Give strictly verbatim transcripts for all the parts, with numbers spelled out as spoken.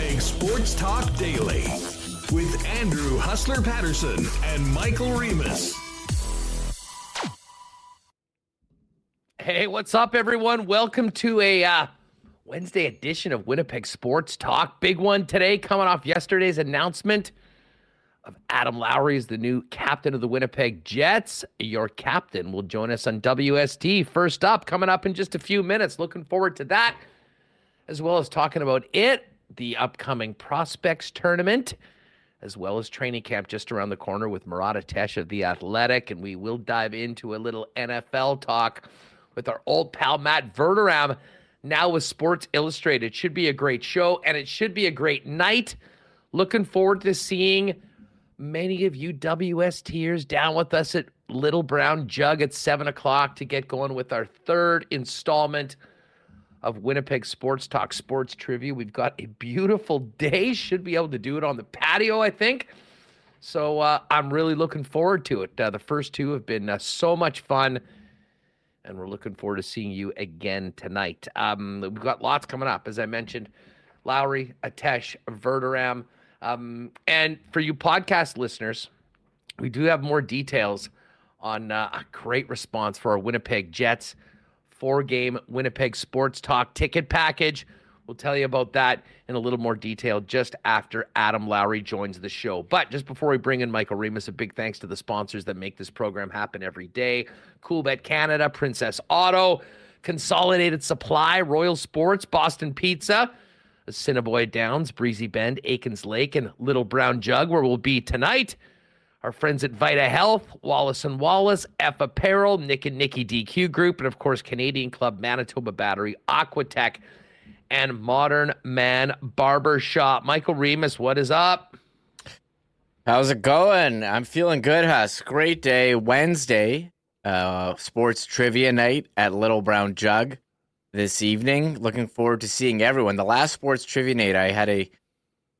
Winnipeg Sports Talk Daily with Andrew Hustler-Patterson and Michael Remus. Hey, what's up, everyone? Welcome to a uh, Wednesday edition of Winnipeg Sports Talk. Big one today, coming off yesterday's announcement of Adam Lowry as the new captain of the Winnipeg Jets. Your captain will join us on W S T. First up, coming up in just a few minutes. Looking forward to that, as well as talking about it, the upcoming prospects tournament, as well as training camp just around the corner with Murat Ates of The Athletic. And we will dive into a little N F L talk with our old pal Matt Verderame, now with Sports Illustrated. It should be a great show, and it should be a great night. Looking forward to seeing many of you WSTers down with us at Little Brown Jug at seven o'clock to get going with our third installment of Winnipeg Sports Talk Sports Trivia. We've got a beautiful day. Should be able to do it on the patio, I think. So uh, I'm really looking forward to it. Uh, the first two have been uh, so much fun, and we're looking forward to seeing you again tonight. Um, we've got lots coming up. As I mentioned, Lowry, Ates, Verderame. Um, and for you podcast listeners, we do have more details on uh, a great response for our Winnipeg Jets four-game Winnipeg Sports Talk ticket package. We'll tell you about that in a little more detail just after Adam Lowry joins the show. But just before we bring in Michael Remus, a big thanks to the sponsors that make this program happen every day. Cool Bet Canada, Princess Auto, Consolidated Supply, Royal Sports, Boston Pizza, Assiniboia Downs, Breezy Bend, Aikens Lake, and Little Brown Jug, where we'll be tonight. Our friends at Vita Health, Wallace and Wallace, F Apparel, Nick and Nikki D Q Group, and of course, Canadian Club, Manitoba Battery, Aquatech, and Modern Man Barbershop. Michael Remus, what is up? How's it going? I'm feeling good, Huss. Great day. Wednesday, uh, sports trivia night at Little Brown Jug this evening. Looking forward to seeing everyone. The last sports trivia night, I had a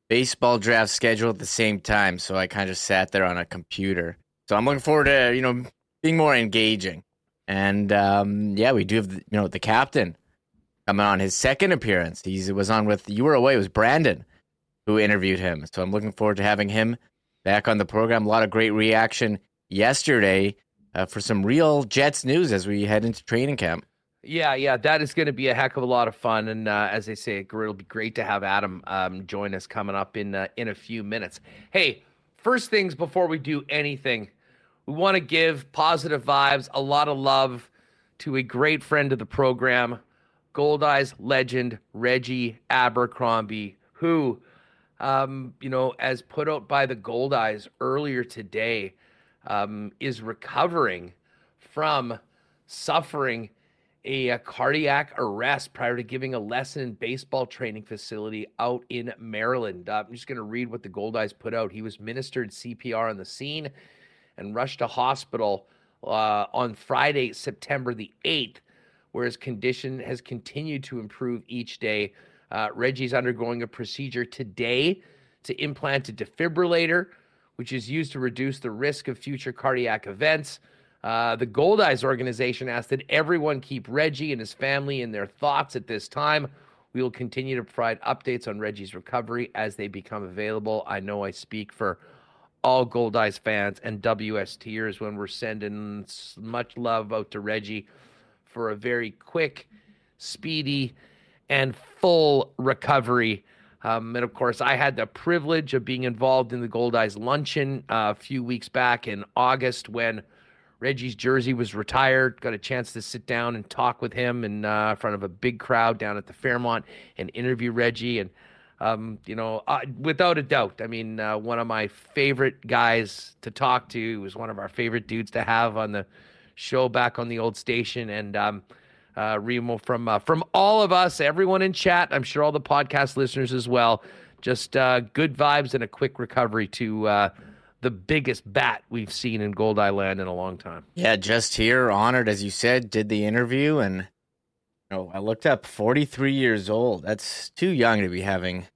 baseball draft scheduled at the same time, so I kind of just sat there on a computer. So I'm looking forward to, you know, being more engaging. And um, yeah, we do have, you know, the captain coming on his second appearance. He was on with, you were away, it was Brandon who interviewed him. So I'm looking forward to having him back on the program. A lot of great reaction yesterday uh, for some real Jets news as we head into training camp. Yeah, yeah, that is going to be a heck of a lot of fun. And uh, as I say, it'll be great to have Adam um, join us coming up in uh, in a few minutes. Hey, first things before we do anything, we want to give positive vibes, a lot of love to a great friend of the program, Goldeyes legend Reggie Abercrombie, who, um, you know, as put out by the Goldeyes earlier today, um, is recovering from suffering A, a cardiac arrest prior to giving a lesson in baseball training facility out in Maryland. Uh, I'm just going to read what the Goldeyes put out. He was administered C P R on the scene and rushed to hospital uh, on Friday, September the eighth, where his condition has continued to improve each day. Uh, Reggie's undergoing a procedure today to implant a defibrillator, which is used to reduce the risk of future cardiac events. Uh, the Goldeyes organization asked that everyone keep Reggie and his family in their thoughts at this time. We will continue to provide updates on Reggie's recovery as they become available. I know I speak for all Goldeyes fans and WSTers when we're sending much love out to Reggie for a very quick, speedy, and full recovery. Um, and, of course, I had the privilege of being involved in the Goldeyes luncheon uh, a few weeks back in August when Reggie's jersey was retired. Got a chance to sit down and talk with him in uh, front of a big crowd down at the Fairmont and interview Reggie. And, um, you know, uh, without a doubt, I mean, uh, one of my favorite guys to talk to. He was one of our favorite dudes to have on the show back on the old station. And um, uh, Remo, from, uh, from all of us, everyone in chat, I'm sure all the podcast listeners as well, just uh, good vibes and a quick recovery to uh, – the biggest bat we've seen in Goldeye Land in a long time. Yeah, just here, honored, as you said, did the interview. And you know, I looked up, forty-three years old. That's too young to be having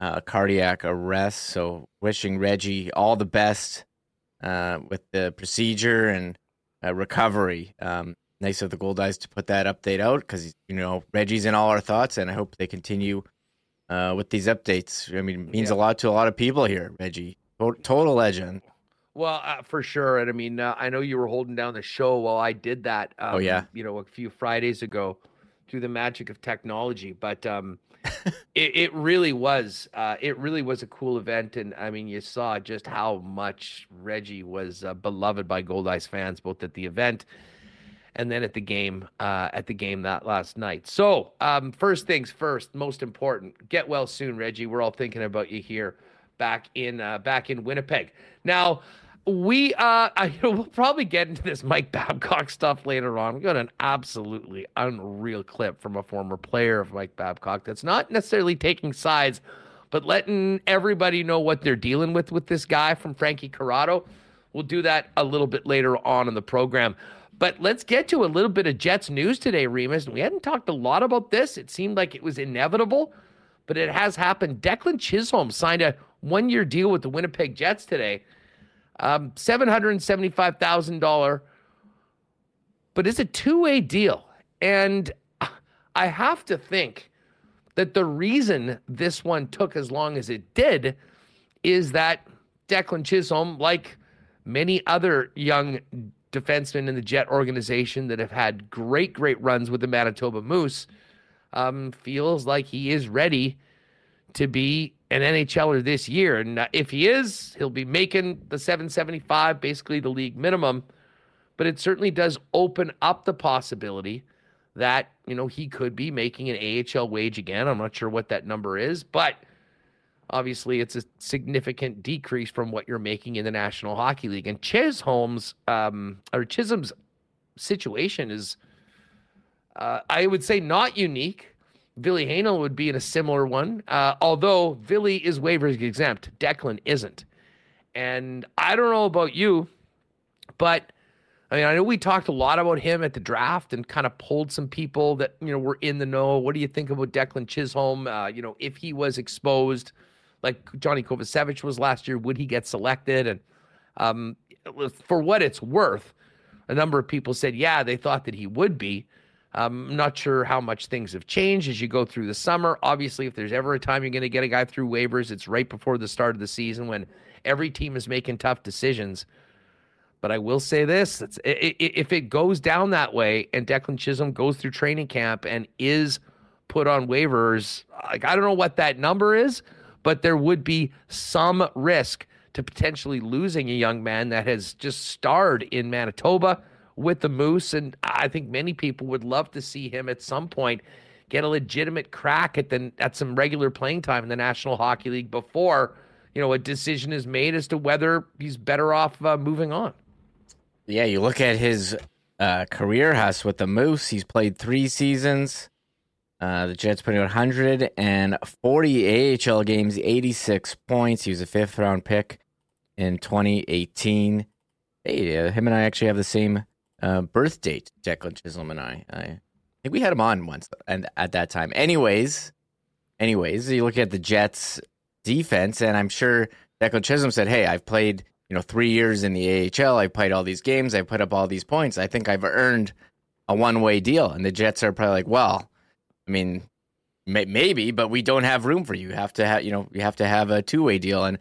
a uh, cardiac arrest. So wishing Reggie all the best uh, with the procedure and uh, recovery. Um, nice of the Goldeyes to put that update out because, you know, Reggie's in all our thoughts, and I hope they continue uh, with these updates. I mean, it means yeah. a lot to a lot of people here, Reggie. Total legend. Well, uh, for sure. And I mean, uh, I know you were holding down the show while I did that. Um, oh, yeah. You know, a few Fridays ago through the magic of technology. But um, it, it really was. Uh, it really was a cool event. And I mean, you saw just how much Reggie was uh, beloved by Goldeyes fans, both at the event and then at the game, uh, at the game that last night. So um, first things first, most important, get well soon, Reggie. We're all thinking about you here back in uh, back in Winnipeg. Now, we uh, I, we'll probably get into this Mike Babcock stuff later on. We got an absolutely unreal clip from a former player of Mike Babcock that's not necessarily taking sides, but letting everybody know what they're dealing with with this guy from Frankie Corrado. We'll do that a little bit later on in the program. But let's get to a little bit of Jets news today, Remus. We hadn't talked a lot about this. It seemed like it was inevitable, but it has happened. Declan Chisholm signed a one-year deal with the Winnipeg Jets today. Um, seven hundred seventy-five thousand dollars, but it's a two-way deal. And I have to think that the reason this one took as long as it did is that Declan Chisholm, like many other young defensemen in the Jet organization that have had great, great runs with the Manitoba Moose, um, feels like he is ready to be an N H L er this year. And uh, if he is, he'll be making the seven seventy-five, basically the league minimum. But it certainly does open up the possibility that, you know, he could be making an A H L wage again. I'm not sure what that number is, but obviously, it's a significant decrease from what you're making in the National Hockey League. And Chisholm's um, or Chisholm's situation is, uh, I would say, not unique. Ville Heinola would be in a similar one, uh, although Ville is waivers exempt. Declan isn't. And I don't know about you, but I mean, I know we talked a lot about him at the draft and kind of pulled some people that, you know, were in the know. What do you think about Declan Chisholm? Uh, you know, if he was exposed, like Johnny Kovacevic was last year, would he get selected? And um, for what it's worth, a number of people said, yeah, they thought that he would be. Um, I'm not sure how much things have changed as you go through the summer. Obviously, if there's ever a time you're going to get a guy through waivers, it's right before the start of the season when every team is making tough decisions. But I will say this, it's, it, it, if it goes down that way and Declan Chisholm goes through training camp and is put on waivers, like I don't know what that number is, but there would be some risk to potentially losing a young man that has just starred in Manitoba with the Moose. And I think many people would love to see him at some point get a legitimate crack at, the, at some regular playing time in the National Hockey League before, you know, a decision is made as to whether he's better off uh, moving on. Yeah, you look at his uh, career, Huss, with the Moose. He's played three seasons. Uh, the Jets put in one hundred forty A H L games, eighty-six points. He was a fifth-round pick in twenty eighteen. Hey, uh, him and I actually have the same uh, birth date, Declan Chisholm and I. I think we had him on once and at that time. Anyways, anyways, you look at the Jets' defense, and I'm sure Declan Chisholm said, hey, I've played, you know, three years in the A H L. I've played all these games. I've put up all these points. I think I've earned a one-way deal. And the Jets are probably like, well, I mean, may- maybe, but we don't have room for you. You have to have, you know, you have to have a two-way deal. And,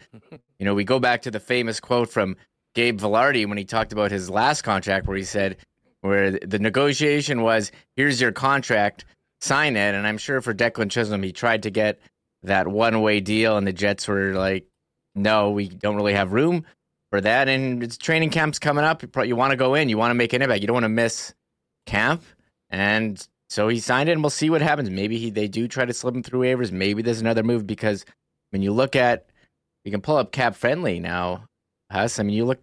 you know, we go back to the famous quote from Gabe Vilardi when he talked about his last contract, where he said, where the negotiation was, here's your contract, sign it. And I'm sure for Declan Chisholm, he tried to get that one-way deal, and the Jets were like, no, we don't really have room for that. And it's training camp's coming up. You, probably, you want to go in, you want to make an impact. You don't want to miss camp. And so he signed it, and we'll see what happens. Maybe he, they do try to slip him through waivers. Maybe there's another move, because when you look at, you can pull up cap friendly now, Huss. I mean, you look,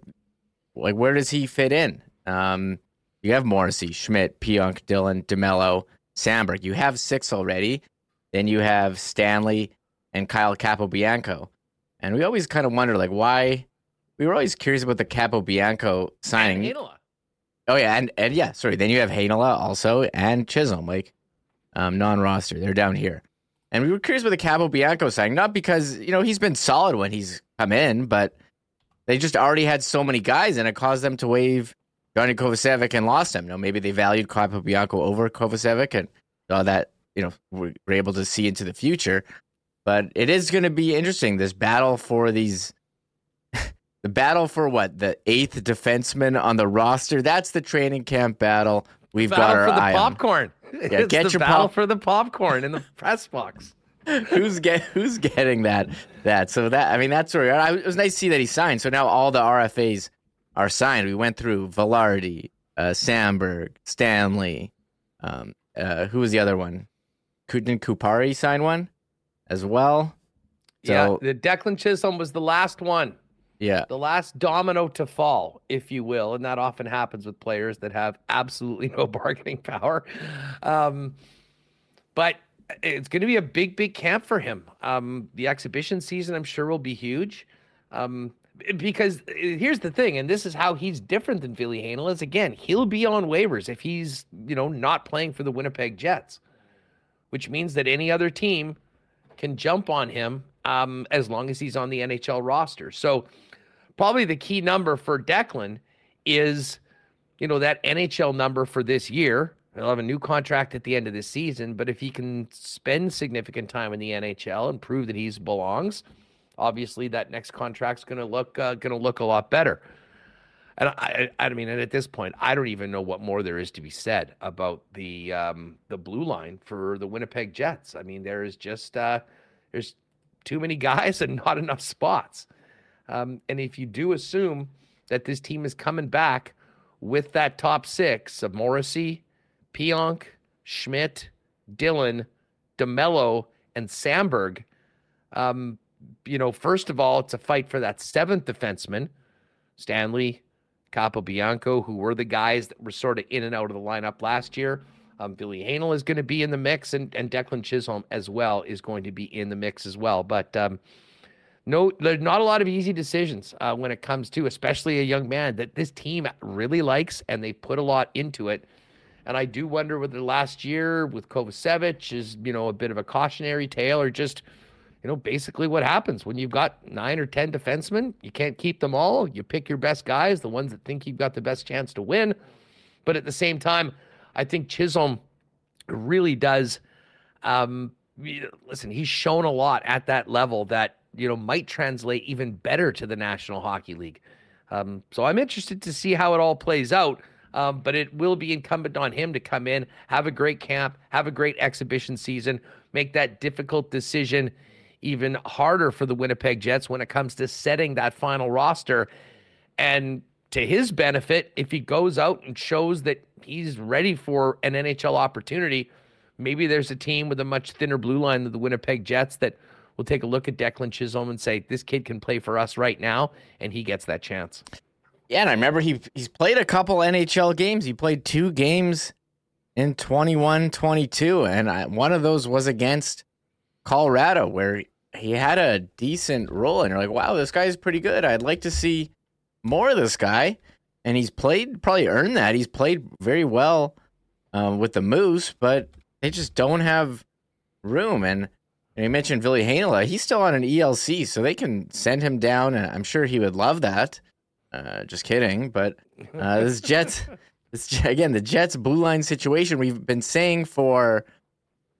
like, where does he fit in? Um, you have Morrissey, Schmidt, Pionk, Dillon, DeMello, Samberg. You have six already. Then you have Stanley and Kyle Capobianco. And we always kind of wonder, like, why? We were always curious about the Capobianco signing. And Heinola. Oh, yeah, and, and yeah, sorry. Then you have Heinola also and Chisholm, like um, non-roster. They're down here. And we were curious about the Capobianco signing, not because, you know, he's been solid when he's come in, but they just already had so many guys, and it caused them to waive Johnny Kovacevic and lost him. You know, maybe they valued Capobianco over Kovacevic and saw that, you know, were able to see into the future. But it is going to be interesting, this battle for these... the battle for what? The eighth defenseman on the roster? That's the training camp battle. We've battle got our for the eye popcorn. On. Yeah, it's get the your battle pop- for the popcorn in the press box. who's get who's getting that that so that I mean that's where we are. It was nice to see that he signed. So now all the R F As are signed. We went through Velarde, uh, Samberg, Stanley. Um, uh, who was the other one? Didn't Kupari sign one as well? So, yeah, the Declan Chisholm was the last one. Yeah, the last domino to fall, if you will, and that often happens with players that have absolutely no bargaining power. Um, but it's going to be a big, big camp for him. Um, the exhibition season, I'm sure, will be huge. Um, because here's the thing, and this is how he's different than Ville Heinola is. Again, he'll be on waivers if he's, you know, not playing for the Winnipeg Jets, which means that any other team can jump on him um, as long as he's on the N H L roster. So probably the key number for Declan is, you know, that N H L number for this year. He'll have a new contract at the end of this season, but if he can spend significant time in the N H L and prove that he belongs, obviously that next contract's going to look uh, going to look a lot better. And I, I, I mean, and at this point, I don't even know what more there is to be said about the um, the blue line for the Winnipeg Jets. I mean, there is just uh, there's too many guys and not enough spots. Um, and if you do assume that this team is coming back with that top six of Morrissey, Pionk, Schmidt, Dylan, DeMello, and Samberg, um, you know, first of all, it's a fight for that seventh defenseman, Stanley, Capobianco, who were the guys that were sort of in and out of the lineup last year. Um, Ville Heinola is going to be in the mix, and, and Declan Chisholm as well is going to be in the mix as well. But um, no, there's not a lot of easy decisions uh, when it comes to, especially a young man that this team really likes, and they put a lot into it. And I do wonder whether last year with Kovacevic is, you know, a bit of a cautionary tale, or just, you know, basically what happens when you've got nine or ten defensemen. You can't keep them all. You pick your best guys, the ones that think you've got the best chance to win. But at the same time, I think Chisholm really does. Um, listen, he's shown a lot at that level that, you know, might translate even better to the National Hockey League. Um, so I'm interested to see how it all plays out. Um, but it will be incumbent on him to come in, have a great camp, have a great exhibition season, make that difficult decision even harder for the Winnipeg Jets when it comes to setting that final roster. And to his benefit, if he goes out and shows that he's ready for an N H L opportunity, maybe there's a team with a much thinner blue line than the Winnipeg Jets that will take a look at Declan Chisholm and say, this kid can play for us right now, and he gets that chance. Yeah, and I remember he he's played a couple N H L games. He played two games in twenty-one twenty-two, and I, one of those was against Colorado, where he had a decent role. And you're like, wow, this guy is pretty good. I'd like to see more of this guy. And he's played, probably earned that. He's played very well um, with the Moose, but they just don't have room. And, and you mentioned Ville Heinola. He's still on an E L C, so they can send him down, and I'm sure he would love that. Uh, just kidding, but uh, this Jets, this, again, the Jets blue line situation we've been saying for,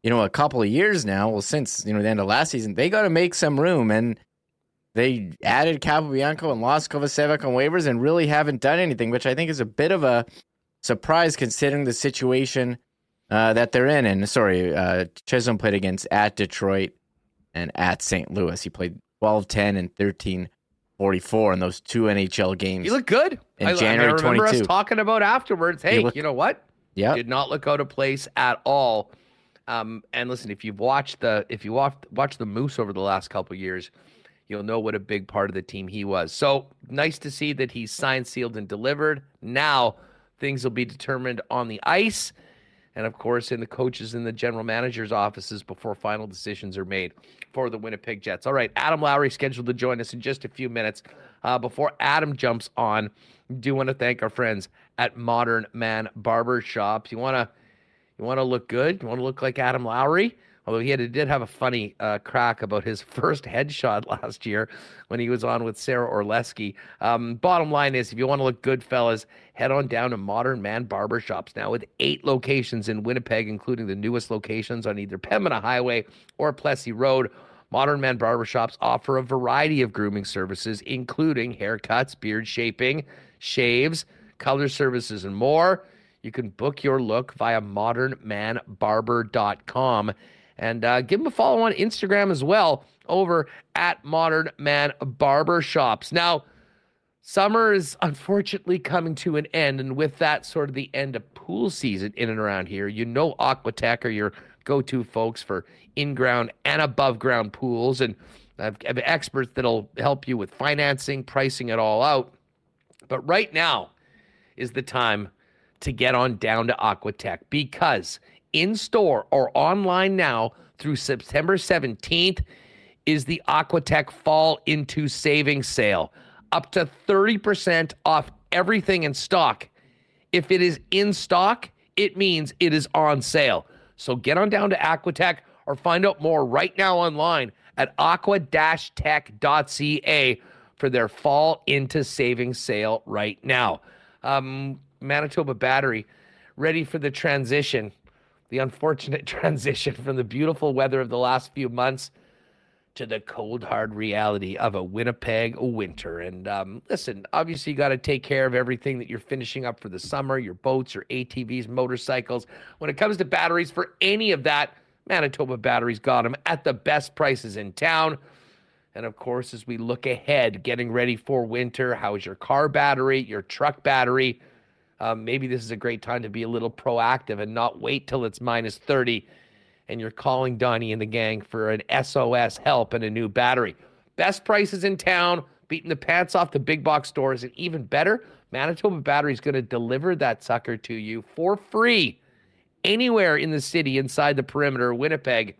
you know, a couple of years now. Well, since, you know, the end of last season, they got to make some room, and they added Capobianco and lost Kovacevic on waivers, and really haven't done anything, which I think is a bit of a surprise considering the situation uh, that they're in. And sorry, uh, Chisholm played against at Detroit and at Saint Louis. He played twelve ten and thirteen. forty-four in those two N H L games. You look good. In I, January I remember twenty-two. Us talking about afterwards, hey, you, look, you know what? Yeah. Did not look out of place at all. Um, and listen, if you've watched the if you watched watched the Moose over the last couple of years, you'll know what a big part of the team he was. So nice to see that he's signed, sealed, and delivered. Now things will be determined on the ice, and of course in the coaches and the general manager's offices before final decisions are made for the Winnipeg Jets. All right, Adam Lowry scheduled to join us in just a few minutes. Uh, before Adam jumps on, do want to thank our friends at Modern Man Barber Shops. You want to you want to look good? You want to look like Adam Lowry? Although he had, he did have a funny uh, crack about his first headshot last year when he was on with Sarah Orleski. Um, bottom line is, if you want to look good, fellas, head on down to Modern Man Barbershops now with eight locations in Winnipeg, including the newest locations on either Pembina Highway or Plessy Road. Modern Men Barbershops offer a variety of grooming services, including haircuts, beard shaping, shaves, color services, and more. You can book your look via modern man barber dot com. And uh, give them a follow on Instagram as well, over at Modern Man Barbershops. Now, summer is unfortunately coming to an end, and with that, sort of the end of pool season in and around here. You know, Aquatech are your go-to folks for in-ground and above-ground pools, and I have experts that'll help you with financing, pricing it all out. But right now is the time to get on down to Aquatech, because in-store or online now through September seventeenth is the Aquatech Fall Into Savings Sale. Up to thirty percent off everything in stock. If it is in stock, it means it is on sale. So get on down to Aquatech or find out more right now online at aqua dash tech dot c a for their Fall Into Savings Sale right now. Um, Manitoba Battery, ready for the transition. The unfortunate transition from the beautiful weather of the last few months to the cold, hard reality of a Winnipeg winter. And um, listen, obviously, you got to take care of everything that you're finishing up for the summer, your boats, your A T Vs, motorcycles. When it comes to batteries for any of that, Manitoba Batteries got them at the best prices in town. And of course, as we look ahead, getting ready for winter, how is your car battery, your truck battery? Um, maybe this is a great time to be a little proactive and not wait till it's minus thirty and you're calling Donnie and the gang for an S O S help and a new battery. Best prices in town, beating the pants off the big box stores, and even better, Manitoba Battery is going to deliver that sucker to you for free anywhere in the city inside the perimeter of Winnipeg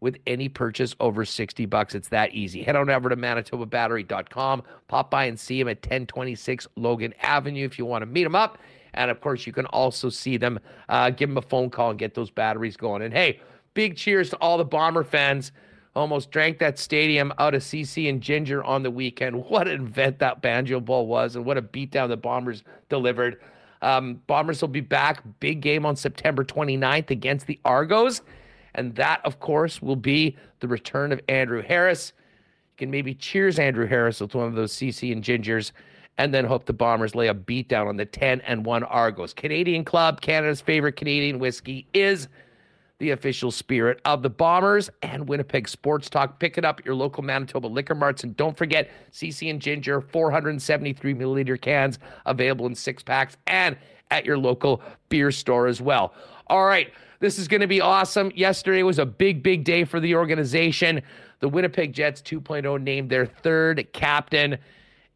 with any purchase over sixty bucks. It's that easy. Head on over to manitoba battery dot com. Pop by and see them at ten twenty-six Logan Avenue if you want to meet them up. And, of course, you can also see them. Uh, give them a phone call and get those batteries going. And, hey, big cheers to all the Bomber fans. Almost drank that stadium out of C C and Ginger on the weekend. What an event that Banjo Bowl was, and what a beatdown the Bombers delivered. Um, Bombers will be back. Big game on September twenty-ninth against the Argos. And that, of course, will be the return of Andrew Harris. You can maybe cheers Andrew Harris with one of those C C and Gingers, and then hope the Bombers lay a beatdown on the ten and one Argos. Canadian Club, Canada's favorite Canadian whiskey, is the official spirit of the Bombers and Winnipeg Sports Talk. Pick it up at your local Manitoba Liquor Marts. And don't forget, C C and Ginger, four seventy-three milliliter cans available in six packs, and at your local beer store as well. All right. This is going to be awesome. Yesterday was a big, big day for the organization. The Winnipeg Jets two point oh named their third captain,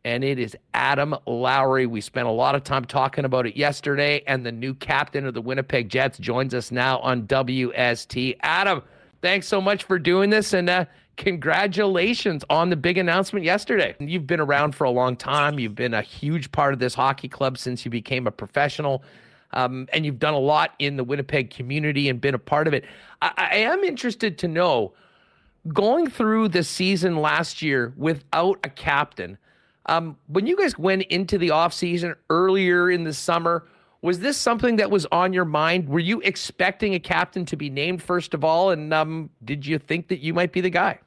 and it is Adam Lowry. We spent a lot of time talking about it yesterday, and the new captain of the Winnipeg Jets joins us now on W S T. Adam, thanks so much for doing this, and uh, congratulations on the big announcement yesterday. You've been around for a long time. You've been a huge part of this hockey club since you became a professional. Um, and you've done a lot in the Winnipeg community and been a part of it. I, I am interested to know, going through the season last year without a captain, um, when you guys went into the offseason earlier in the summer, was this something that was on your mind? Were you expecting a captain to be named, first of all? And um, did you think that you might be the guy?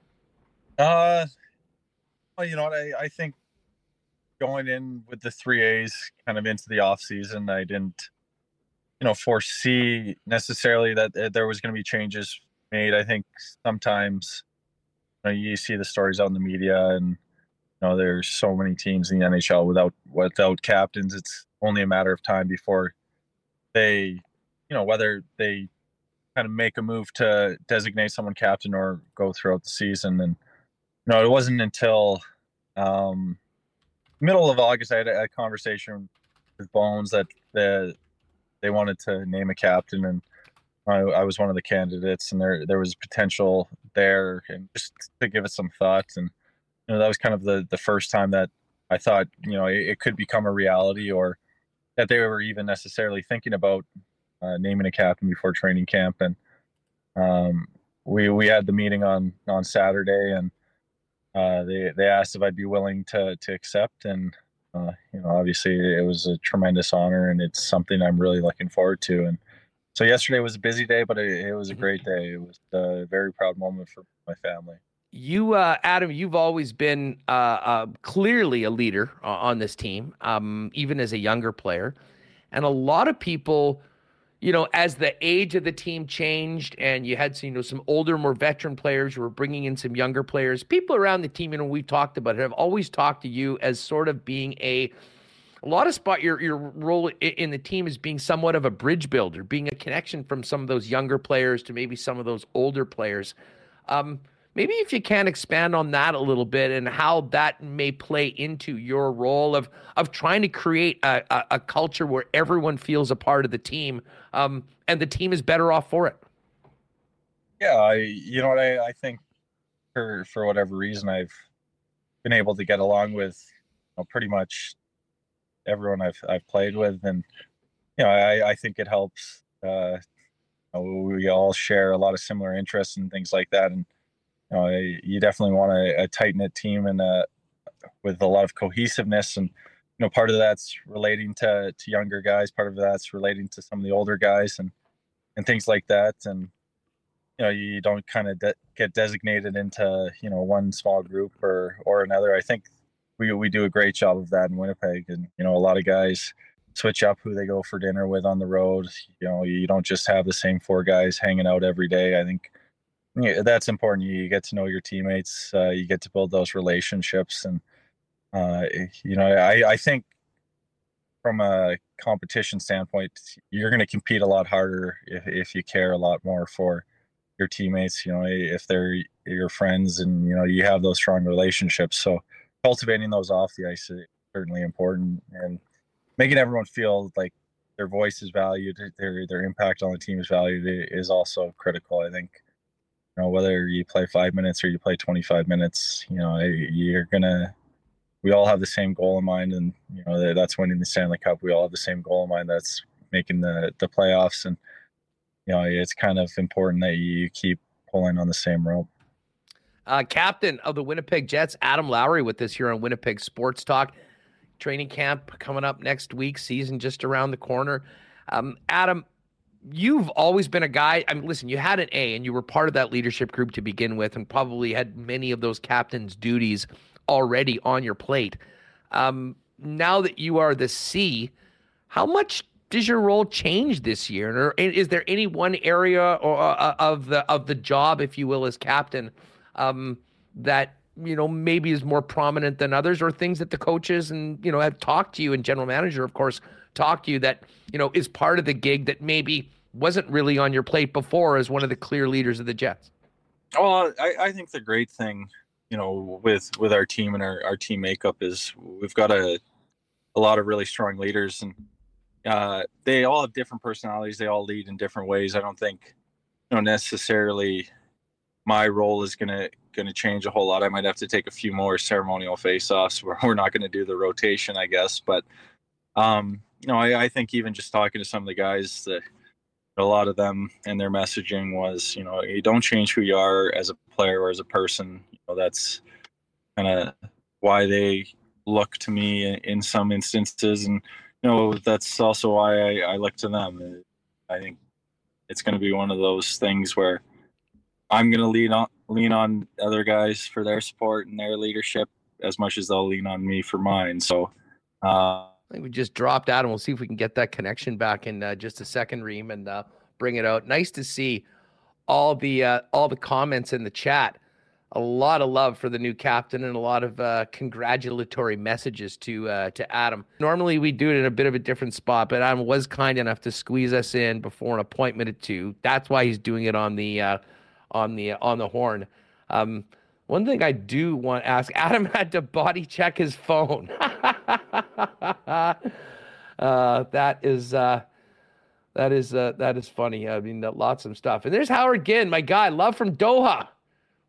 Uh, well, you know what, I, I think going in with the three A's kind of into the offseason, I didn't you know, foresee necessarily that there was going to be changes made. I think sometimes you know, you see the stories out in the media, and you know, there's so many teams in the N H L without without captains. It's only a matter of time before they, you know, whether they kind of make a move to designate someone captain or go throughout the season. And you know, it wasn't until um, middle of August I had a, a conversation with Bones that the they wanted to name a captain, and I, I was one of the candidates, and there there was potential there, and just to give it some thought. And you know, that was kind of the, the first time that I thought, you know, it, it could become a reality, or that they were even necessarily thinking about uh, naming a captain before training camp. And um, we we had the meeting on, on Saturday, and uh, they they asked if I'd be willing to to accept, and Uh, you know, obviously it was a tremendous honor, and it's something I'm really looking forward to. And so yesterday was a busy day, but it, it was a great day. It was a very proud moment for my family. you, uh, Adam, you've always been uh, uh, clearly a leader uh, on this team, um, even as a younger player. And a lot of people, you know, as the age of the team changed and you had, you know, some older, more veteran players who were bringing in some younger players, people around the team, you know, we've talked about it, have always talked to you as sort of being a, a lot of spot, your your role in the team is being somewhat of a bridge builder, being a connection from some of those younger players to maybe some of those older players. Um, maybe if you can expand on that a little bit and how that may play into your role of of trying to create a, a, a culture where everyone feels a part of the team, um, and the team is better off for it. Yeah, I, you know what, I, I think for, for whatever reason, I've been able to get along with, you know, pretty much everyone I've I've played with. And, you know, I, I think it helps. Uh, you know, we all share a lot of similar interests and things like that. And, you know, you definitely want a, a tight-knit team and uh, with a lot of cohesiveness. And, you know, part of that's relating to, to younger guys. Part of that's relating to some of the older guys and, and things like that. And, you know, you don't kind of de- get designated into, you know, one small group or, or another. I think we we do a great job of that in Winnipeg. And, you know, a lot of guys switch up who they go for dinner with on the road. You know, you don't just have the same four guys hanging out every day. I think yeah, that's important. You get to know your teammates. Uh, you get to build those relationships. And, uh, you know, I, I think from a competition standpoint, you're going to compete a lot harder if, if you care a lot more for your teammates, you know, if they're your friends and, you know, you have those strong relationships. So cultivating those off the ice is certainly important, and making everyone feel like their voice is valued, their their impact on the team is valued is also critical, I think. You know, whether you play five minutes or you play twenty-five minutes, you know, you're gonna, we all have the same goal in mind, and, you know, that's winning the Stanley Cup. We all have the same goal in mind. That's making the, the playoffs. And, you know, it's kind of important that you keep pulling on the same rope. Uh, captain of the Winnipeg Jets, Adam Lowry, with us here on Winnipeg Sports Talk. Training camp coming up next week, season just around the corner. Um, Adam, you've always been a guy, I mean, listen, you had an A and you were part of that leadership group to begin with and probably had many of those captain's duties already on your plate. Um, now that you are the C, how much does your role change this year? Or is there any one area or uh, of the of the job, if you will, as captain um, that, you know, maybe is more prominent than others, or things that the coaches and, you know, have talked to you, and general manager, of course, talked to you that, you know, is part of the gig that maybe wasn't really on your plate before as one of the clear leaders of the Jets? Well, I, I think the great thing, you know, with, with our team and our, our team makeup is we've got a, a lot of really strong leaders, and uh, they all have different personalities. They all lead in different ways. I don't think, you know, necessarily my role is going to, going to change a whole lot. I might have to take a few more ceremonial face-offs. We're, we're not going to do the rotation, I guess. But, um, you know, I, I think even just talking to some of the guys, that a lot of them and their messaging was, you know, you don't change who you are as a player or as a person. You know, that's kind of why they look to me in, in some instances. And, you know, that's also why I, I look to them. I think it's going to be one of those things where I'm going to lean on lean on other guys for their support and their leadership as much as they'll lean on me for mine. So uh, I think we just dropped out, and we'll see if we can get that connection back in uh, just a second, Reem, and uh, bring it out. Nice to see all the uh, all the comments in the chat. A lot of love for the new captain and a lot of uh, congratulatory messages to uh, to Adam. Normally we do it in a bit of a different spot, but Adam was kind enough to squeeze us in before an appointment at two. That's why he's doing it on the uh, on the on the horn. Um, one thing I do want to ask, Adam had to body check his phone. uh, that is uh, that is uh, that is funny. I mean, lots of stuff. And there's Howard Ginn, my guy, love from Doha.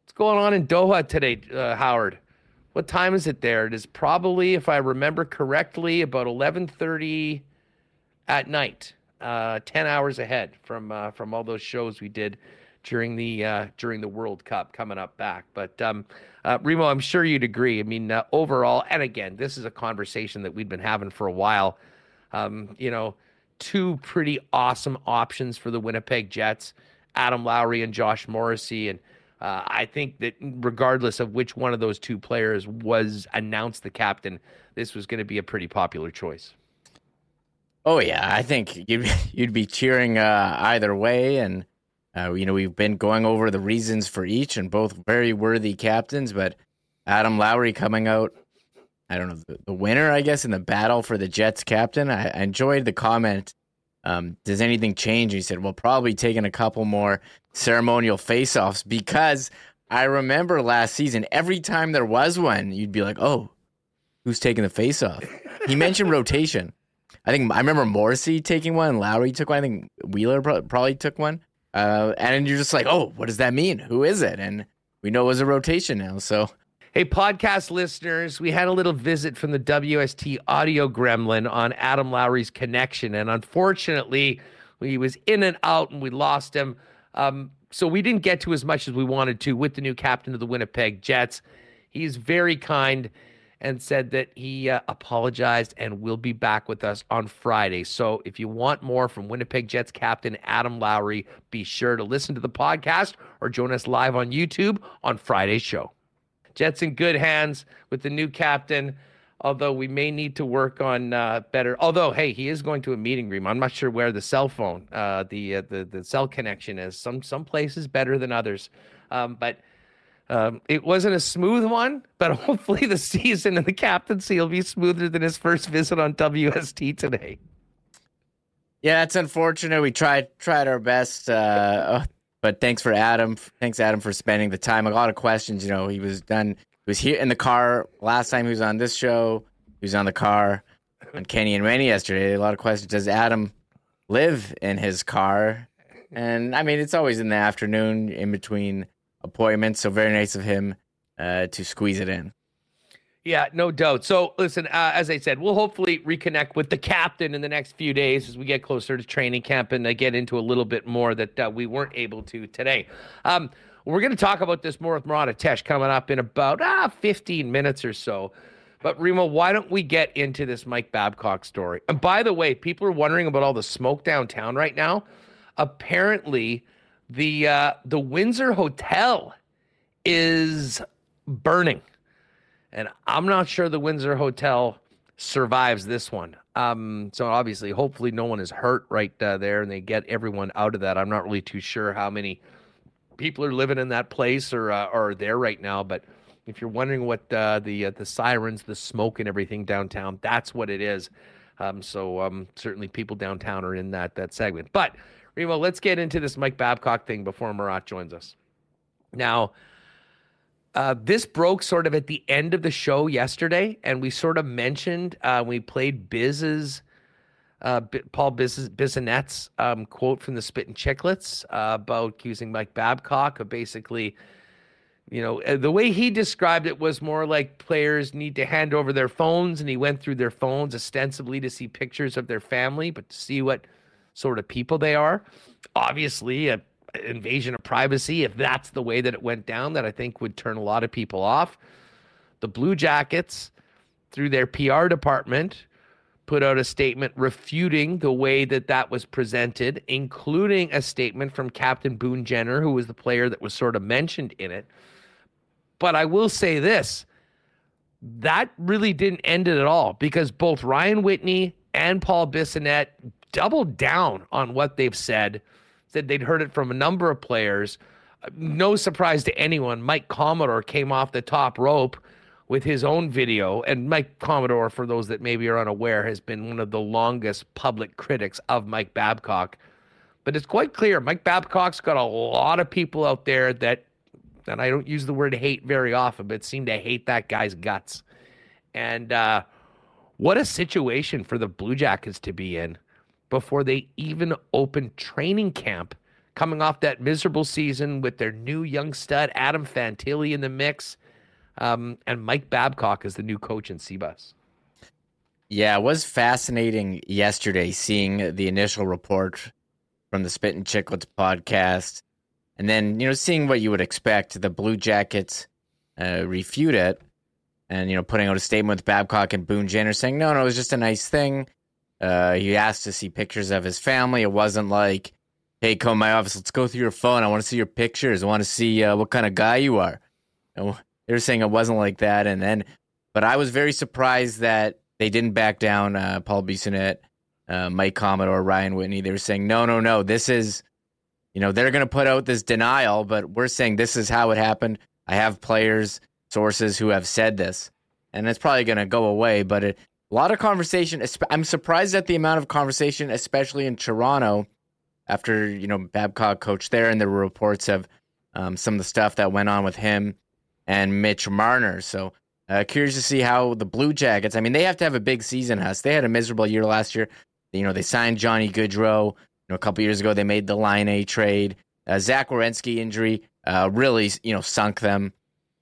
What's going on in Doha today, uh, Howard? What time is it there? It is probably, if I remember correctly, about eleven thirty at night. Uh, ten hours ahead from uh, from all those shows we did during the uh, during the World Cup coming up back. But um, uh, Remo, I'm sure you'd agree. I mean, uh, overall, and again, this is a conversation that we'd been having for a while. Um, you know, two pretty awesome options for the Winnipeg Jets, Adam Lowry and Josh Morrissey. And Uh, I think that regardless of which one of those two players was announced the captain, this was going to be a pretty popular choice. Oh, yeah. I think you'd, you'd be cheering uh, either way. And, uh, you know, we've been going over the reasons for each, and both very worthy captains. But Adam Lowry coming out, I don't know, the, the winner, I guess, in the battle for the Jets captain. I, I enjoyed the comment. Um, does anything change? He said, well, probably taking a couple more ceremonial face-offs, because I remember last season, every time there was one, you'd be like, oh, who's taking the face-off? He mentioned rotation. I think I remember Morrissey taking one, Lowry took one. I think Wheeler pro- probably took one. Uh, and you're just like, oh, what does that mean? Who is it? And we know it was a rotation now, so... Hey, podcast listeners, we had a little visit from the W S T audio gremlin on Adam Lowry's connection, and unfortunately, he was in and out, and we lost him. Um, so we didn't get to as much as we wanted to with the new captain of the Winnipeg Jets. He's very kind and said that he uh, apologized and will be back with us on Friday. So if you want more from Winnipeg Jets captain Adam Lowry, be sure to listen to the podcast or join us live on YouTube on Friday's show. Jets in good hands with the new captain, although we may need to work on uh, better. Although, hey, he is going to a meeting room. I'm not sure where the cell phone, uh, the, uh, the the cell connection is. Some some places better than others. Um, but um, it wasn't a smooth one, but hopefully the season and the captaincy will be smoother than his first visit on W S T today. Yeah, it's unfortunate. We tried tried our best. Uh, But thanks for Adam. Thanks, Adam, for spending the time. A lot of questions. You know, he was done. He was here in the car last time he was on this show. He was on the car on Kenny and Rennie yesterday. A lot of questions. Does Adam live in his car? And, I mean, it's always in the afternoon in between appointments. So very nice of him uh, to squeeze it in. Yeah, no doubt. So, listen, uh, as I said, we'll hopefully reconnect with the captain in the next few days as we get closer to training camp and uh, get into a little bit more that uh, we weren't able to today. Um, we're going to talk about this more with Murat Ates coming up in about ah, fifteen minutes or so. But, Remo, why don't we get into this Mike Babcock story? And, by the way, people are wondering about all the smoke downtown right now. Apparently, the uh, the Windsor Hotel is burning. And I'm not sure the Windsor Hotel survives this one. Um, so obviously, hopefully no one is hurt right uh, there and they get everyone out of that. I'm not really too sure how many people are living in that place or uh, are there right now. But if you're wondering what uh, the uh, the sirens, the smoke and everything downtown, that's what it is. Um, so um, certainly people downtown are in that, that segment. But, Remo, let's get into this Mike Babcock thing before Murat joins us. Now... Uh, this broke sort of at the end of the show yesterday, and we sort of mentioned uh, we played Biz's, uh, B- Paul Biz's, Bizanette's um, quote from the Spit and Chicklets uh, about accusing Mike Babcock of basically, you know, the way he described it was more like players need to hand over their phones, and he went through their phones ostensibly to see pictures of their family, but to see what sort of people they are. Obviously, a invasion of privacy, if that's the way that it went down, that I think would turn a lot of people off. The Blue Jackets, through their P R department, put out a statement refuting the way that that was presented, including a statement from Captain Boone Jenner, who was the player that was sort of mentioned in it. But I will say this, that really didn't end it at all, because both Ryan Whitney and Paul Bissonnette doubled down on what they've said. That they'd heard it from a number of players. No surprise to anyone, Mike Commodore came off the top rope with his own video. And Mike Commodore, for those that maybe are unaware, has been one of the longest public critics of Mike Babcock. But it's quite clear Mike Babcock's got a lot of people out there that, and I don't use the word hate very often, but seem to hate that guy's guts. And uh, what a situation for the Blue Jackets to be in before they even open training camp, coming off that miserable season with their new young stud, Adam Fantilli, in the mix, um, and Mike Babcock is the new coach in C B U S. Yeah, it was fascinating yesterday seeing the initial report from the Spit and Chicklets podcast, and then, you know, seeing what you would expect, the Blue Jackets uh, refute it, and, you know, putting out a statement with Babcock and Boone Jenner saying, no, no, it was just a nice thing. Uh, he asked to see pictures of his family. It wasn't like hey, come to my office, let's go through your phone. I want to see your pictures. I want to see uh, what kind of guy you are. And they were saying it wasn't like that. And then, but I was very surprised that they didn't back down uh, Paul Bissonnette, uh, Mike Commodore, Ryan Whitney. They were saying, no, no, no, this is, you know, they're going to put out this denial, but we're saying this is how it happened. I have players, sources who have said this, and it's probably going to go away, but it, a lot of conversation. I'm surprised at the amount of conversation, especially in Toronto, after, you know, Babcock coached there, and there were reports of um, some of the stuff that went on with him and Mitch Marner. So uh, curious to see how the Blue Jackets, I mean, they have to have a big season, Huss. They had a miserable year last year. You know, they signed Johnny Gaudreau. You know, a couple years ago, they made the Line A trade. Uh, Zach Werenski injury uh, really, you know, sunk them,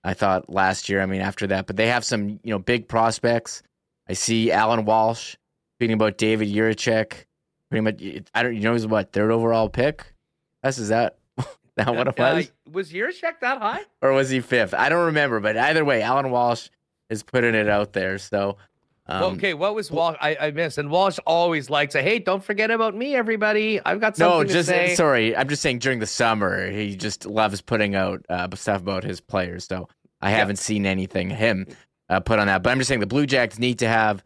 I thought, last year. I mean, after that. But they have some, you know, big prospects. I see Alan Walsh speaking about David Jurecek. Pretty much, I don't, you know, he's what, third overall pick? That's, is that, that uh, what it was? Uh, was Jurecek that high? Or was he fifth? I don't remember. But either way, Alan Walsh is putting it out there. So, um, well, okay, what was Walsh? I, I missed. And Walsh always likes to, hey, don't forget about me, everybody. I've got something no, just, to say. Sorry, I'm just saying during the summer, he just loves putting out uh, stuff about his players. So I yeah. haven't seen anything him uh, put on that. But I'm just saying the Blue Jackets need to have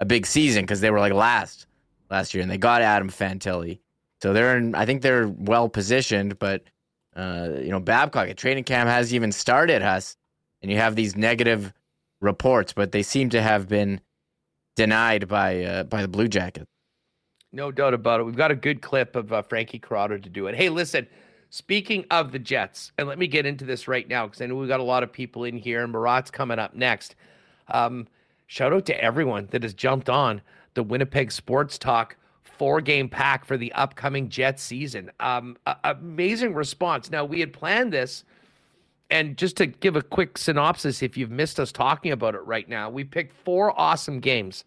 a big season because they were like last last year and they got Adam Fantilli. So they're in, I think they're well positioned, but uh, you know, Babcock at training camp hasn't even started, Huss, and you have these negative reports, but they seem to have been denied by uh, by the Blue Jackets. No doubt about it. We've got a good clip of uh, Frankie Corrado to do it. Hey, listen, speaking of the Jets, and let me get into this right now because I know we've got a lot of people in here and Murat's coming up next. Um, shout out to everyone that has jumped on the Winnipeg Sports Talk four-game pack for the upcoming Jets season. Um, a- amazing response. Now, we had planned this, and just to give a quick synopsis, if you've missed us talking about it right now, we picked four awesome games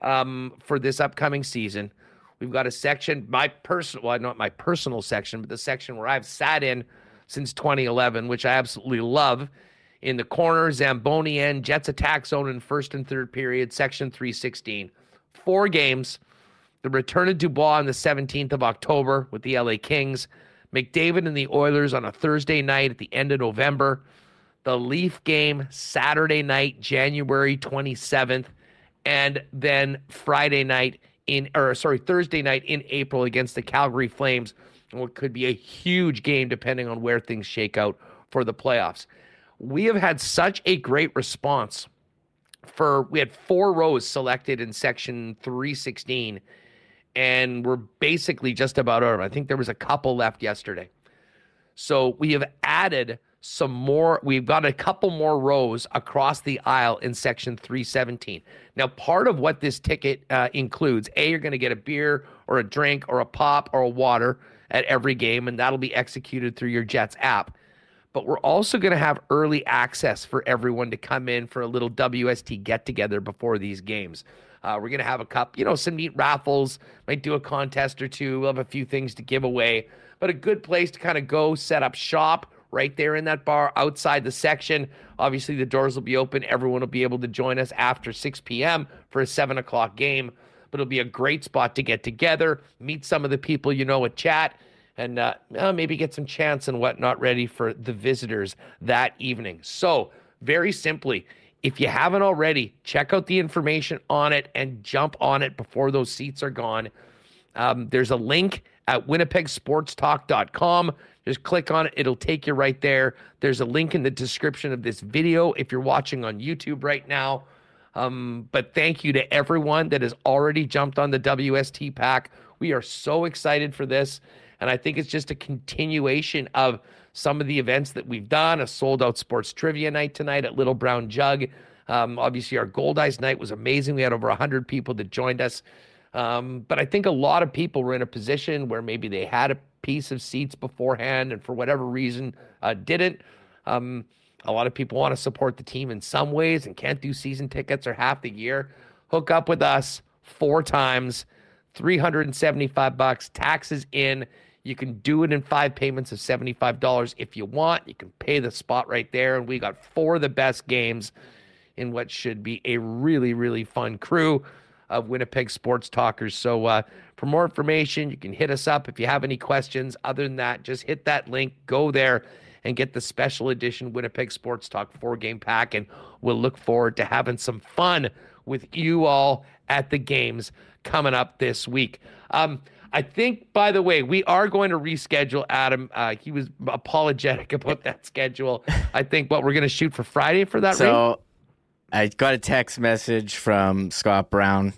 um, for this upcoming season. We've got a section, my personal, well, not my personal section, but the section where I've sat in since twenty eleven, which I absolutely love. In the corner, Zamboni end, Jets attack zone in first and third period, section three sixteen. Four games, the return of Dubois on the seventeenth of October with the L A Kings, McDavid and the Oilers on a Thursday night at the end of November, the Leaf game Saturday night, January twenty-seventh, and then Friday night in, or sorry, Thursday night in April against the Calgary Flames, and what could be a huge game depending on where things shake out for the playoffs. We have had such a great response. For we had four rows selected in section three sixteen, and we're basically just about over. I think there was a couple left yesterday. So we have added some more. We've got a couple more rows across the aisle in section three seventeen. Now, part of what this ticket uh, includes, A, you're going to get a beer or a drink or a pop or a water at every game, and that'll be executed through your Jets app. But we're also going to have early access for everyone to come in for a little W S T get-together before these games. Uh, we're going to have a cup, you know, some neat raffles, might do a contest or two. We'll have a few things to give away. But a good place to kind of go set up shop right there in that bar outside the section. Obviously, the doors will be open. Everyone will be able to join us after six p.m. for a seven o'clock game. But it'll be a great spot to get together, meet some of the people you know at chat, and uh, maybe get some chants and whatnot ready for the visitors that evening. So very simply, if you haven't already, check out the information on it and jump on it before those seats are gone. Um, there's a link at winnipeg sports talk dot com. Just click on it. It'll take you right there. There's a link in the description of this video if you're watching on YouTube right now. Um, but thank you to everyone that has already jumped on the W S T pack. We are so excited for this. And I think it's just a continuation of some of the events that we've done. A sold-out sports trivia night tonight at Little Brown Jug. Um, obviously, our Goldeyes night was amazing. We had over one hundred people that joined us. Um, but I think a lot of people were in a position where maybe they had a piece of seats beforehand and for whatever reason uh, didn't. Um, a lot of people want to support the team in some ways and can't do season tickets or half the year. Hook up with us four times, three hundred seventy-five bucks, taxes in. You can do it in five payments of seventy-five dollars if you want. You can pay the spot right there. And we got four of the best games in what should be a really, really fun crew. of Winnipeg sports talkers. So uh, for more information, you can hit us up if you have any questions. Other than that, just hit that link, go there, and get the special edition Winnipeg Sports Talk four-game pack, and we'll look forward to having some fun with you all at the games coming up this week. Um, I think, by the way, we are going to reschedule Adam. Uh, he was apologetic about that schedule. I think what we're going to shoot for Friday for that. So ring? I got a text message from Scott Brown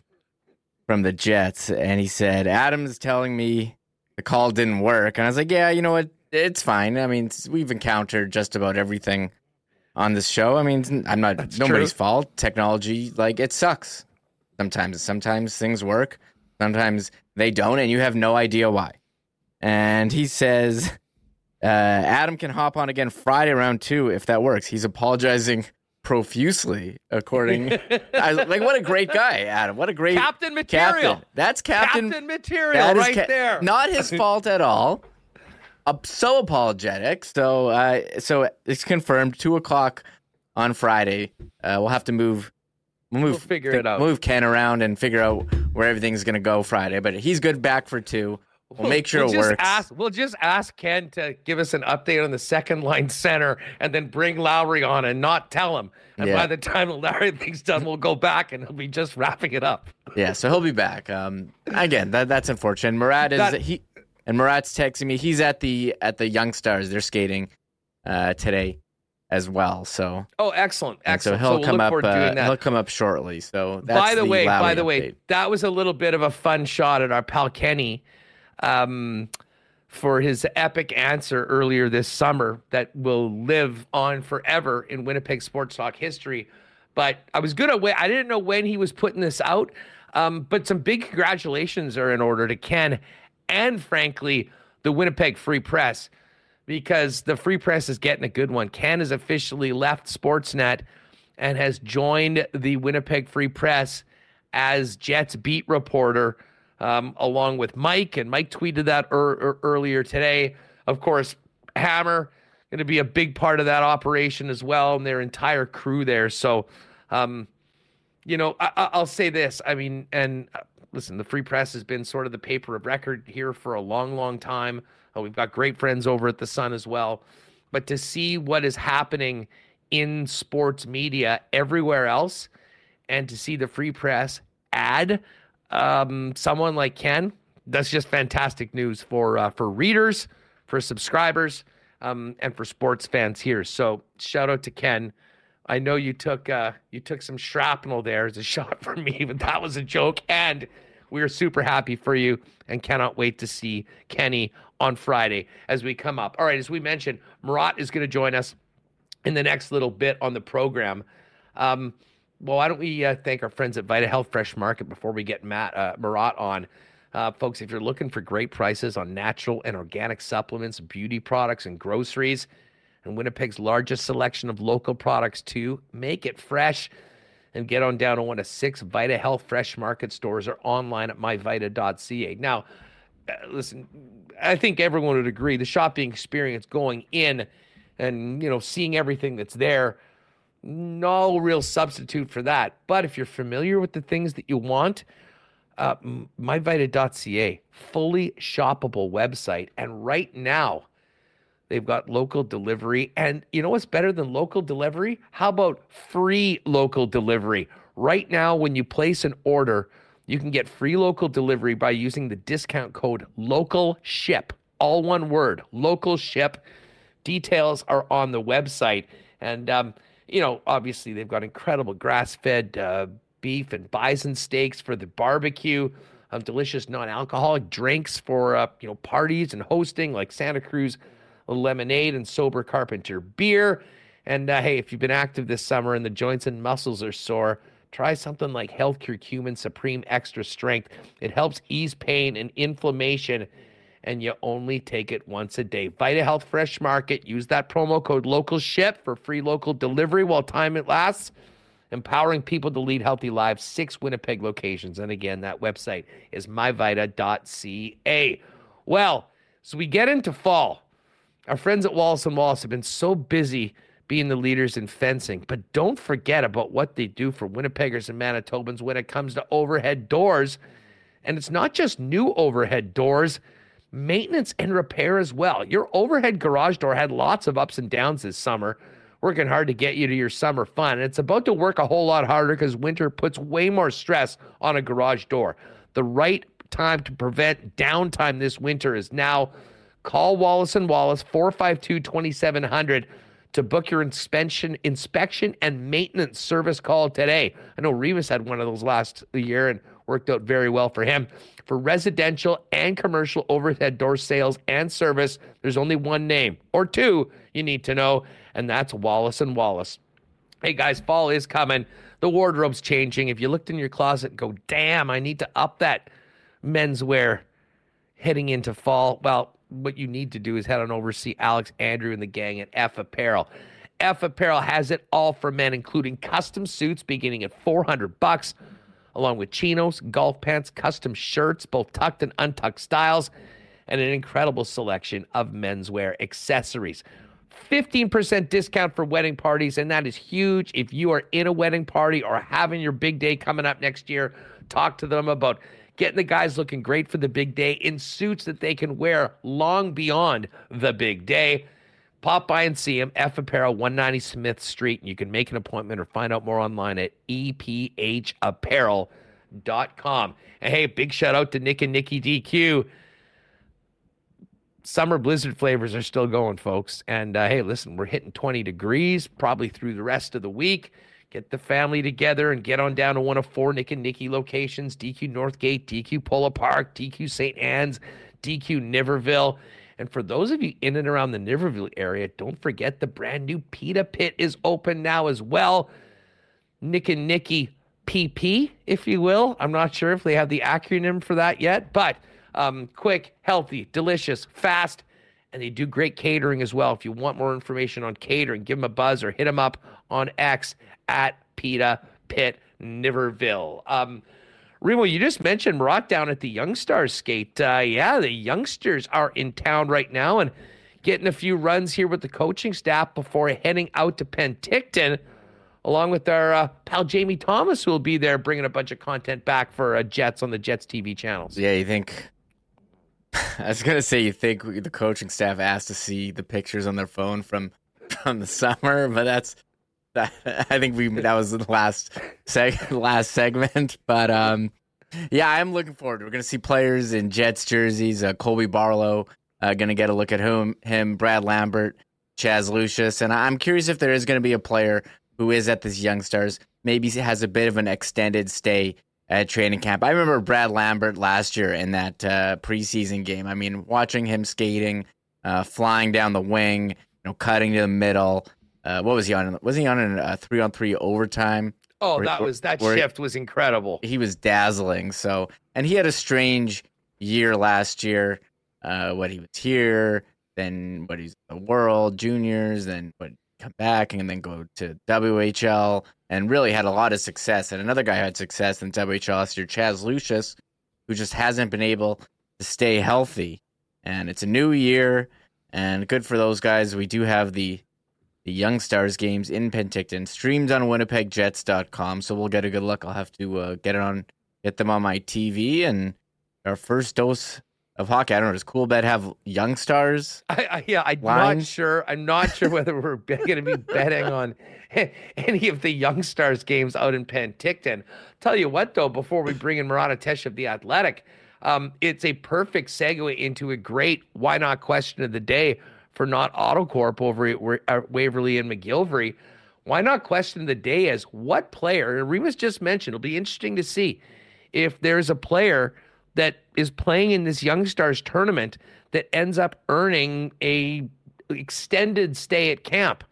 from the Jets, and he said, Adam's telling me the call didn't work. And I was like, yeah, you know what? It's fine. I mean, we've encountered just about everything on this show. I mean, I'm not That's nobody's true. fault. Technology, like, it sucks sometimes. Sometimes things work. Sometimes they don't, and you have no idea why. And he says, uh, Adam can hop on again Friday round two if that works. He's apologizing profusely, according. I, like, what a great guy, Adam. What a great captain material. Captain. That's captain, captain material right ca- there. Not his fault at all. I'm so apologetic. So, uh, so it's confirmed two o'clock on Friday. Uh, we'll have to move. We'll move, we'll figure th- it out. Move Ken around and figure out where everything's going to go Friday. But he's good back for two. We'll, we'll make sure we'll it just works. Ask, we'll just ask Ken to give us an update on the second line center and then bring Lowry on and not tell him. And yeah. by the time Lowry thinks done, we'll go back and he'll be just wrapping it up. Yeah, so he'll be back. Um, again, that, that's unfortunate. Murat is... That, he. And Murat's texting me. He's at the at the Young Stars. They're skating uh, today as well. So oh, excellent, excellent. And so he'll so we'll come up. Uh, he'll come up shortly. So that's by the, the way, Lowry by the update. way, that was a little bit of a fun shot at our pal Kenny um, for his epic answer earlier this summer that will live on forever in Winnipeg Sports Talk history. But I was gonna wait. I didn't know when he was putting this out. Um, but some big congratulations are in order to Ken. And frankly, the Winnipeg Free Press, because the Free Press is getting a good one. Ken has officially left Sportsnet and has joined the Winnipeg Free Press as Jets beat reporter, um, along with Mike. And Mike tweeted that er- er- earlier today. Of course, Hammer going to be a big part of that operation as well, and their entire crew there. So, um, you know, I- I'll say this. I mean, and. Listen, the Free Press has been sort of the paper of record here for a long, long time. Uh, we've got great friends over at The Sun as well. But to see what is happening in sports media everywhere else and to see the Free Press add um, someone like Ken, that's just fantastic news for uh, for readers, for subscribers, um, and for sports fans here. So shout out to Ken. I know you took uh, you took some shrapnel there as a shot for me, but that was a joke. And we are super happy for you and cannot wait to see Kenny on Friday as we come up. All right, as we mentioned, Murat is going to join us in the next little bit on the program. Um, well, why don't we uh, thank our friends at Vita Health Fresh Market before we get Matt uh, Murat on. Uh, folks, if you're looking for great prices on natural and organic supplements, beauty products, and groceries, and Winnipeg's largest selection of local products too. Make it fresh and get on down to one of six Vita Health Fresh Market stores or online at my vita dot c a. Now, uh, listen, I think everyone would agree the shopping experience going in and, you know, seeing everything that's there, no real substitute for that. But if you're familiar with the things that you want, uh, my vita dot c a, fully shoppable website. And right now, they've got local delivery. And you know what's better than local delivery? How about free local delivery? Right now, when you place an order, you can get free local delivery by using the discount code LOCALSHIP. All one word, LOCALSHIP. Details are on the website. And, um, you know, obviously they've got incredible grass-fed uh, beef and bison steaks for the barbecue. Um, delicious non-alcoholic drinks for, uh, you know, parties and hosting like Santa Cruz lemonade and Sober Carpenter beer. And uh, hey, if you've been active this summer and the joints and muscles are sore, try something like Health Curcumin Supreme Extra Strength. It helps ease pain and inflammation, and you only take it once a day. Vita Health Fresh Market. Use that promo code LOCALSHIP for free local delivery while time it lasts. Empowering people to lead healthy lives. Six Winnipeg locations. And again, that website is my vita dot c a. Well, so we get into fall. Our friends at Wallace and Wallace have been so busy being the leaders in fencing. But don't forget about what they do for Winnipeggers and Manitobans when it comes to overhead doors. And it's not just new overhead doors, maintenance and repair as well. Your overhead garage door had lots of ups and downs this summer, working hard to get you to your summer fun. And it's about to work a whole lot harder because winter puts way more stress on a garage door. The right time to prevent downtime this winter is now. Call Wallace and Wallace, four five two, twenty-seven hundred, to book your inspection inspection and maintenance service call today. I know Remus had one of those last year and worked out very well for him. For residential and commercial overhead door sales and service, there's only one name or two you need to know, and that's Wallace and Wallace. Hey, guys, fall is coming. The wardrobe's changing. If you looked in your closet and go, damn, I need to up that menswear heading into fall, well, what you need to do is head on over to see Alex, Andrew, and the gang at F Apparel. F Apparel has it all for men, including custom suits beginning at four hundred bucks, along with chinos, golf pants, custom shirts, both tucked and untucked styles, and an incredible selection of menswear accessories. fifteen percent discount for wedding parties, and that is huge. If you are in a wedding party or having your big day coming up next year, talk to them about getting the guys looking great for the big day in suits that they can wear long beyond the big day. Pop by and see them, F Apparel, one ninety Smith Street. And you can make an appointment or find out more online at E P H apparel dot com. And hey, big shout out to Nick and Nikki D Q. Summer blizzard flavors are still going, folks. And uh, hey, listen, we're hitting twenty degrees probably through the rest of the week. Get the family together and get on down to one of four Nick and Nikki locations, D Q Northgate, D Q Polo Park, D Q Saint Anne's, D Q Niverville. And for those of you in and around the Niverville area, don't forget the brand new Pita Pit is open now as well. Nick and Nikki P P, if you will. I'm not sure if they have the acronym for that yet, but um, quick, healthy, delicious, fast. And they do great catering as well. If you want more information on catering, give them a buzz or hit them up on X at Pita Pit Niverville. Um, Remo, you just mentioned Murat down at the Young Stars skate. Uh, yeah, the youngsters are in town right now and getting a few runs here with the coaching staff before heading out to Penticton, along with our uh, pal Jamie Thomas, who will be there bringing a bunch of content back for uh, Jets on the Jets T V channels. Yeah, you think... I was going to say, you think the coaching staff asked to see the pictures on their phone from, from the summer, but that's, that, I think we, that was the last seg, last segment, but um, yeah, I'm looking forward. We're going to see players in Jets jerseys, uh, Colby Barlow, uh, going to get a look at whom, him, Brad Lambert, Chaz Lucius. And I'm curious if there is going to be a player who is at this Young Stars, maybe has a bit of an extended stay at training camp. I remember Brad Lambert last year in that uh, preseason game. I mean, watching him skating, uh, flying down the wing, you know, cutting to the middle. Uh, what was he on? Was he on a three-on-three overtime? Oh, or, that was that shift he, was incredible. He was dazzling. So, and he had a strange year last year. Uh, what he was here, then what he's in the World Juniors, then what come back and then go to W H L. And really had a lot of success. And another guy who had success in W H L last year, Chaz Lucius, who just hasn't been able to stay healthy. And it's a new year, and good for those guys. We do have the the Young Stars games in Penticton, streamed on winnipeg jets dot com. So we'll get a good look. I'll have to uh, get it on, get them on my T V. And our first dose of hockey. I don't know. Does Cool Bet have Young Stars? I, I, yeah, I'm lines? not sure. I'm not sure whether we're going to be betting on any of the Young Stars games out in Penticton. Tell you what, though, before we bring in Murat Ates of The Athletic, um, it's a perfect segue into a great why not question of the day for Not Autocorp over at Waverly and McGillivray. Why not question of the day is what player, and Remus just mentioned, it'll be interesting to see if there's a player that is playing in this Young Stars tournament that ends up earning a extended stay at camp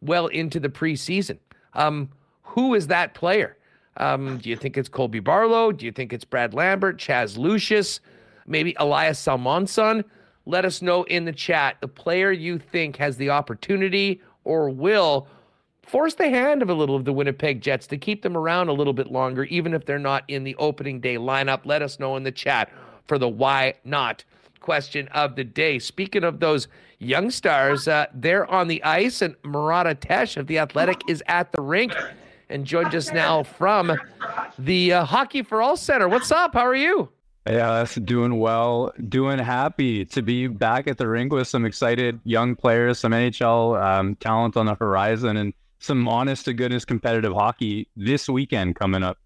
well into the preseason. Um, who is that player? Um, do you think it's Colby Barlow? Do you think it's Brad Lambert, Chaz Lucius, maybe Elias Salmonson? Let us know in the chat the player you think has the opportunity or will force the hand of a little of the Winnipeg Jets to keep them around a little bit longer, even if they're not in the opening day lineup. Let us know in the chat for the why not question of the day. Speaking of those young stars, uh, they're on the ice, and Murat Ates of The Athletic is at the rink and joined us now from the uh, Hockey for All Center. What's up? How are you? Yeah, that's doing well, doing happy to be back at the rink with some excited young players, some N H L um, talent on the horizon, and some honest-to-goodness competitive hockey this weekend coming up.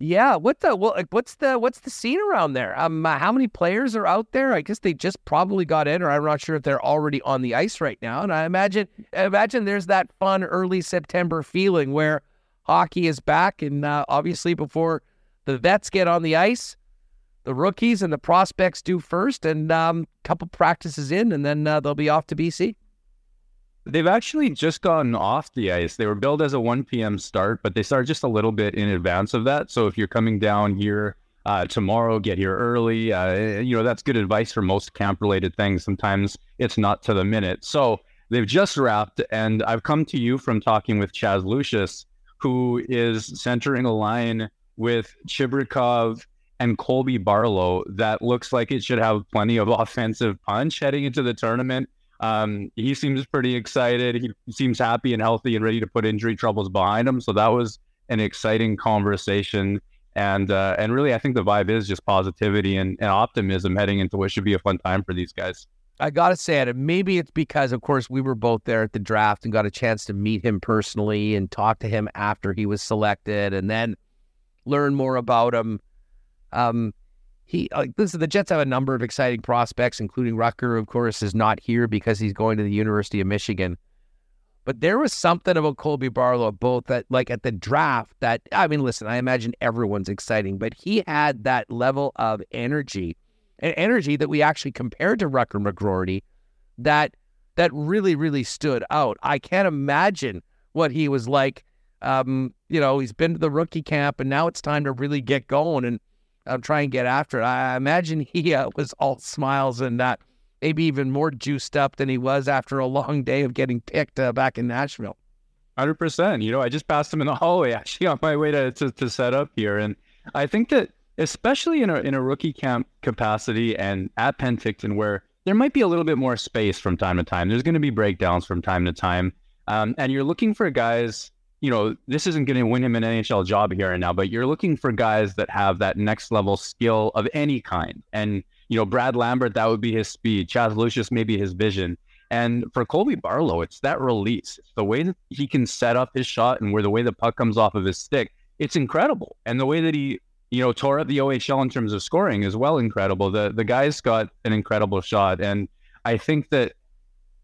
Yeah, what the well, like, what's the what's the scene around there? Um, uh, how many players are out there? I guess they just probably got in, or I'm not sure if they're already on the ice right now. And I imagine, imagine there's that fun early September feeling where hockey is back, and uh, obviously before the vets get on the ice, the rookies and the prospects do first, and a um, couple practices in, and then uh, they'll be off to B C. They've actually just gotten off the ice. They were billed as a one p.m. start, but they start just a little bit in advance of that. So if you're coming down here uh, tomorrow, get here early. Uh, you know, that's good advice for most camp-related things. Sometimes it's not to the minute. So they've just wrapped, and I've come to you from talking with Chaz Lucius, who is centering a line with Chibrikov and Colby Barlow that looks like it should have plenty of offensive punch heading into the tournament. Um, he seems pretty excited. He seems happy and healthy and ready to put injury troubles behind him. So that was an exciting conversation. And uh, and really, I think the vibe is just positivity and, and optimism heading into what should be a fun time for these guys. I got to say it. Maybe it's because, of course, we were both there at the draft and got a chance to meet him personally and talk to him after he was selected and then learn more about him. Um, he like listen, the Jets have a number of exciting prospects, including Rucker, of course, is not here because he's going to the University of Michigan. But there was something about Colby Barlow, both that like at the draft that, I mean, listen, I imagine everyone's exciting, but he had that level of energy, an energy that we actually compared to Rucker McGroarty that, that really, really stood out. I can't imagine what he was like. Um, you know, he's been to the rookie camp and now it's time to really get going and I'll try and get after it. I imagine he uh, was all smiles and uh, maybe even more juiced up than he was after a long day of getting picked uh, back in Nashville. one hundred percent. You know, I just passed him in the hallway actually on my way to, to, to set up here. And I think that especially in a, in a rookie camp capacity and at Penticton where there might be a little bit more space from time to time, there's going to be breakdowns from time to time. Um, and you're looking for guys... You know, this isn't going to win him an N H L job here and now, but you're looking for guys that have that next level skill of any kind. And, you know, Brad Lambert, that would be his speed. Chaz Lucius, maybe his vision. And for Colby Barlow, it's that release. It's the way that he can set up his shot and where the way the puck comes off of his stick. It's incredible. And the way that he, you know, tore up the O H L in terms of scoring is well incredible. The, the guy's got an incredible shot. And I think that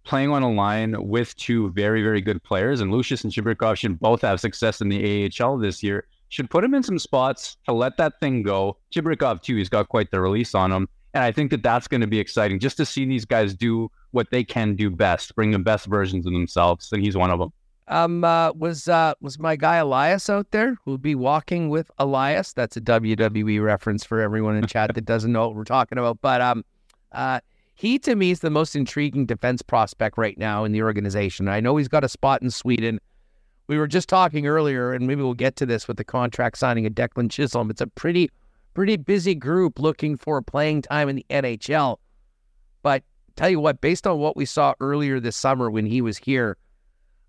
playing on a line with two very, very good players, and Lucius and Chibrikov should both have success in the A H L this year, should put him in some spots to let that thing go. Chibrikov, too, he's got quite the release on him. And I think that that's going to be exciting just to see these guys do what they can do best, bring the best versions of themselves, and he's one of them. Um, uh, was uh, was my guy Elias out there? We'll be walking with Elias. That's a W W E reference for everyone in chat that doesn't know what we're talking about. But um, uh. He, to me, is the most intriguing defense prospect right now in the organization. I know he's got a spot in Sweden. We were just talking earlier, and maybe we'll get to this with the contract signing of Declan Chisholm. It's a pretty, pretty busy group looking for playing time in the N H L. But tell you what, based on what we saw earlier this summer when he was here,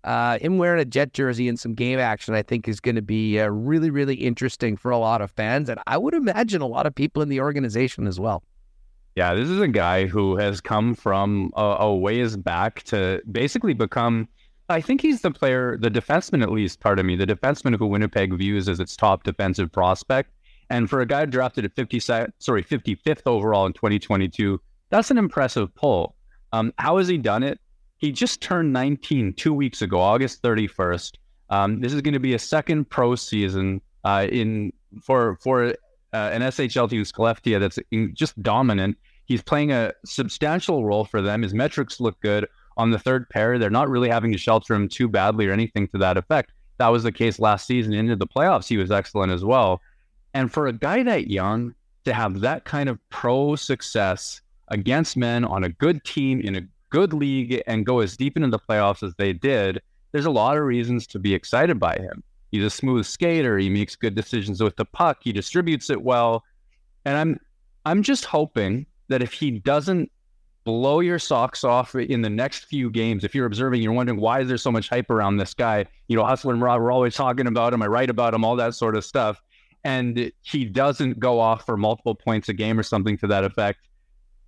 uh, him wearing a Jet jersey and some game action, I think, is going to be uh, really, really interesting for a lot of fans. And I would imagine a lot of people in the organization as well. Yeah, this is a guy who has come from a, a ways back to basically become, I think he's the player, the defenseman at least, pardon me, the defenseman who Winnipeg views as its top defensive prospect. And for a guy drafted at fifty, sorry, fifty-fifth overall in twenty twenty-two, that's an impressive pull. Um, how has he done it? He just turned nineteen two weeks ago, August thirty-first. Um, this is going to be a second pro season uh, in for for. Uh, an S H L team, Skellefteå, that's in, just dominant. He's playing a substantial role for them. His metrics look good on the third pair. They're not really having to shelter him too badly or anything to that effect. That was the case last season. Into the playoffs, he was excellent as well. And for a guy that young to have that kind of pro success against men on a good team in a good league and go as deep into the playoffs as they did, there's a lot of reasons to be excited by him. He's a smooth skater. He makes good decisions with the puck. He distributes it well. And I'm I'm just hoping that if he doesn't blow your socks off in the next few games, if you're observing, you're wondering, why is there so much hype around this guy? You know, Hustler and Murat were always talking about him. I write about him, all that sort of stuff. And he doesn't go off for multiple points a game or something to that effect.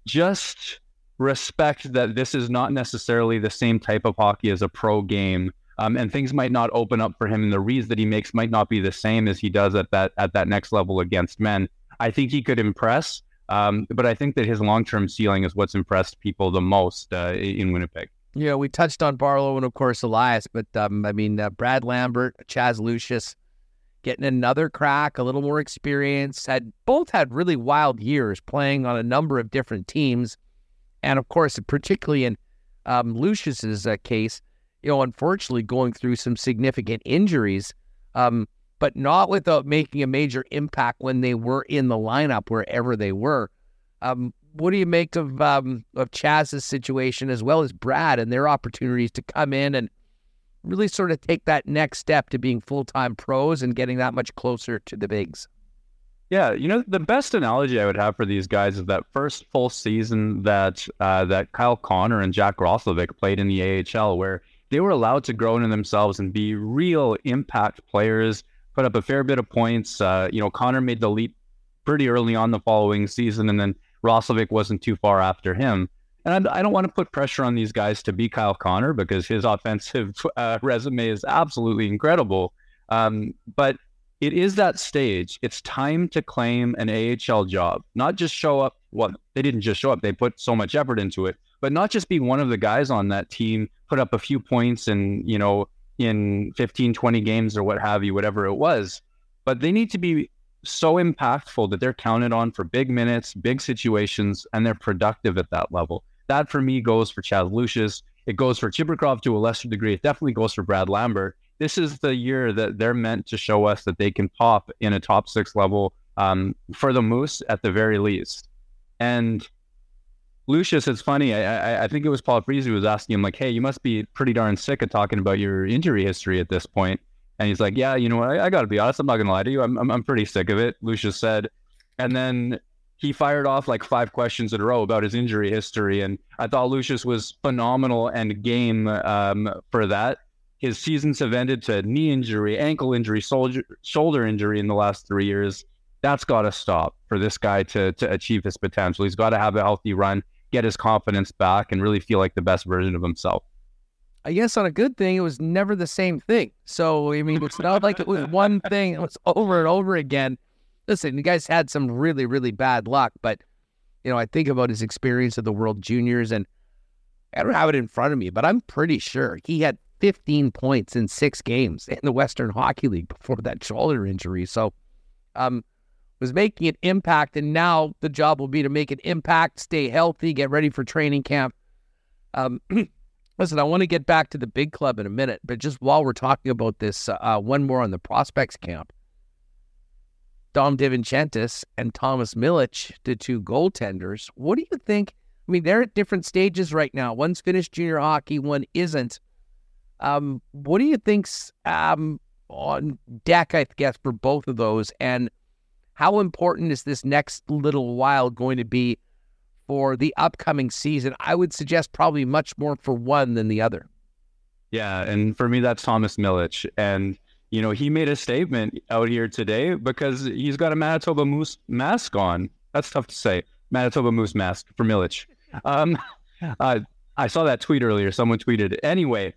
Just respect that this is not necessarily the same type of hockey as a pro game. Um, and things might not open up for him, and the reads that he makes might not be the same as he does at that at that next level against men. I think he could impress, um, but I think that his long-term ceiling is what's impressed people the most uh, in Winnipeg. You know, we touched on Barlow and, of course, Elias, but, um, I mean, uh, Brad Lambert, Chaz Lucius, getting another crack, a little more experience. Had both had really wild years playing on a number of different teams. And, of course, particularly in um, Lucius's uh, case, you know, unfortunately going through some significant injuries, um, but not without making a major impact when they were in the lineup, wherever they were. Um, what do you make of um, of Chaz's situation, as well as Brad and their opportunities to come in and really sort of take that next step to being full-time pros and getting that much closer to the bigs? Yeah, you know, the best analogy I would have for these guys is that first full season that uh, that Kyle Connor and Jack Roslovic played in the A H L, where they were allowed to grow into themselves and be real impact players, put up a fair bit of points. Uh, you know, Connor made the leap pretty early on the following season, and then Roslovic wasn't too far after him. And I, I don't want to put pressure on these guys to be Kyle Connor, because his offensive uh, resume is absolutely incredible. Um, but it is that stage. It's time to claim an A H L job, not just show up. Well, they didn't just show up. They put so much effort into it, but not just be one of the guys on that team, put up a few points and, you know, in fifteen, twenty games or what have you, whatever it was. But they need to be so impactful that they're counted on for big minutes, big situations, and they're productive at that level. That, for me, goes for Chaz Lucius. It goes for Chibrikov to a lesser degree. It definitely goes for Brad Lambert. This is the year that they're meant to show us that they can pop in a top six level, um, for the Moose at the very least. And Lucius, it's funny, I, I, I think it was Paul Freese who was asking him, like, hey, you must be pretty darn sick of talking about your injury history at this point. And he's like, yeah, you know what, I, I got to be honest, I'm not going to lie to you, I'm, I'm I'm pretty sick of it, Lucius said. And then he fired off like five questions in a row about his injury history, and I thought Lucius was phenomenal and game um, for that. His seasons have ended to knee injury, ankle injury, soldier, shoulder injury in the last three years. That's got to stop for this guy to to achieve his potential. He's got to have a healthy run, get his confidence back, and really feel like the best version of himself. I guess on a good thing, it was never the same thing. So, I mean, it's not like it was one thing. It was over and over again. Listen, the guy's had some really, really bad luck, but, you know, I think about his experience of the World Juniors, and I don't have it in front of me, but I'm pretty sure he had fifteen points in six games in the Western Hockey League before that shoulder injury. So, um, was making an impact, and now the job will be to make an impact, stay healthy, get ready for training camp. Um, listen, I want to get back to the big club in a minute, but just while we're talking about this, uh, one more on the prospects camp. Dom DeVincentis and Thomas Milic, the two goaltenders. What do you think? I mean, they're at different stages right now. One's finished junior hockey, one isn't. Um, what do you think's um, on deck, I guess, for both of those? And how important is this next little while going to be for the upcoming season? I would suggest probably much more for one than the other. Yeah, and for me, that's Thomas Milic. And, you know, he made a statement out here today because he's got a Manitoba Moose mask on. That's tough to say. Manitoba Moose mask for Milic. Um, uh, I saw that tweet earlier. Someone tweeted. Anyway,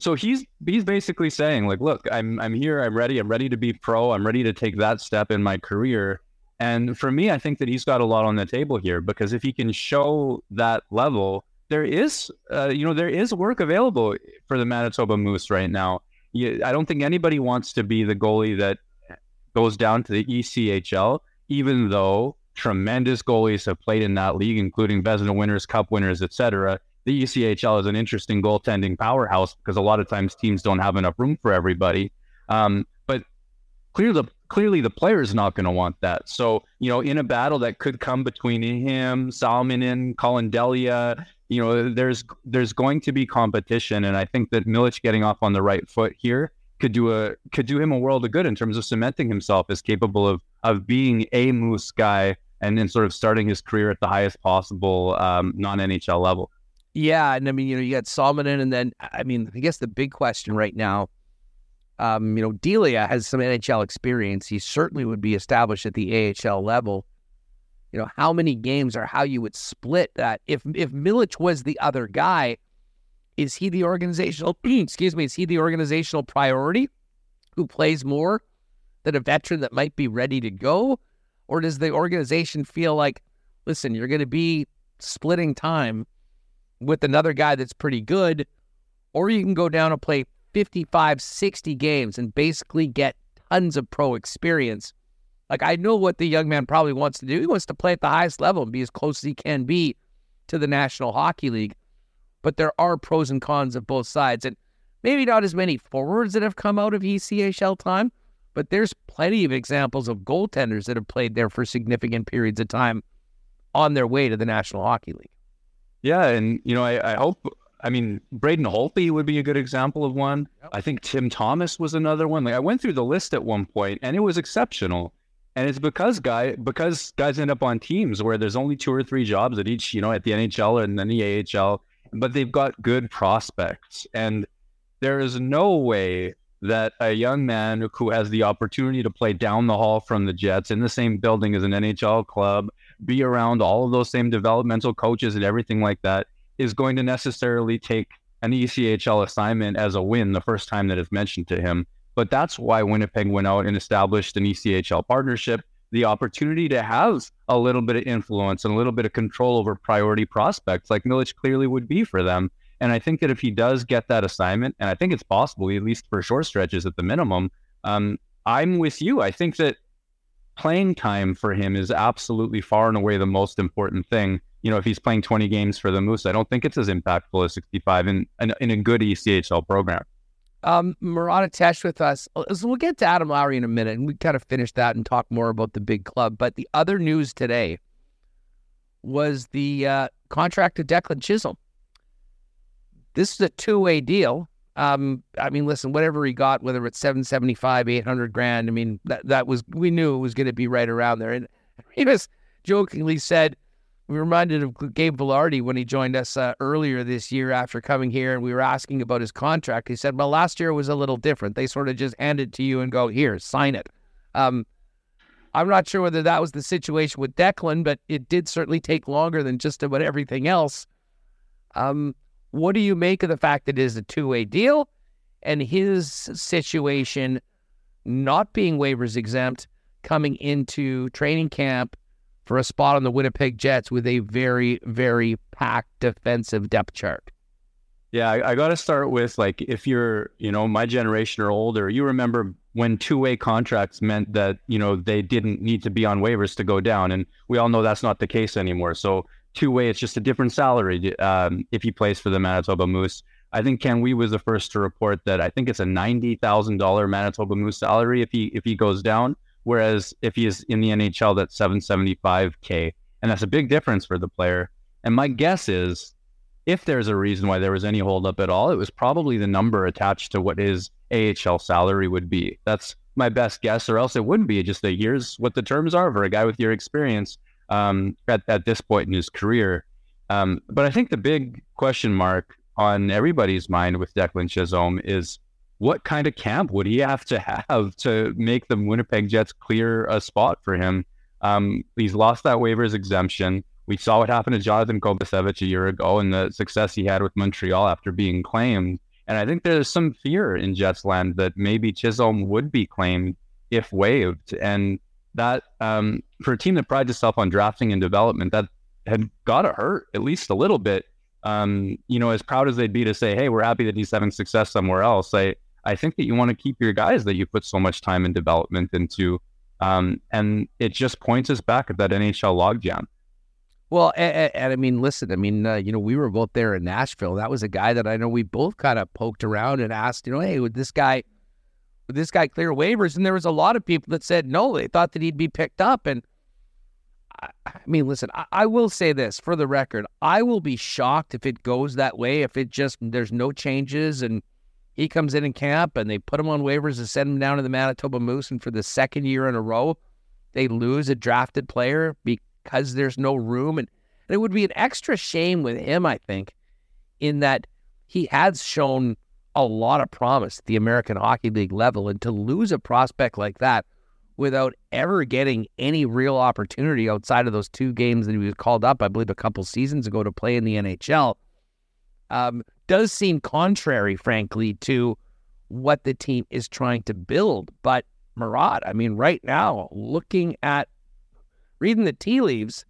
so he's he's basically saying, like, look, I'm I'm here, I'm ready, I'm ready to be pro, I'm ready to take that step in my career. And for me, I think that he's got a lot on the table here, because if he can show that level, there is, uh, you know, there is work available for the Manitoba Moose right now. You, I don't think anybody wants to be the goalie that goes down to the E C H L, even though tremendous goalies have played in that league, including Vezina winners, Cup winners, et cetera. The E C H L is an interesting goaltending powerhouse because a lot of times teams don't have enough room for everybody. Um, but clearly, clearly the player is not going to want that. So, you know, in a battle that could come between him, Salminen, Colin Delia, you know, there's there's going to be competition. And I think that Milic getting off on the right foot here could do a could do him a world of good in terms of cementing himself as capable of of being a Moose guy and then sort of starting his career at the highest possible um, non-N H L level. Yeah, and I mean, you know, you got Salmonen, and then, I mean, I guess the big question right now, um, you know, Delia has some N H L experience. He certainly would be established at the A H L level. You know, how many games or how you would split that? If if Milic was the other guy, is he the organizational, excuse me, is he the organizational priority who plays more than a veteran that might be ready to go? Or does the organization feel like, listen, you're going to be splitting time with another guy that's pretty good, or you can go down and play fifty-five, sixty games and basically get tons of pro experience? Like, I know what the young man probably wants to do. He wants to play at the highest level and be as close as he can be to the National Hockey League. But there are pros and cons of both sides. And maybe not as many forwards that have come out of E C H L time, but there's plenty of examples of goaltenders that have played there for significant periods of time on their way to the National Hockey League. Yeah, and, you know, I, I hope... I mean, Braden Holtby would be a good example of one. Yep. I think Tim Thomas was another one. Like, I went through the list at one point, and it was exceptional. And it's because guy because guys end up on teams where there's only two or three jobs at each, you know, at the N H L and then the A H L, but they've got good prospects. And there is no way that a young man who has the opportunity to play down the hall from the Jets in the same building as an N H L club, be around all of those same developmental coaches and everything like that, is going to necessarily take an E C H L assignment as a win the first time that it's mentioned to him. But that's why Winnipeg went out and established an E C H L partnership, the opportunity to have a little bit of influence and a little bit of control over priority prospects like Milic clearly would be for them. And I think that if he does get that assignment, and I think it's possible, at least for short stretches at the minimum, um, I'm with you. I think that playing time for him is absolutely far and away the most important thing. You know, if he's playing twenty games for the Moose, I don't think it's as impactful as sixty-five in in, in a good E C H L program. Um, Murat Ates with us. So we'll get to Adam Lowry in a minute, and we kind of finish that and talk more about the big club. But the other news today was the uh, contract to Declan Chisholm. This is a two-way deal. Um, I mean, listen, whatever he got, whether it's seven seventy-five, eight hundred grand, I mean, that that was, we knew it was going to be right around there. And Remus jokingly said, we were reminded of Gabe Velarde when he joined us uh, earlier this year after coming here, and we were asking about his contract. He said, well, last year was a little different. They sort of just hand it to you and go, here, sign it. Um, I'm not sure whether that was the situation with Declan, but it did certainly take longer than just about everything else. Um, what do you make of the fact that it is a two-way deal and his situation not being waivers exempt coming into training camp for a spot on the Winnipeg Jets with a very, very packed defensive depth chart? Yeah, I, I got to start with, like, if you're, you know, my generation or older, you remember when two-way contracts meant that, you know, they didn't need to be on waivers to go down. And we all know that's not the case anymore. So two-way, it's just a different salary um, if he plays for the Manitoba Moose. I think Ken Wee was the first to report that I think it's a ninety thousand dollars Manitoba Moose salary if he if he goes down. Whereas if he is in the N H L, that's seven seventy-five K, and that's a big difference for the player. And my guess is, if there's a reason why there was any holdup at all, it was probably the number attached to what his A H L salary would be. That's my best guess, or else it wouldn't be. Just that here's what the terms are for a guy with your experience um, at, at this point in his career. Um, but I think the big question mark on everybody's mind with Declan Chisholm is, what kind of camp would he have to have to make the Winnipeg Jets clear a spot for him? Um, he's lost that waivers exemption. We saw what happened to Jonathan Kovacevic a year ago and the success he had with Montreal after being claimed. And I think there's some fear in Jets land that maybe Chisholm would be claimed if waived. And that, um, for a team that prides itself on drafting and development, that had got to hurt at least a little bit. Um, you know, as proud as they'd be to say, hey, we're happy that he's having success somewhere else, I, I think that you want to keep your guys that you put so much time and development into. Um, and it just points us back at that N H L logjam. Well, and, and I mean, listen, I mean, uh, you know, we were both there in Nashville. That was a guy that I know we both kind of poked around and asked, you know, hey, would this guy, would this guy clear waivers? And there was a lot of people that said no, they thought that he'd be picked up. And I, I mean, listen, I, I will say this for the record. I will be shocked if it goes that way, if it just, there's no changes and he comes in in camp and they put him on waivers and send him down to the Manitoba Moose. And for the second year in a row, they lose a drafted player be- because there's no room. And, and it would be an extra shame with him, I think, in that he has shown a lot of promise at the American Hockey League level. And to lose a prospect like that without ever getting any real opportunity outside of those two games that he was called up, I believe, a couple seasons ago to play in the N H L, um, does seem contrary, frankly, to what the team is trying to build. But Murat, I mean, right now, looking at, reading the tea leaves,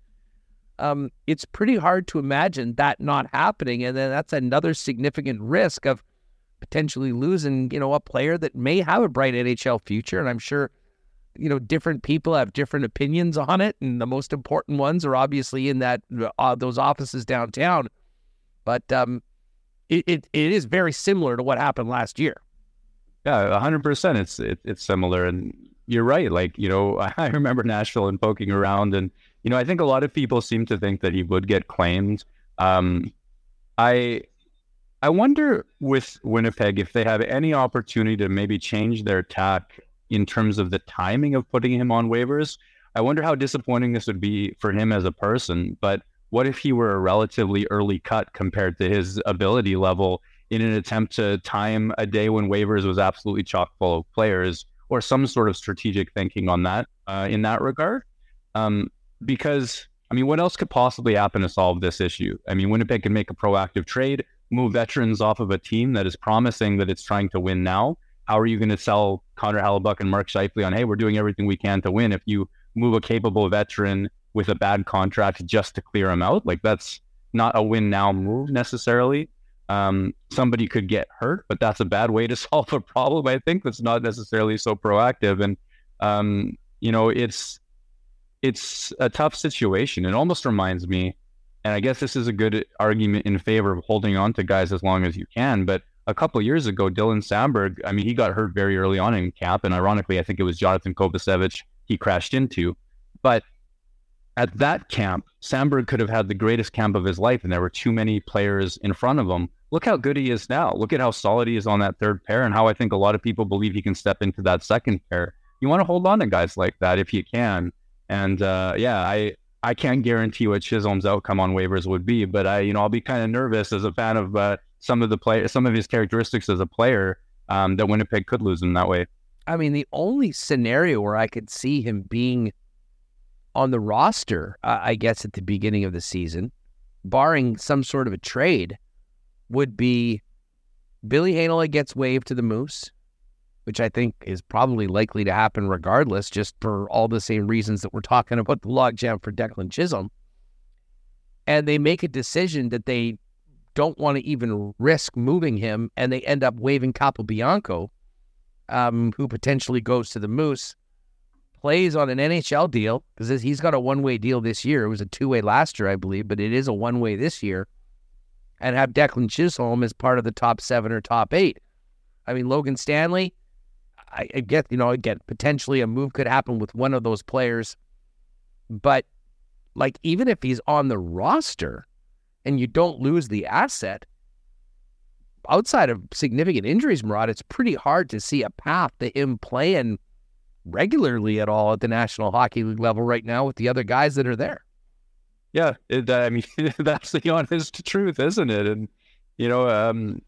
um, it's pretty hard to imagine that not happening. And then that's another significant risk of potentially losing, you know, a player that may have a bright N H L future. And I'm sure, you know, different people have different opinions on it. And the most important ones are obviously in that uh, those offices downtown. But um, it, it it is very similar to what happened last year. Yeah, one hundred percent. It's it, it's similar. And you're right. Like, you know, I remember Nashville and poking around. And, you know, I think a lot of people seem to think that he would get claimed. Um, I I wonder with Winnipeg if they have any opportunity to maybe change their tack in terms of the timing of putting him on waivers. I wonder how disappointing this would be for him as a person. But what if he were a relatively early cut compared to his ability level in an attempt to time a day when waivers was absolutely chock full of players, or some sort of strategic thinking on that uh, in that regard? Um, because, I mean, what else could possibly happen to solve this issue? I mean, Winnipeg can make a proactive trade, move veterans off of a team that is promising that it's trying to win now. How are you going to sell Connor Hellebuyck and Mark Scheifele on, hey, we're doing everything we can to win, if you move a capable veteran with a bad contract just to clear him out? Like, that's not a win now move necessarily. Um, somebody could get hurt, but that's a bad way to solve a problem, I think, that's not necessarily so proactive. And, um, you know, it's it's a tough situation. It almost reminds me, and I guess this is a good argument in favor of holding on to guys as long as you can, but a couple of years ago, Dylan Samberg, I mean, he got hurt very early on in camp, and ironically, I think it was Jonathan Kovacevic he crashed into. But at that camp, Samberg could have had the greatest camp of his life, and there were too many players in front of him. Look how good he is now. Look at how solid he is on that third pair, and how I think a lot of people believe he can step into that second pair. You want to hold on to guys like that if you can. And uh, yeah, I I can't guarantee what Chisholm's outcome on waivers would be, but I you know I'll be kind of nervous as a fan of uh, some of the player, some of his characteristics as a player, um, that Winnipeg could lose him that way. I mean, the only scenario where I could see him being on the roster, uh, I guess, at the beginning of the season, barring some sort of a trade, would be Ville Heinola gets waived to the Moose, which I think is probably likely to happen regardless, just for all the same reasons that we're talking about the logjam for Declan Chisholm. And they make a decision that they don't want to even risk moving him, and they end up waiving Capobianco, um, who potentially goes to the Moose, plays on an N H L deal, because he's got a one-way deal this year. It was a two-way last year, I believe, but it is a one-way this year, and have Declan Chisholm as part of the top seven or top eight. I mean, Logan Stanley, I, I get, you know, again, potentially a move could happen with one of those players, but, like, even if he's on the roster and you don't lose the asset, outside of significant injuries, Murat, it's pretty hard to see a path to him playing regularly at all at the National Hockey League level right now with the other guys that are there. Yeah, it, I mean, that's the honest truth, isn't it? And, you know, um,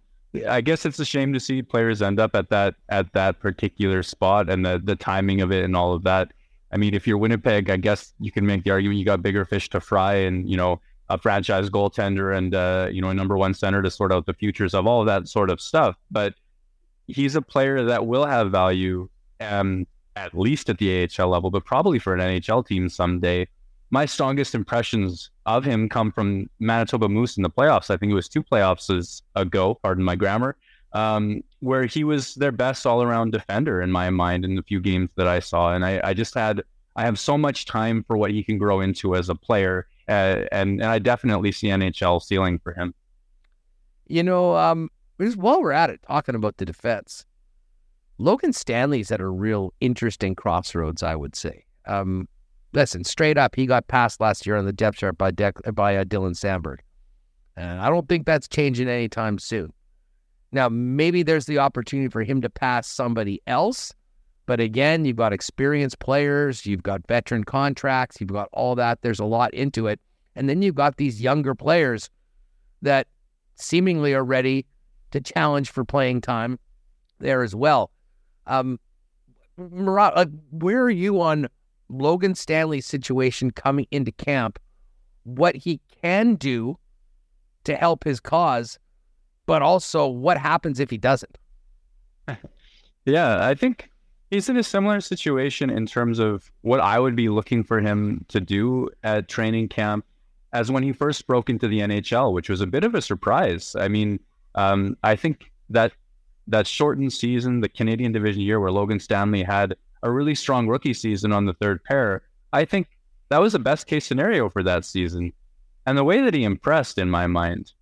I guess it's a shame to see players end up at that at that particular spot, and the, the timing of it and all of that. I mean, if you're Winnipeg, I guess you can make the argument you got bigger fish to fry, and, you know, a franchise goaltender and, uh, you know, a number one center to sort out the futures of all of that sort of stuff. But he's a player that will have value, um, at least at the A H L level, but probably for an N H L team someday. My strongest impressions of him come from Manitoba Moose in the playoffs. I think it was two playoffs ago, pardon my grammar, um, where he was their best all-around defender in my mind in the few games that I saw. And I, I just had, I have so much time for what he can grow into as a player. Uh, and, and I definitely see N H L ceiling for him. You know, um, just while we're at it, talking about the defense, Logan Stanley's at a real interesting crossroads, I would say. Um, listen, straight up, he got passed last year on the depth chart by Dec- by uh, Dylan Samberg. And I don't think that's changing anytime soon. Now, maybe there's the opportunity for him to pass somebody else, But again, you've got experienced players, you've got veteran contracts, you've got all that. There's a lot into it. And then you've got these younger players that seemingly are ready to challenge for playing time there as well. Um, Murat, uh, where are you on Logan Stanley's situation coming into camp, what he can do to help his cause, but also what happens if he doesn't? Yeah, I think he's in a similar situation in terms of what I would be looking for him to do at training camp as when he first broke into the N H L, which was a bit of a surprise. I mean, um, I think that that shortened season, the Canadian division year where Logan Stanley had a really strong rookie season on the third pair, I think that was the best case scenario for that season. And the way that he impressed, in my mind,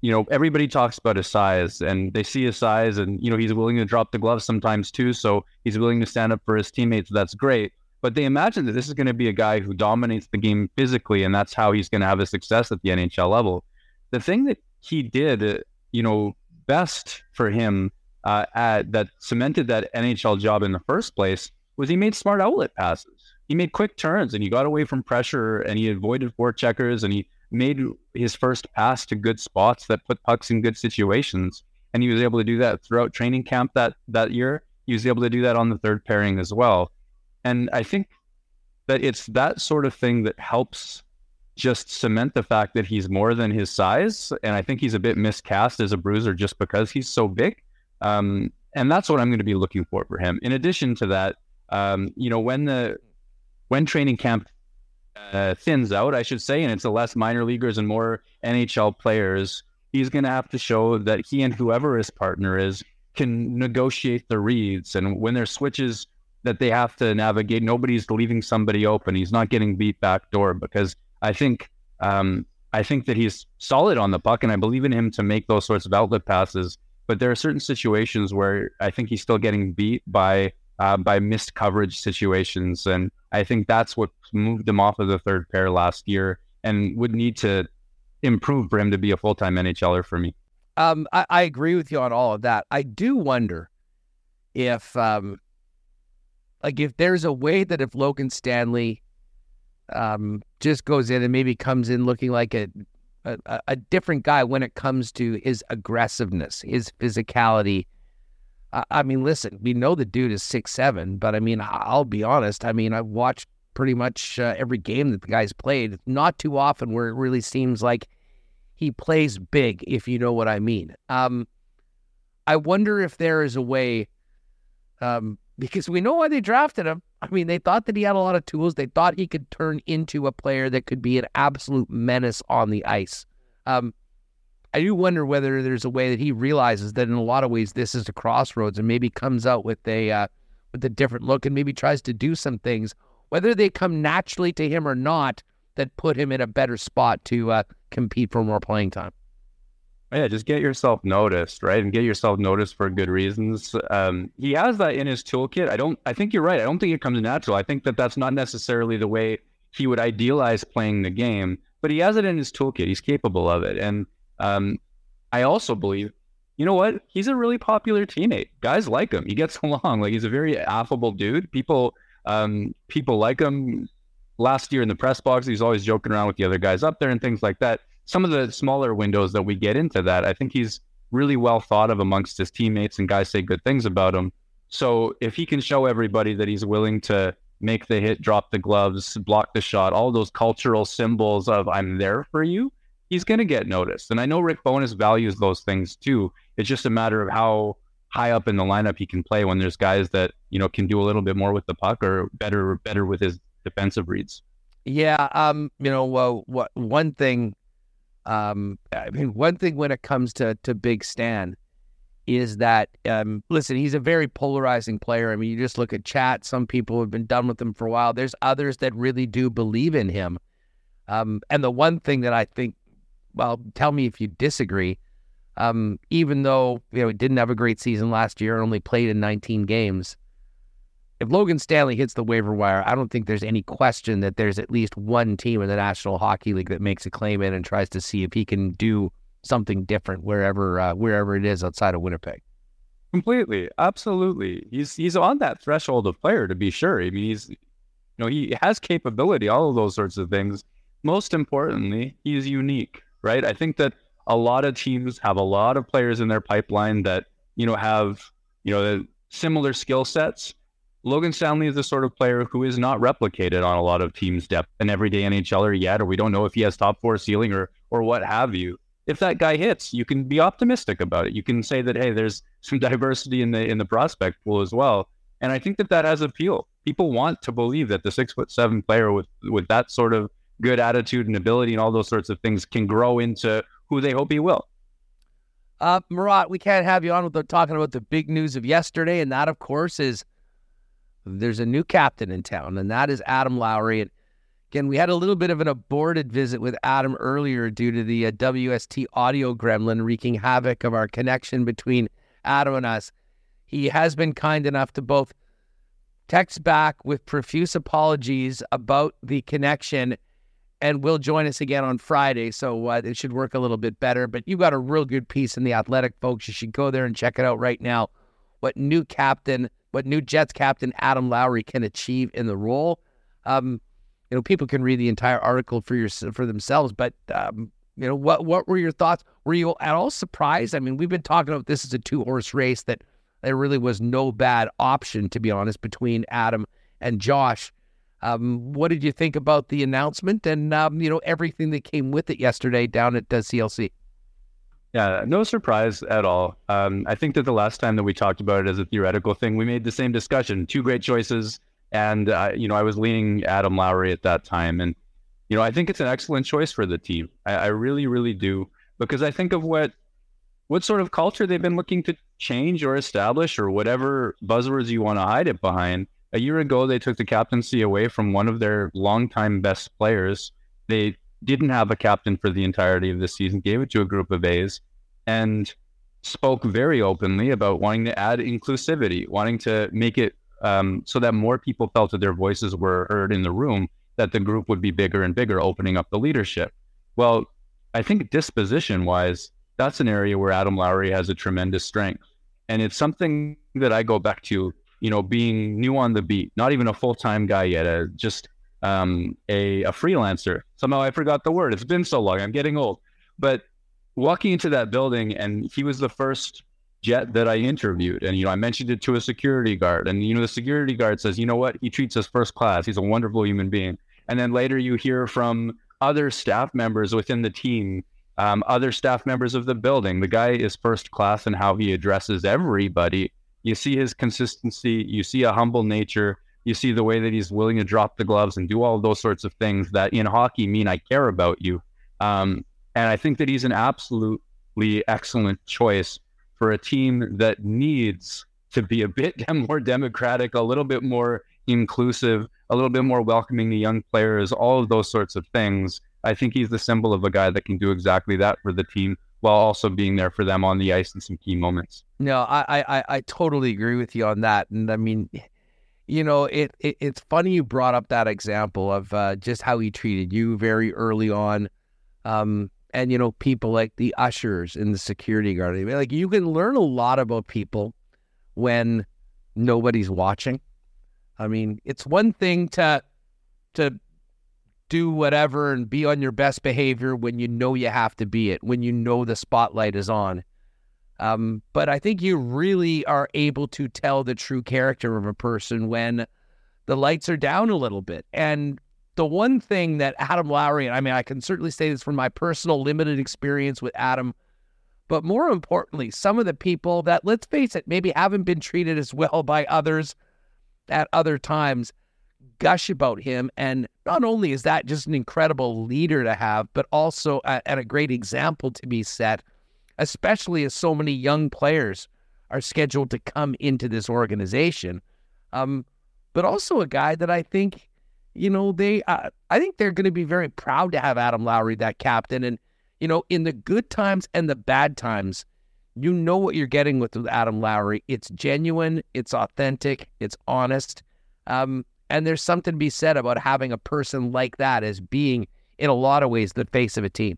you know, everybody talks about his size and they see his size and, you know, he's willing to drop the gloves sometimes too. So he's willing to stand up for his teammates. That's great. But they imagine that this is going to be a guy who dominates the game physically, and that's how he's going to have a success at the N H L level. The thing that he did, you know, best for him uh, at, that cemented that N H L job in the first place was he made smart outlet passes. He made quick turns and he got away from pressure and he avoided forecheckers and he made his first pass to good spots that put pucks in good situations. And he was able to do that throughout training camp that, that year. He was able to do that on the third pairing as well. And I think that it's that sort of thing that helps just cement the fact that he's more than his size. And I think he's a bit miscast as a bruiser just because he's so big. Um, and that's what I'm going to be looking for for him. In addition to that, um, you know, when the, when training camp Uh, thins out, I should say, and it's a less minor leaguers and more N H L players, he's going to have to show that he and whoever his partner is can negotiate the reads. And when there's switches that they have to navigate, nobody's leaving somebody open. He's not getting beat back door, because I think um, I think that he's solid on the puck, and I believe in him to make those sorts of outlet passes. But there are certain situations where I think he's still getting beat by Uh, by missed coverage situations. And I think that's what moved him off of the third pair last year and would need to improve for him to be a full-time N H L er for me. Um, I, I agree with you on all of that. I do wonder if, um, like, if there's a way that if Logan Stanley um, just goes in and maybe comes in looking like a, a, a different guy when it comes to his aggressiveness, his physicality. I mean, listen, we know the dude is six seven, but I mean, I'll be honest. I mean, I've watched pretty much uh, every game that the guy's played. Not too often where it really seems like he plays big, if you know what I mean. Um, I wonder if there is a way, um, because we know why they drafted him. I mean, they thought that he had a lot of tools. They thought he could turn into a player that could be an absolute menace on the ice. Um I do wonder whether there's a way that he realizes that in a lot of ways this is a crossroads, and maybe comes out with a uh, with a different look and maybe tries to do some things, whether they come naturally to him or not, that put him in a better spot to uh, compete for more playing time. Yeah, just get yourself noticed, right? And get yourself noticed for good reasons. Um, he has that in his toolkit. I don't. I think you're right. I don't think it comes natural. I think that that's not necessarily the way he would idealize playing the game, but he has it in his toolkit. He's capable of it, and Um, I also believe, you know what? He's a really popular teammate. Guys like him. He gets along. Like, he's a very affable dude. People, um, people like him. Last year in the press box, he's always joking around with the other guys up there and things like that. Some of the smaller windows that we get into that, I think he's really well thought of amongst his teammates, and guys say good things about him. So if he can show everybody that he's willing to make the hit, drop the gloves, block the shot, all those cultural symbols of I'm there for you, he's going to get noticed. And I know Rick Bowness values those things too. It's just a matter of how high up in the lineup he can play when there's guys that, you know, can do a little bit more with the puck or better better with his defensive reads. Yeah, um, you know, well, what one thing, um, I mean, one thing when it comes to to Big Stan is that, um, listen, he's a very polarizing player. I mean, you just look at chat. Some people have been done with him for a while. There's others that really do believe in him. Um, and the one thing that I think, well, tell me if you disagree. Um, even though, you know, he didn't have a great season last year and only played in nineteen games, if Logan Stanley hits the waiver wire, I don't think there's any question that there's at least one team in the National Hockey League that makes a claim in and tries to see if he can do something different wherever uh, wherever it is outside of Winnipeg. Completely, absolutely. He's he's on that threshold of player, to be sure. I mean, he's, you know, he has capability, all of those sorts of things. Most importantly, he's unique, right? I think that a lot of teams have a lot of players in their pipeline that, you know, have, you know, similar skill sets. Logan Stanley is the sort of player who is not replicated on a lot of teams' depth, an everyday N H L er yet, or we don't know if he has top four ceiling or or what have you. If that guy hits, you can be optimistic about it. You can say that, hey, there's some diversity in the in the prospect pool as well. And I think that that has appeal. People want to believe that the six foot seven player with with that sort of good attitude and ability and all those sorts of things can grow into who they hope he will. Uh, Murat, we can't have you on without talking about the big news of yesterday, and that, of course, is there's a new captain in town, and that is Adam Lowry. And again, we had a little bit of an aborted visit with Adam earlier due to the uh, W S T audio gremlin wreaking havoc of our connection between Adam and us. He has been kind enough to both text back with profuse apologies about the connection and will join us again on Friday, so uh, it should work a little bit better. But you got a real good piece in The Athletic, folks. You should go there and check it out right now. What new captain, what new Jets captain Adam Lowry can achieve in the role. Um, you know, people can read the entire article for your, for themselves, but, um, you know, what what were your thoughts? Were you at all surprised? I mean, we've been talking about this is a two-horse race, that there really was no bad option, to be honest, between Adam and Josh. Um, what did you think about the announcement and, um, you know, everything that came with it yesterday down at uh, C L C? Yeah, no surprise at all. Um, I think that the last time that we talked about it as a theoretical thing, we made the same discussion, two great choices. And, uh, you know, I was leaning Adam Lowry at that time. And, you know, I think it's an excellent choice for the team. I, I really, really do, because I think of what, what sort of culture they've been looking to change or establish or whatever buzzwords you want to hide it behind. A year ago, they took the captaincy away from one of their longtime best players. They didn't have a captain for the entirety of the season, gave it to a group of A's, and spoke very openly about wanting to add inclusivity, wanting to make it um, so that more people felt that their voices were heard in the room, that the group would be bigger and bigger, opening up the leadership. Well, I think disposition-wise, that's an area where Adam Lowry has a tremendous strength. And it's something that I go back to, you know, being new on the beat, not even a full-time guy yet, uh, just um, a, a freelancer. Somehow I forgot the word. It's been so long. I'm getting old. But walking into that building, and he was the first Jet that I interviewed. And, you know, I mentioned it to a security guard. And, you know, the security guard says, you know what? He treats us first class. He's a wonderful human being. And then later you hear from other staff members within the team, um, other staff members of the building. The guy is first class in how he addresses everybody. You see his consistency, you see a humble nature, you see the way that he's willing to drop the gloves and do all those sorts of things that in hockey mean I care about you. Um, and I think that he's an absolutely excellent choice for a team that needs to be a bit more democratic, a little bit more inclusive, a little bit more welcoming to young players, all of those sorts of things. I think he's the symbol of a guy that can do exactly that for the team, while also being there for them on the ice in some key moments. No, I I, I totally agree with you on that. And I mean, you know, it, it it's funny you brought up that example of uh, just how he treated you very early on. Um, and, you know, people like the ushers and the security guard. I mean, like, you can learn a lot about people when nobody's watching. I mean, it's one thing to to... do whatever and be on your best behavior when you know you have to be it, when you know the spotlight is on. Um, but I think you really are able to tell the true character of a person when the lights are down a little bit. And the one thing that Adam Lowry, and I mean, I can certainly say this from my personal limited experience with Adam, but more importantly, some of the people that, let's face it, maybe haven't been treated as well by others at other times, gush about him. And not only is that just an incredible leader to have, but also a, and a great example to be set, especially as so many young players are scheduled to come into this organization. Um, but also a guy that I think, you know, they, uh, I think they're going to be very proud to have Adam Lowry, that captain. And, you know, in the good times and the bad times, you know what you're getting with Adam Lowry. It's genuine, it's authentic, it's honest. Um, And there's something to be said about having a person like that as being, in a lot of ways, the face of a team.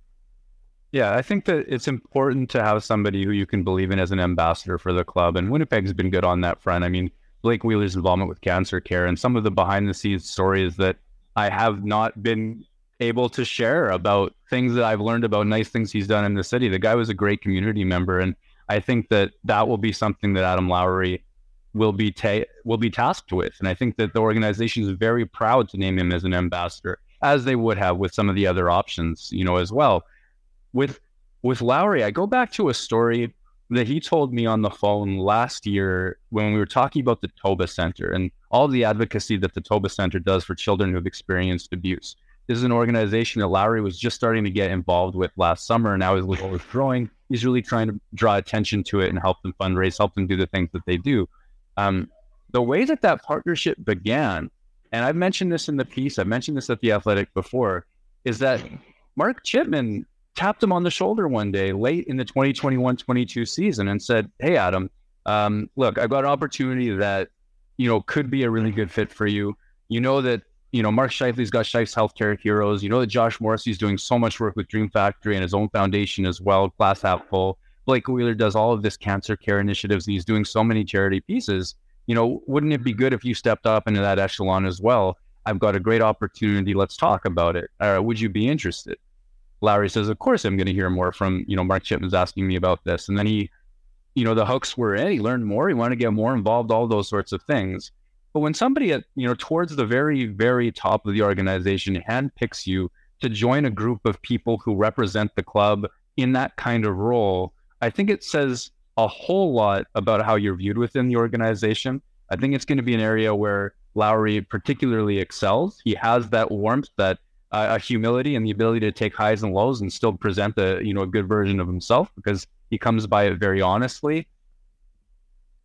Yeah, I think that it's important to have somebody who you can believe in as an ambassador for the club, and Winnipeg's been good on that front. I mean, Blake Wheeler's involvement with cancer care and some of the behind-the-scenes stories that I have not been able to share about things that I've learned about nice things he's done in the city. The guy was a great community member, and I think that that will be something that Adam Lowry will be ta- will be tasked with. And I think that the organization is very proud to name him as an ambassador, as they would have with some of the other options, you know, as well. With with Lowry, I go back to a story that he told me on the phone last year when we were talking about the Toba Center and all the advocacy that the Toba Center does for children who have experienced abuse. This is an organization that Lowry was just starting to get involved with last summer, and now is overgrowing. He's really trying to draw attention to it and help them fundraise, help them do the things that they do. Um, the way that that partnership began, and I've mentioned this in the piece, I've mentioned this at The Athletic before, is that Mark Chipman tapped him on the shoulder one day late in the twenty twenty-one twenty-two season and said, hey, Adam, um, look, I've got an opportunity that, you know, could be a really good fit for you. You know that, you know, Mark Scheifele's got Scheife's Healthcare Heroes. You know that Josh Morrissey's doing so much work with Dream Factory and his own foundation as well, Glass Half Full. Blake Wheeler does all of this cancer care initiatives, and he's doing so many charity pieces. You know, wouldn't it be good if you stepped up into that echelon as well? I've got a great opportunity. Let's talk about it. Uh, would you be interested? Lowry says, of course I'm going to hear more from, you know, Mark Chipman's asking me about this. And then he, you know, the hooks were in, he learned more, he wanted to get more involved, all those sorts of things. But when somebody at, you know, towards the very, very top of the organization handpicks you to join a group of people who represent the club in that kind of role, I think it says a whole lot about how you're viewed within the organization. I think it's going to be an area where Lowry particularly excels. He has that warmth, that Uh, a humility, and the ability to take highs and lows and still present a, you know, a good version of himself, because he comes by it very honestly.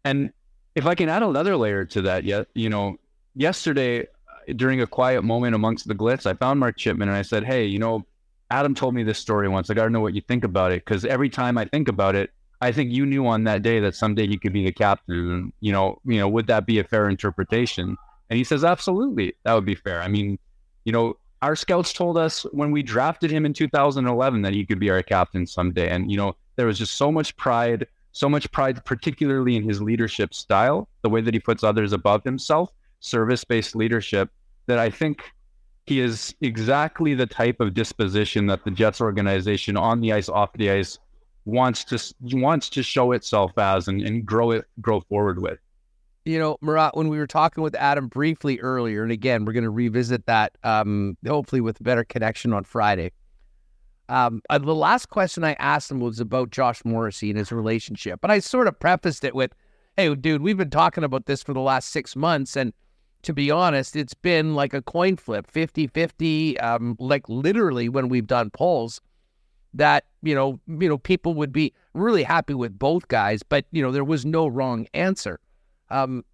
And if I can add another layer to that, yet, you know, yesterday during a quiet moment amongst the glitz, I found Mark Chipman and I said, hey, you know, Adam told me this story once. I got to know what you think about it, because every time I think about it, I think you knew on that day that someday he could be the captain. And, you know, you know, would that be a fair interpretation? And he says, absolutely, that would be fair. I mean, you know, our scouts told us when we drafted him in two thousand eleven that he could be our captain someday. And, you know, there was just so much pride, so much pride, particularly in his leadership style, the way that he puts others above himself, service-based leadership, that I think he is exactly the type of disposition that the Jets organization on the ice, off the ice, wants to wants to show itself as and, and grow it, grow forward with. You know, Murat, when we were talking with Adam briefly earlier, and again, we're going to revisit that, um, hopefully with a better connection on Friday. Um, uh, the last question I asked him was about Josh Morrissey and his relationship. And I sort of prefaced it with, hey, dude, we've been talking about this for the last six months. And to be honest, it's been like a coin flip, fifty-fifty, um, like literally when we've done polls that, you know, you know, people would be really happy with both guys. But, you know, there was no wrong answer. Um,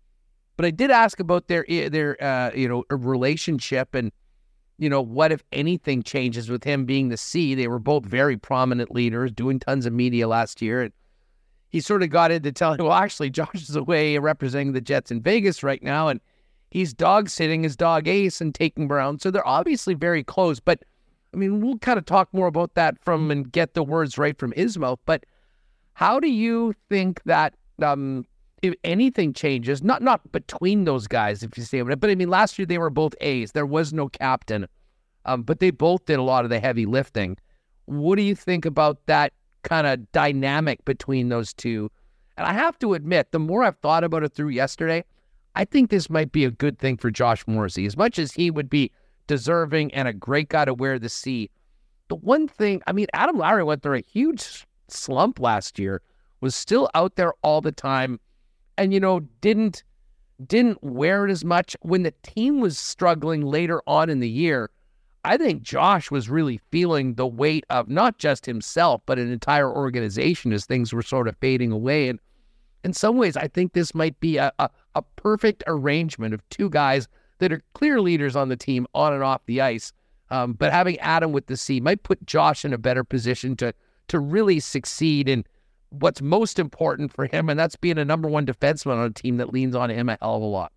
but I did ask about their, their, uh, you know, relationship and, you know, what, if anything, changes with him being the C. They were both very prominent leaders doing tons of media last year. And he sort of got into telling, well, actually, Josh is away representing the Jets in Vegas right now. And he's dog sitting his dog Ace and taking Brown. So they're obviously very close, but I mean, we'll kind of talk more about that from and get the words right from his mouth. But how do you think that, um, if anything changes, not not between those guys, if you say it, but I mean, last year they were both A's. There was no captain, um, but they both did a lot of the heavy lifting. What do you think about that kind of dynamic between those two? And I have to admit, the more I've thought about it through yesterday, I think this might be a good thing for Josh Morrissey. As much as he would be deserving and a great guy to wear the C, the one thing, I mean, Adam Lowry went through a huge slump last year, was still out there all the time, and, you know, didn't didn't wear it as much. When the team was struggling later on in the year, I think Josh was really feeling the weight of not just himself, but an entire organization as things were sort of fading away. And in some ways, I think this might be a, a, a perfect arrangement of two guys that are clear leaders on the team on and off the ice. Um, but having Adam with the C might put Josh in a better position to to really succeed in what's most important for him, and that's being a number one defenseman on a team that leans on him a hell of a lot.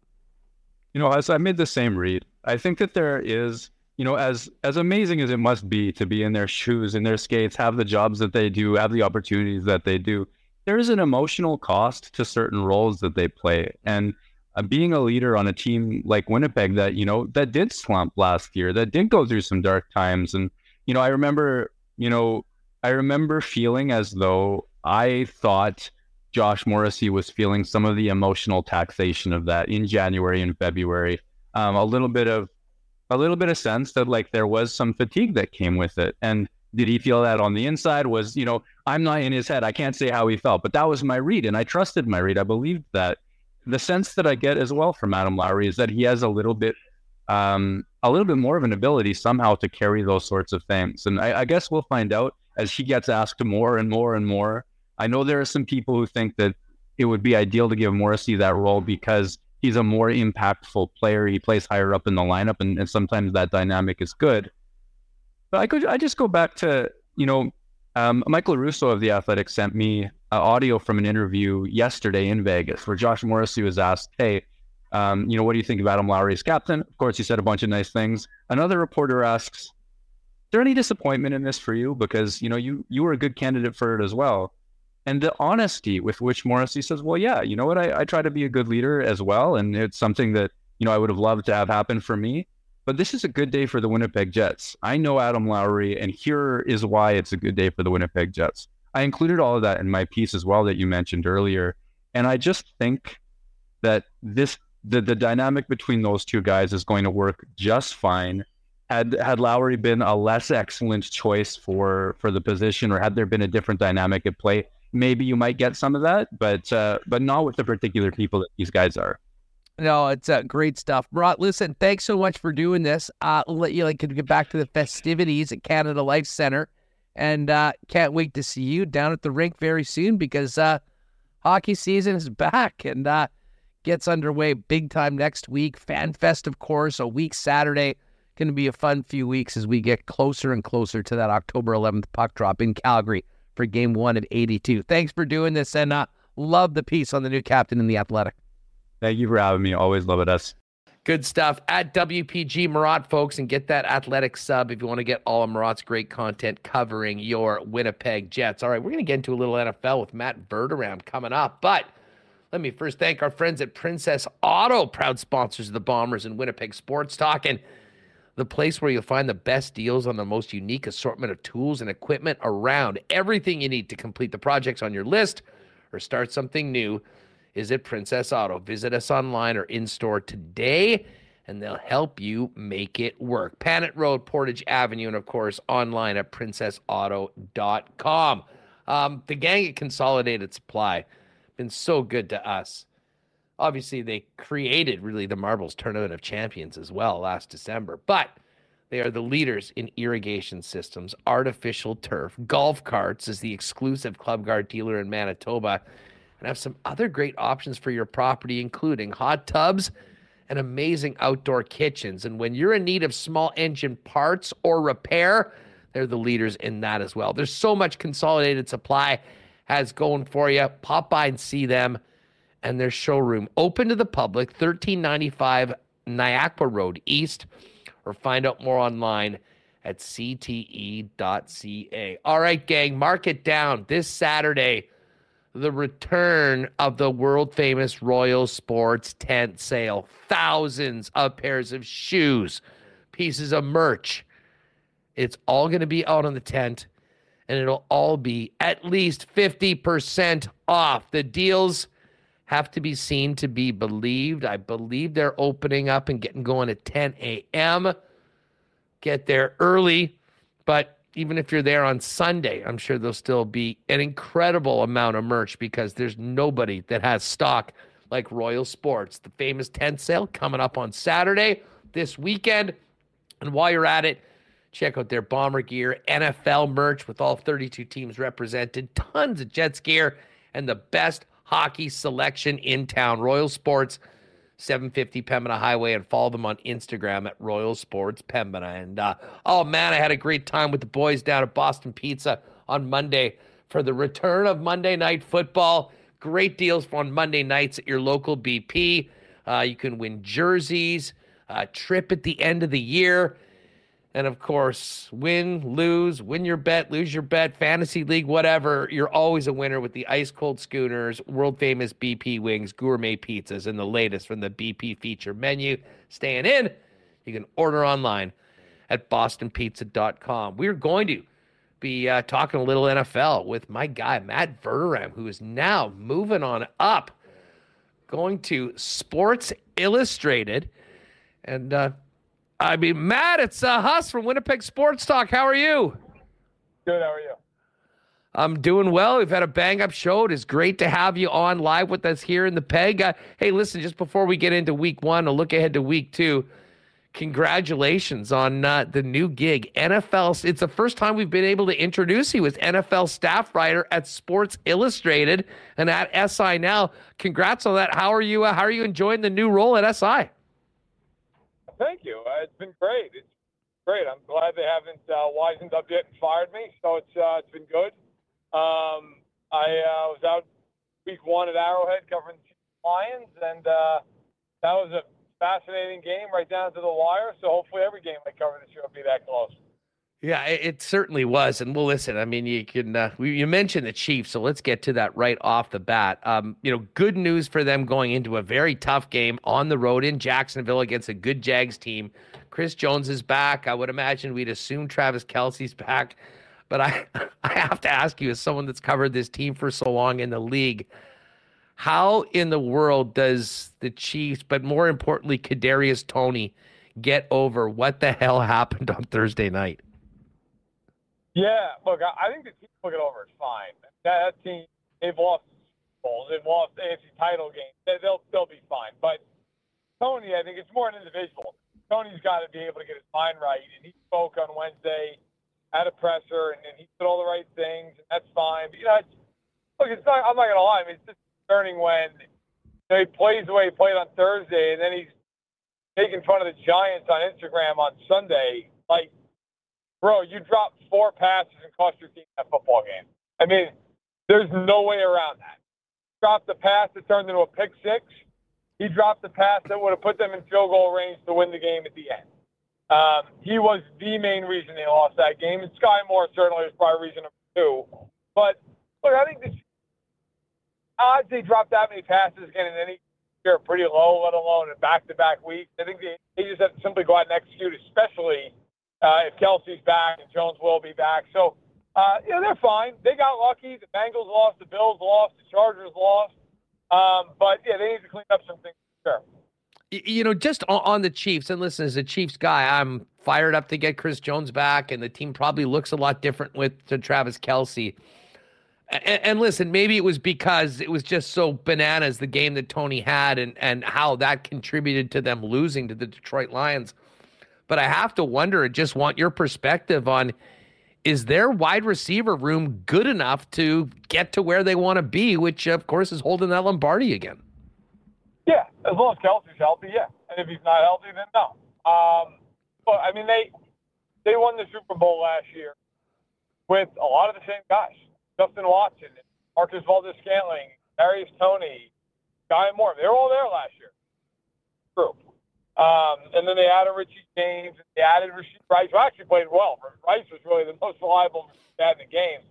You know, as I made the same read, I think that there is you know, as as amazing as it must be to be in their shoes, in their skates, have the jobs that they do, have the opportunities that they do, there is an emotional cost to certain roles that they play. And uh, being a leader on a team like Winnipeg that, you know, that did slump last year, that did go through some dark times. And, you know, I remember, you know, I remember feeling as though I thought Josh Morrissey was feeling some of the emotional taxation of that in January and February. Um, a little bit of, a little bit of sense that like there was some fatigue that came with it. And did he feel that on the inside? Was, you know, I'm not in his head. I can't say how he felt, but that was my read. And I trusted my read. I believed that. The sense that I get as well from Adam Lowry is that he has a little bit, um, a little bit more of an ability somehow to carry those sorts of things. And I, I guess we'll find out as he gets asked more and more and more. I know there are some people who think that it would be ideal to give Morrissey that role because he's a more impactful player. He plays higher up in the lineup, and, and sometimes that dynamic is good. But I could, I just go back to, you know, um, Michael Russo of The Athletic sent me uh, audio from an interview yesterday in Vegas where Josh Morrissey was asked, hey, um, you know, what do you think of Adam Lowry as captain? Of course, he said a bunch of nice things. Another reporter asks, is there any disappointment in this for you? Because, you know, you, you were a good candidate for it as well. And the honesty with which Morrissey says, well, yeah, you know what? I, I try to be a good leader as well. And it's something that, you know, I would have loved to have happen for me. But this is a good day for the Winnipeg Jets. I know Adam Lowry, and here is why it's a good day for the Winnipeg Jets. I included all of that in my piece as well that you mentioned earlier. And I just think that this the, the dynamic between those two guys is going to work just fine. Had had Lowry been a less excellent choice for, for the position, or had there been a different dynamic at play, maybe you might get some of that, but uh, but not with the particular people that these guys are. No, it's uh, great stuff. Murat, listen, thanks so much for doing this. Uh, I'll let you like get back to the festivities at Canada Life Centre, and uh, can't wait to see you down at the rink very soon because uh, hockey season is back and uh, gets underway big time next week. Fan Fest, of course, a week Saturday. Going to be a fun few weeks as we get closer and closer to that October eleventh puck drop in Calgary for Game One of eighty-two. Thanks for doing this, and uh, love the piece on the new captain in The Athletic. Thank you for having me. Always love it, us. Good stuff. At W P G Murat, folks, and get that Athletic sub if you want to get all of Murat's great content covering your Winnipeg Jets. All right, we're going to get into a little N F L with Matt Verderame coming up, but let me first thank our friends at Princess Auto, proud sponsors of the Bombers and Winnipeg Sports Talk, and the place where you'll find the best deals on the most unique assortment of tools and equipment around. Everything you need to complete the projects on your list or start something new is at Princess Auto. Visit us online or in-store today, and they'll help you make it work. Panet Road, Portage Avenue, and, of course, online at princess auto dot com. Um, the gang at Consolidated Supply been so good to us. Obviously, they created, really, the Marbles Tournament of Champions as well last December, but they are the leaders in irrigation systems, artificial turf, golf carts as the exclusive Club Guard dealer in Manitoba, and have some other great options for your property, including hot tubs and amazing outdoor kitchens. And when you're in need of small engine parts or repair, they're the leaders in that as well. There's so much Consolidated Supply has going for you. Pop by and see them and their showroom. Open to the public, thirteen ninety-five Niagara Road East, or find out more online at c t e dot c a. All right, gang, mark it down this Saturday. The return of the world-famous Royal Sports tent sale. Thousands of pairs of shoes, pieces of merch. It's all going to be out on the tent, and it'll all be at least fifty percent off. The deals have to be seen to be believed. I believe they're opening up and getting going at ten a.m. Get there early, but even if you're there on Sunday, I'm sure there'll still be an incredible amount of merch because there's nobody that has stock like Royal Sports. The famous tent sale coming up on Saturday this weekend. And while you're at it, check out their Bomber gear, N F L merch with all thirty-two teams represented, tons of Jets gear, and the best hockey selection in town. Royal Sports, seven fifty Pembina Highway, and follow them on Instagram at Royal Sports Pembina. And uh, oh man, I had a great time with the boys down at Boston Pizza on Monday for the return of Monday Night Football. Great deals on Monday nights at your local B P. Uh, you can win jerseys, a trip at the end of the year, And of course, win, lose, win your bet, lose your bet, fantasy league, whatever. You're always a winner with the ice cold schooners, world famous B P wings, gourmet pizzas, and the latest from the B P feature menu. Staying in, you can order online at boston pizza dot com. We're going to be uh, talking a little N F L with my guy, Matt Verderame, who is now moving on up, going to Sports Illustrated. And, uh, I mean, Matt, it's uh, Huss from Winnipeg Sports Talk. How are you? Good. How are you? I'm doing well. We've had a bang-up show. It is great to have you on live with us here in the Peg. Uh, hey, listen, just before we get into week one, a look ahead to week two, congratulations on uh, the new gig. N F L, it's the first time we've been able to introduce you as N F L staff writer at Sports Illustrated and at S I now. Congrats on that. How are you, uh, how are you enjoying the new role at S I? Thank you. Uh, it's been great. It's great. I'm glad they haven't uh, wisened up yet and fired me. So it's uh, it's been good. Um, I uh, was out week one at Arrowhead covering the Lions, and uh, that was a fascinating game right down to the wire. So hopefully every game I cover this year will be that close. Yeah, it, it certainly was. And well, listen, I mean, you can uh, we, you mentioned the Chiefs, so let's get to that right off the bat. Um, you know, good news for them going into a very tough game on the road in Jacksonville against a good Jags team. Chris Jones is back. I would imagine we'd assume Travis Kelce's back, but I I have to ask you, as someone that's covered this team for so long in the league, how in the world does the Chiefs, but more importantly, Kadarius Toney, get over what the hell happened on Thursday night? Yeah, look, I think the team took it over. It's fine. That, that team, they've lost bowls. They've lost A F C title games. They, they'll they'll be fine. But Toney, I think it's more an individual. Toney's got to be able to get his mind right. And he spoke on Wednesday at a presser, and, and he said all the right things, and that's fine. But, you know, it's, look, it's not, I'm not going to lie. I mean, it's just concerning when you know, he plays the way he played on Thursday, and then he's taking fun of the Giants on Instagram on Sunday. Like, bro, you dropped four passes and cost your team that football game. I mean, there's no way around that. Dropped the pass that turned into a pick six. He dropped the pass that would have put them in field goal range to win the game at the end. Um, he was the main reason they lost that game. And Sky Moore certainly was probably reason number two. But, look, I think the odds they dropped that many passes again in any year are pretty low, let alone in back-to-back weeks. I think they, they just have to simply go out and execute, especially – Uh, if Kelce's back, and Jones will be back. So, uh, you know, they're fine. They got lucky. The Bengals lost. The Bills lost. The Chargers lost. Um, but, yeah, they need to clean up some things. Sure. You know, just on the Chiefs, and listen, as a Chiefs guy, I'm fired up to get Chris Jones back, and the team probably looks a lot different with to Travis Kelce. And, and listen, maybe it was because it was just so bananas, the game that Toney had and, and how that contributed to them losing to the Detroit Lions. But I have to wonder, and just want your perspective on, is their wide receiver room good enough to get to where they want to be, which, of course, is holding that Lombardi again? Yeah, as long as Kelce's healthy, yeah. And if he's not healthy, then no. Um, but, I mean, they they won the Super Bowl last year with a lot of the same guys. Justin Watson, Marcus Valdes-Scantling, Kadarius Toney, Sky Moore. They were all there last year. True. Um, and then they added Richie James. They added Rashid Rice, who actually played well. Rice was really the most reliable guy in the game.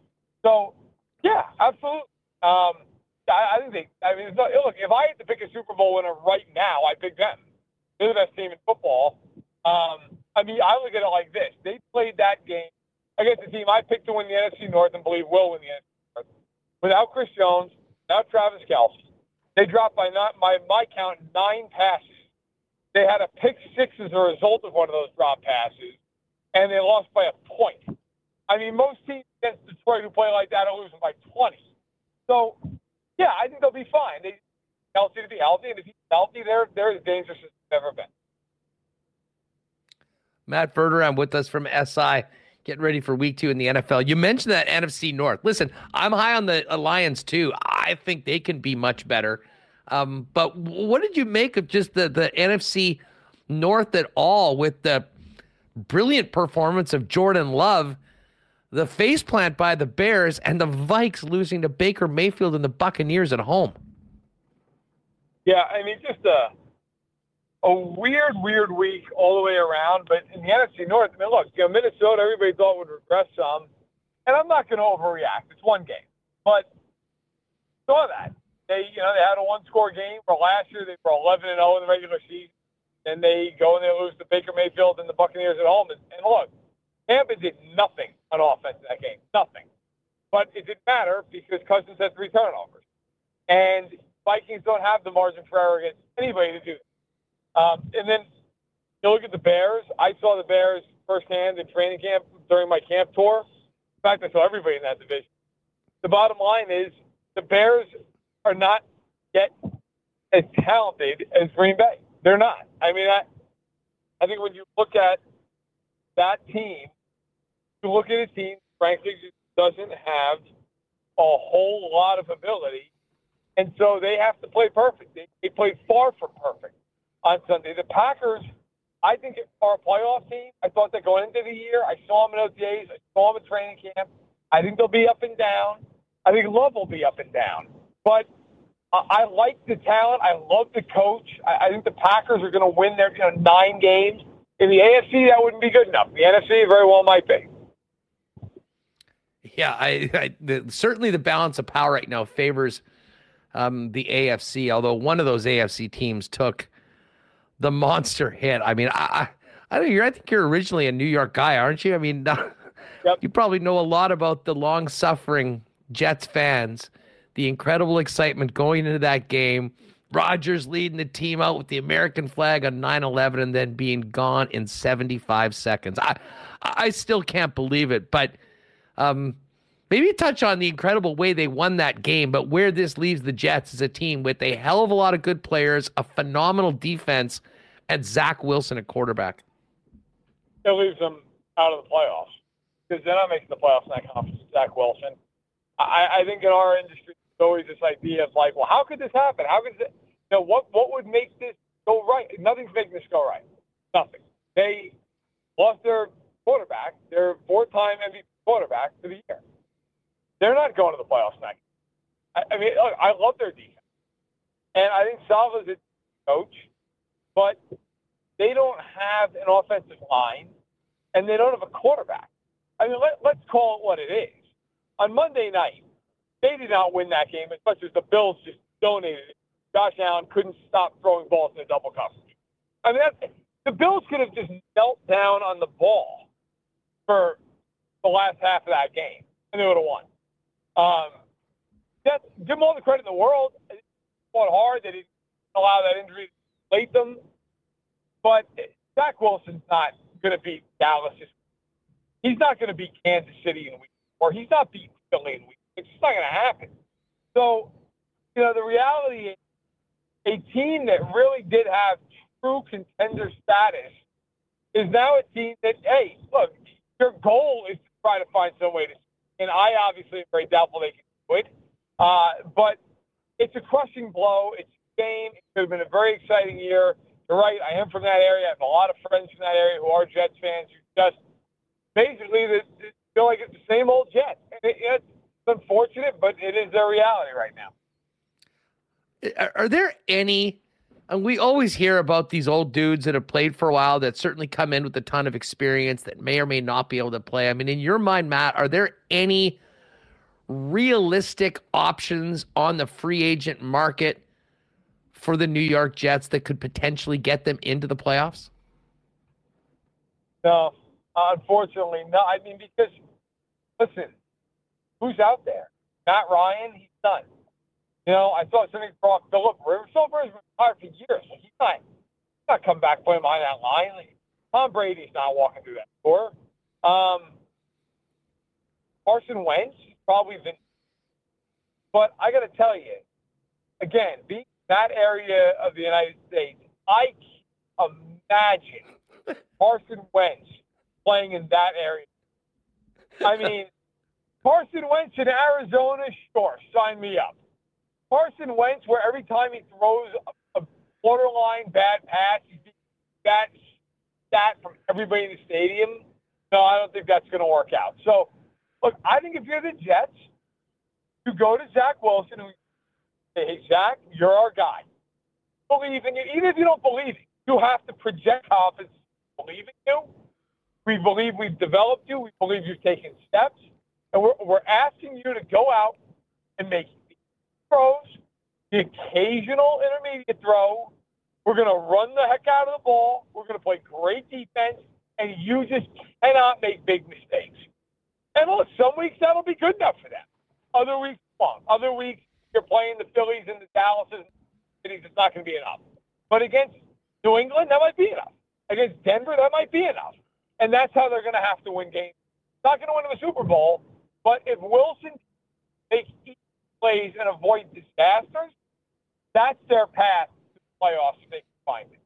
So, yeah, absolutely. Um, I, I think they. I mean, it's not, look, if I had to pick a Super Bowl winner right now, I pick them. They're the best team in football. Um, I mean, I look at it like this: they played that game against the team I picked to win the N F C North and believe will win the N F C North. Without Chris Jones, without Travis Kelce, they dropped by not by my count nine passes. They had a pick six as a result of one of those drop passes, and they lost by a point. I mean, most teams against Detroit who play like that are losing by twenty. So, yeah, I think they'll be fine. They need Kelce to be healthy, and if he's healthy, they're, they're as dangerous as they've ever been. Matt Verderame with us from S I, getting ready for week two in the N F L. You mentioned that N F C North. Listen, I'm high on the Lions, too. I think they can be much better. Um, but what did you make of just the, the N F C North at all with the brilliant performance of Jordan Love, the faceplant by the Bears, and the Vikes losing to Baker Mayfield and the Buccaneers at home? Yeah, I mean, just uh, a weird, weird week all the way around. But in the N F C North, I mean, look, you know, Minnesota, everybody thought would regress some. And I'm not going to overreact. It's one game. But saw that. They, you know, they had a one-score game. For last year, they were eleven and oh in the regular season. Then they go and they lose to Baker Mayfield and the Buccaneers at home. And, and look, Tampa did nothing on offense in that game. Nothing. But it didn't matter because Cousins had three turnovers. And Vikings don't have the margin for error against anybody to do that. Um, and then you look at the Bears. I saw the Bears firsthand in training camp during my camp tour. In fact, I saw everybody in that division. The bottom line is the Bears are not yet as talented as Green Bay. They're not. I mean, I, I think when you look at that team, you look at a team, frankly, doesn't have a whole lot of ability, and so they have to play perfect. They, they played far from perfect on Sunday. The Packers, I think, are a playoff team. I thought that going into the year. I saw them in O T As. I saw them in training camp. I think they'll be up and down. I think Love will be up and down. But I, I like the talent. I love the coach. I, I think the Packers are going to win their you know, nine games. In the A F C, that wouldn't be good enough. The N F C very well might be. Yeah, I, I the, certainly the balance of power right now favors um, the A F C, although one of those A F C teams took the monster hit. I mean, I I, I don't know, you're, I think you're originally a New York guy, aren't you? I mean, yep. You probably know a lot about the long-suffering Jets fans, the incredible excitement going into that game, Rodgers leading the team out with the American flag on nine eleven and then being gone in seventy-five seconds. I, I still can't believe it, but... Um, maybe touch on the incredible way they won that game, but where this leaves the Jets is a team with a hell of a lot of good players, a phenomenal defense, and Zach Wilson at quarterback. It leaves them out of the playoffs because they're not making the playoffs in that conference with Zach Wilson. I, I think in our industry, there's always this idea of like, well, how could this happen? How could this, you know, what, what would make this go right? Nothing's making this go right. Nothing. They lost their quarterback, their four-time M V P. Quarterback for the year. They're not going to the playoffs next. I, I mean, look, I love their defense. And I think Salva's a coach, but they don't have an offensive line, and they don't have a quarterback. I mean, let, let's call it what it is. On Monday night, they did not win that game as much as the Bills just donated it. Josh Allen couldn't stop throwing balls in a double coverage. I mean, that's, the Bills could have just knelt down on the ball for the last half of that game, and they would have won. Um, that's, give them all the credit in the world. They fought hard. They didn't allow that injury to late them. But Zach Wilson's not going to beat Dallas. He's not going to beat Kansas City in week four. He's not beating Philly in week. It's just not going to happen. So, you know, the reality is a team that really did have true contender status is now a team that, hey, look, your goal is try to find some way to, and I obviously am very doubtful they can do it. Uh, but it's a crushing blow. It's a game. It could have been a very exciting year. You're right. I am from that area. I have a lot of friends from that area who are Jets fans who just basically feel like it's the same old Jets. It, it's unfortunate, but it is their reality right now. Are there any, and we always hear about these old dudes that have played for a while that certainly come in with a ton of experience that may or may not be able to play. I mean, in your mind, Matt, are there any realistic options on the free agent market for the New York Jets that could potentially get them into the playoffs? No, unfortunately, no. I mean, because, listen, who's out there? Matt Ryan, he's done. You know, I saw something from Philip Rivers. Phil Rivers has been retired for years. Like, he's not, he's not come back playing behind that line. Like, Tom Brady's not walking through that door. Um, Carson Wentz probably been. But I got to tell you, again, being that area of the United States, I can't imagine Carson Wentz playing in that area. I mean, Carson Wentz in Arizona, sure, sign me up. Carson Wentz, where every time he throws a, a borderline bad pass, he's being that stat from everybody in the stadium, no, I don't think that's going to work out. So, look, I think if you're the Jets, you go to Zach Wilson and say, hey, Zach, you're our guy. Believe in you. Even if you don't believe it, you have to project confidence. We believe in you. We believe we've developed you. We believe you've taken steps. And we're, we're asking you to go out and make throws, the occasional intermediate throw. We're going to run the heck out of the ball. We're going to play great defense. And you just cannot make big mistakes. And look, some weeks that'll be good enough for them. Other weeks, won't. Other weeks, you're playing the Phillies and the Dallases. It's not going to be enough. But against New England, that might be enough. Against Denver, that might be enough. And that's how they're going to have to win games. Not going to win them a Super Bowl, but if Wilson makes easy plays and avoid disasters, that's their path to the playoffs if they can find it.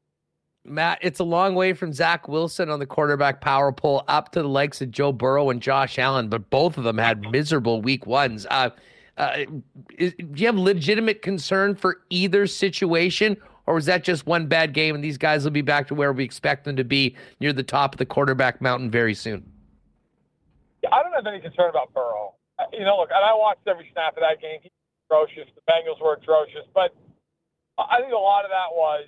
Matt, it's a long way from Zach Wilson on the quarterback power pull up to the likes of Joe Burrow and Josh Allen, but both of them had miserable week ones. Uh, uh, is, do you have legitimate concern for either situation, or was that just one bad game and these guys will be back to where we expect them to be, near the top of the quarterback mountain very soon? Yeah, I don't have any concern about Burrow. You know, look, and I watched every snap of that game. He was atrocious. The Bengals were atrocious, but I think a lot of that was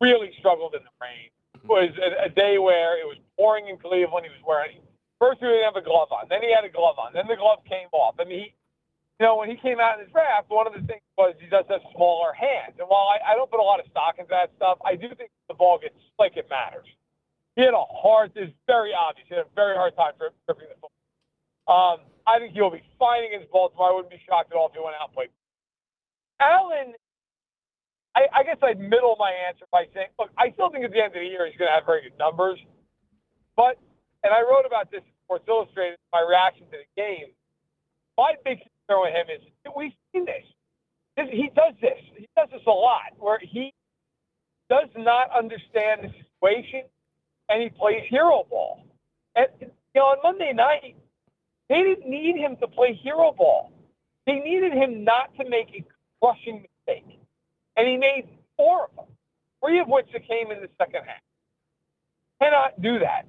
really struggled in the rain. It was a, a day where it was pouring in Cleveland. He was wearing first he didn't have a glove on, then he had a glove on, then the glove came off. I mean, he, you know, when he came out in his draft, one of the things was he does have smaller hands. And while I, I don't put a lot of stock into that stuff, I do think the ball gets like it matters. He had a hard, it's very obvious, he had a very hard time gripping the ball. Um, I think he'll be fine against Baltimore. I wouldn't be shocked at all if he went out and played. Allen, I, I guess I'd middle my answer by saying, look, I still think at the end of the year he's going to have very good numbers. But, and I wrote about this in Sports Illustrated, my reaction to the game. My big concern with him is we've seen this. this. He does this. He does this a lot, where he does not understand the situation, and he plays hero ball. And, you know, on Monday night, they didn't need him to play hero ball. They needed him not to make a crushing mistake. And he made four of them, three of which that came in the second half. Cannot do that.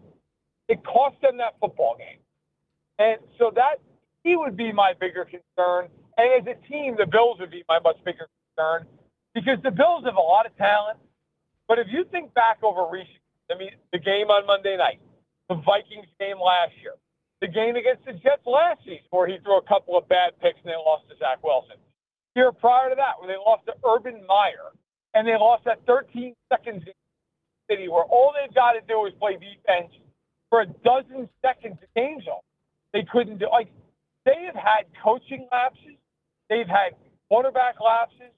It cost them that football game. And so that, he would be my bigger concern. And as a team, the Bills would be my much bigger concern, because the Bills have a lot of talent. But if you think back over recent, I mean, the game on Monday night, the Vikings game last year, the game against the Jets last season where he threw a couple of bad picks and they lost to Zach Wilson. Year prior to that, where they lost to Urban Meyer, and they lost at thirteen seconds in the city, where all they've got to do is play defense for a dozen seconds to change them. They couldn't do, like, they have had coaching lapses. They've had quarterback lapses.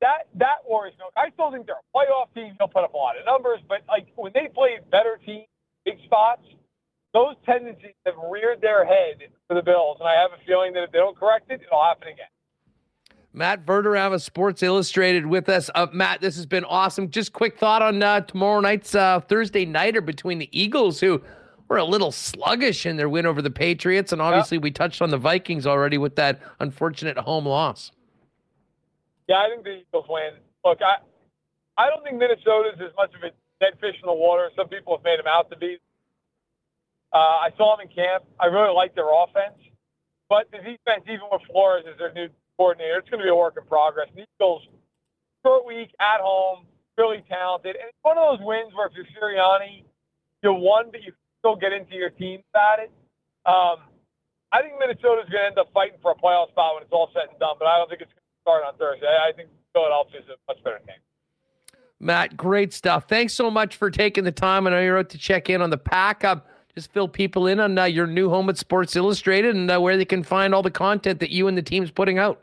That that worries me. I still think they're a playoff team. They'll put up a lot of numbers, but, like, when they play better teams, big spots, those tendencies have reared their head for the Bills, and I have a feeling that if they don't correct it, it'll happen again. Matt Verderame of Sports Illustrated with us. Uh, Matt, this has been awesome. Just quick thought on uh, tomorrow night's uh, Thursday nighter between the Eagles, who were a little sluggish in their win over the Patriots, and obviously yeah. we touched on the Vikings already with that unfortunate home loss. Yeah, I think the Eagles win. Look, I I don't think Minnesota's as much of a dead fish in the water as some people have made them out to be. Uh, I saw them in camp. I really like their offense, but the defense, even with Flores as their new coordinator, it's going to be a work in progress. The Eagles, short week, at home, really talented. And it's one of those wins where if you're Sirianni, you won, but you can still get into your team about it. Um, I think Minnesota's going to end up fighting for a playoff spot when it's all said and done, but I don't think it's going to start on Thursday. I think Philadelphia's a much better team. Matt, great stuff. Thanks so much for taking the time. I know you're out to check in on the pack up. Just fill people in on uh, your new home at Sports Illustrated and uh, where they can find all the content that you and the team's putting out.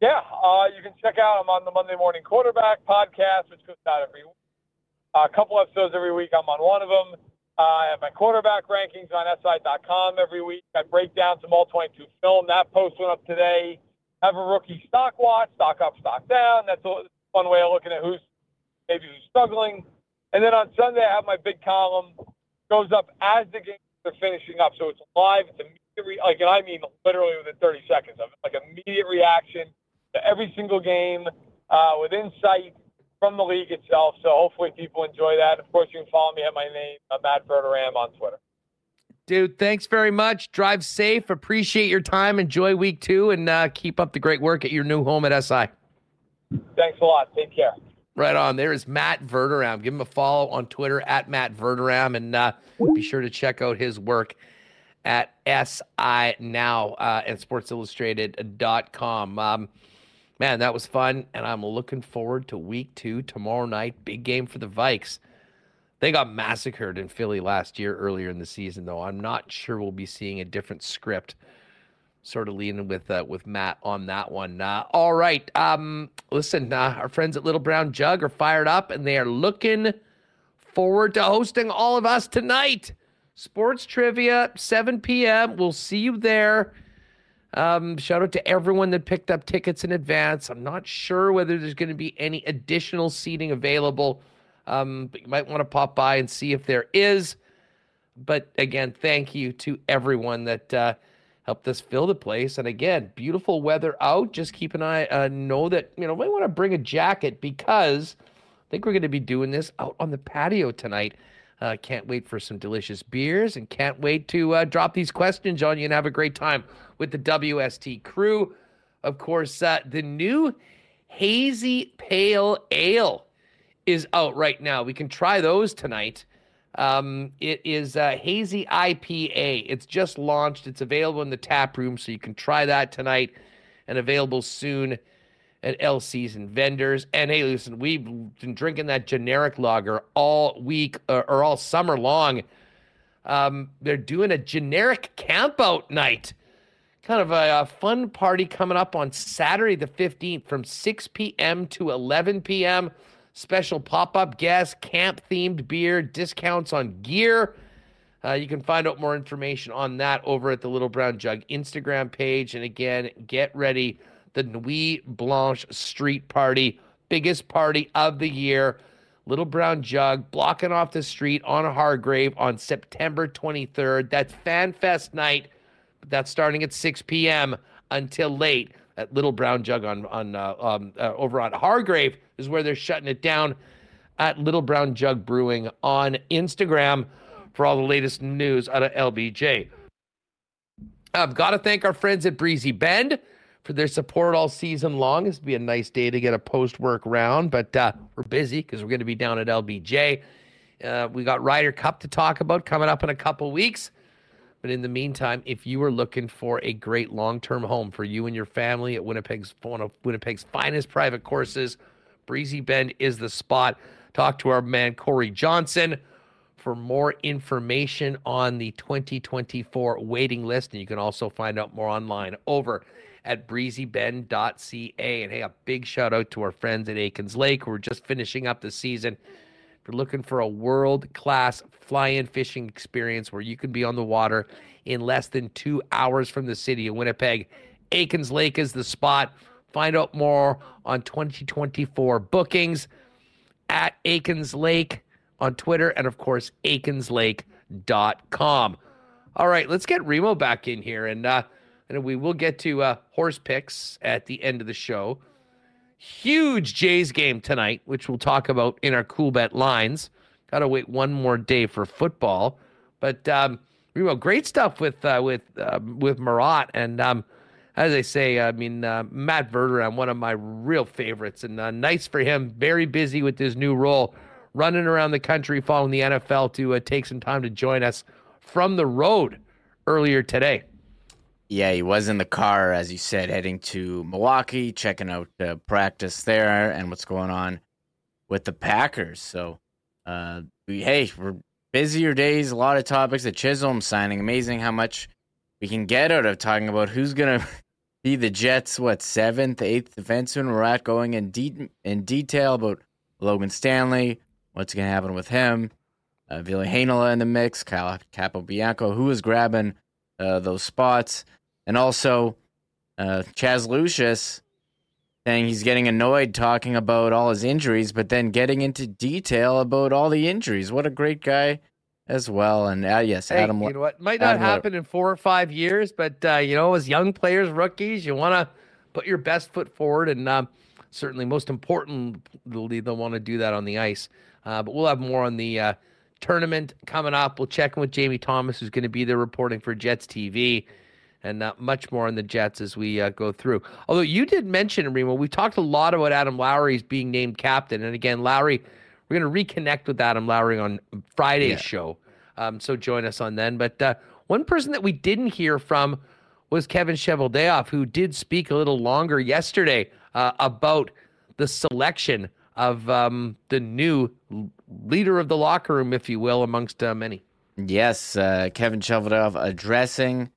Yeah, uh, you can check out, I'm on the Monday Morning Quarterback podcast, which goes out every week. Uh, a couple episodes every week. I'm on one of them. Uh, I have my quarterback rankings on S I dot com every week. I break down some all twenty-two film. That post went up today. I have a rookie stock watch, stock up, stock down. That's a fun way of looking at who's maybe who's struggling. And then on Sunday, I have my big column. Goes up as the games are finishing up, so it's live. It's immediate, re- like, and I mean literally within thirty seconds of it, like immediate reaction to every single game uh, with insight from the league itself. So hopefully people enjoy that. Of course, you can follow me at my name, uh, Matt Verderame on Twitter. Dude, thanks very much. Drive safe. Appreciate your time. Enjoy week two, and uh, keep up the great work at your new home at S I. Thanks a lot. Take care. Right on. There is Matt Verderame. Give him a follow on Twitter at Matt Verderame, and uh, be sure to check out his work at S I Now uh, and sports illustrated dot com. Um, man, that was fun, and I'm looking forward to week two tomorrow night. Big game for the Vikes. They got massacred in Philly last year earlier in the season, though. I'm not sure we'll be seeing a different script. Sort of leaning with uh, with Matt on that one. Uh, all right. Um, listen, uh, our friends at Little Brown Jug are fired up, and they are looking forward to hosting all of us tonight. Sports trivia, seven p.m. We'll see you there. Um, shout out to everyone that picked up tickets in advance. I'm not sure whether there's going to be any additional seating available, um, but you might want to pop by and see if there is. But, again, thank you to everyone that uh, – helped us fill the place. And again, beautiful weather out. Just keep an eye, uh, know that, you know, we want to bring a jacket because I think we're going to be doing this out on the patio tonight. Uh, can't wait for some delicious beers and can't wait to uh, drop these questions on you and have a great time with the W S T crew. Of course, uh, the new Hazy Pale Ale is out right now. We can try those tonight. Um, it is a hazy I P A. It's just launched. It's available in the tap room, so you can try that tonight and available soon at L C's and vendors. And hey, listen, we've been drinking that generic lager all week uh, or all summer long. Um, they're doing a generic camp out night, kind of a, a fun party coming up on Saturday, the fifteenth from six p.m. to eleven p.m. Special pop-up guests, camp-themed beer, discounts on gear. Uh, you can find out more information on that over at the Little Brown Jug Instagram page. And again, get ready. The Nuit Blanche Street Party, biggest party of the year. Little Brown Jug blocking off the street on Hargrave on September twenty-third. That's Fan Fest night. That's starting at six p.m. until late. At Little Brown Jug on on uh, um, uh, over on Hargrave is where they're shutting it down. At Little Brown Jug Brewing on Instagram for all the latest news out of L B J. I've got to thank our friends at Breezy Bend for their support all season long. This will be a nice day to get a post work round, but uh, we're busy because we're going to be down at L B J. Uh, we got Ryder Cup to talk about coming up in a couple weeks. But in the meantime, if you are looking for a great long-term home for you and your family at Winnipeg's one of Winnipeg's finest private courses, Breezy Bend is the spot. Talk to our man Corey Johnson for more information on the twenty twenty-four waiting list. And you can also find out more online over at breezy bend dot c a. And hey, a big shout out to our friends at Aikens Lake. We're just finishing up the season. If you're looking for a world-class fly-in fishing experience where you can be on the water in less than two hours from the city of Winnipeg, Aikens Lake is the spot. Find out more on twenty twenty-four bookings at Aikens Lake on Twitter and, of course, aikens lake dot com. All right, let's get Remo back in here, and uh, and we will get to uh, horse picks at the end of the show. Huge Jays game tonight, which we'll talk about in our Cool Bet lines. Got to wait one more day for football, but um, Remo, great stuff with uh, with uh, with Murat, and um, as I say, I mean uh, Matt Verderame, one of my real favorites, and uh, nice for him. Very busy with his new role, running around the country, following the N F L to uh, take some time to join us from the road earlier today. Yeah, he was in the car, as you said, heading to Milwaukee, checking out uh, practice there and what's going on with the Packers. So, uh, we, hey, we're busier days, a lot of topics. The Chisholm signing, amazing how much we can get out of talking about who's going to be the Jets, what, seventh, eighth defenseman. We're at going in, de- in detail about Logan Stanley, what's going to happen with him, uh, Ville Heinola in the mix, Kyle Capobianco, who is grabbing Uh, those spots, and also uh, Chaz Lucius saying he's getting annoyed talking about all his injuries, but then getting into detail about all the injuries. What a great guy as well. And uh, yes, hey, Adam. You know what? Might not Adam happen L- in four or five years, but uh, you know, as young players, rookies, you want to put your best foot forward, and um, certainly most importantly, they'll want to do that on the ice. Uh, but we'll have more on the. Uh, Tournament coming up. We'll check in with Jamie Thomas, who's going to be there reporting for Jets T V. and uh, much more on the Jets as we uh, go through. Although you did mention, Remo, we talked a lot about Adam Lowry's being named captain. And again, Lowry, we're going to reconnect with Adam Lowry on Friday's yeah. show. Um, so join us on then. But uh, one person that we didn't hear from was Kevin Cheveldayoff, who did speak a little longer yesterday uh, about the selection of um, the new leader of the locker room, if you will, amongst uh, many. Yes, uh, Kevin Cheveldayoff addressing,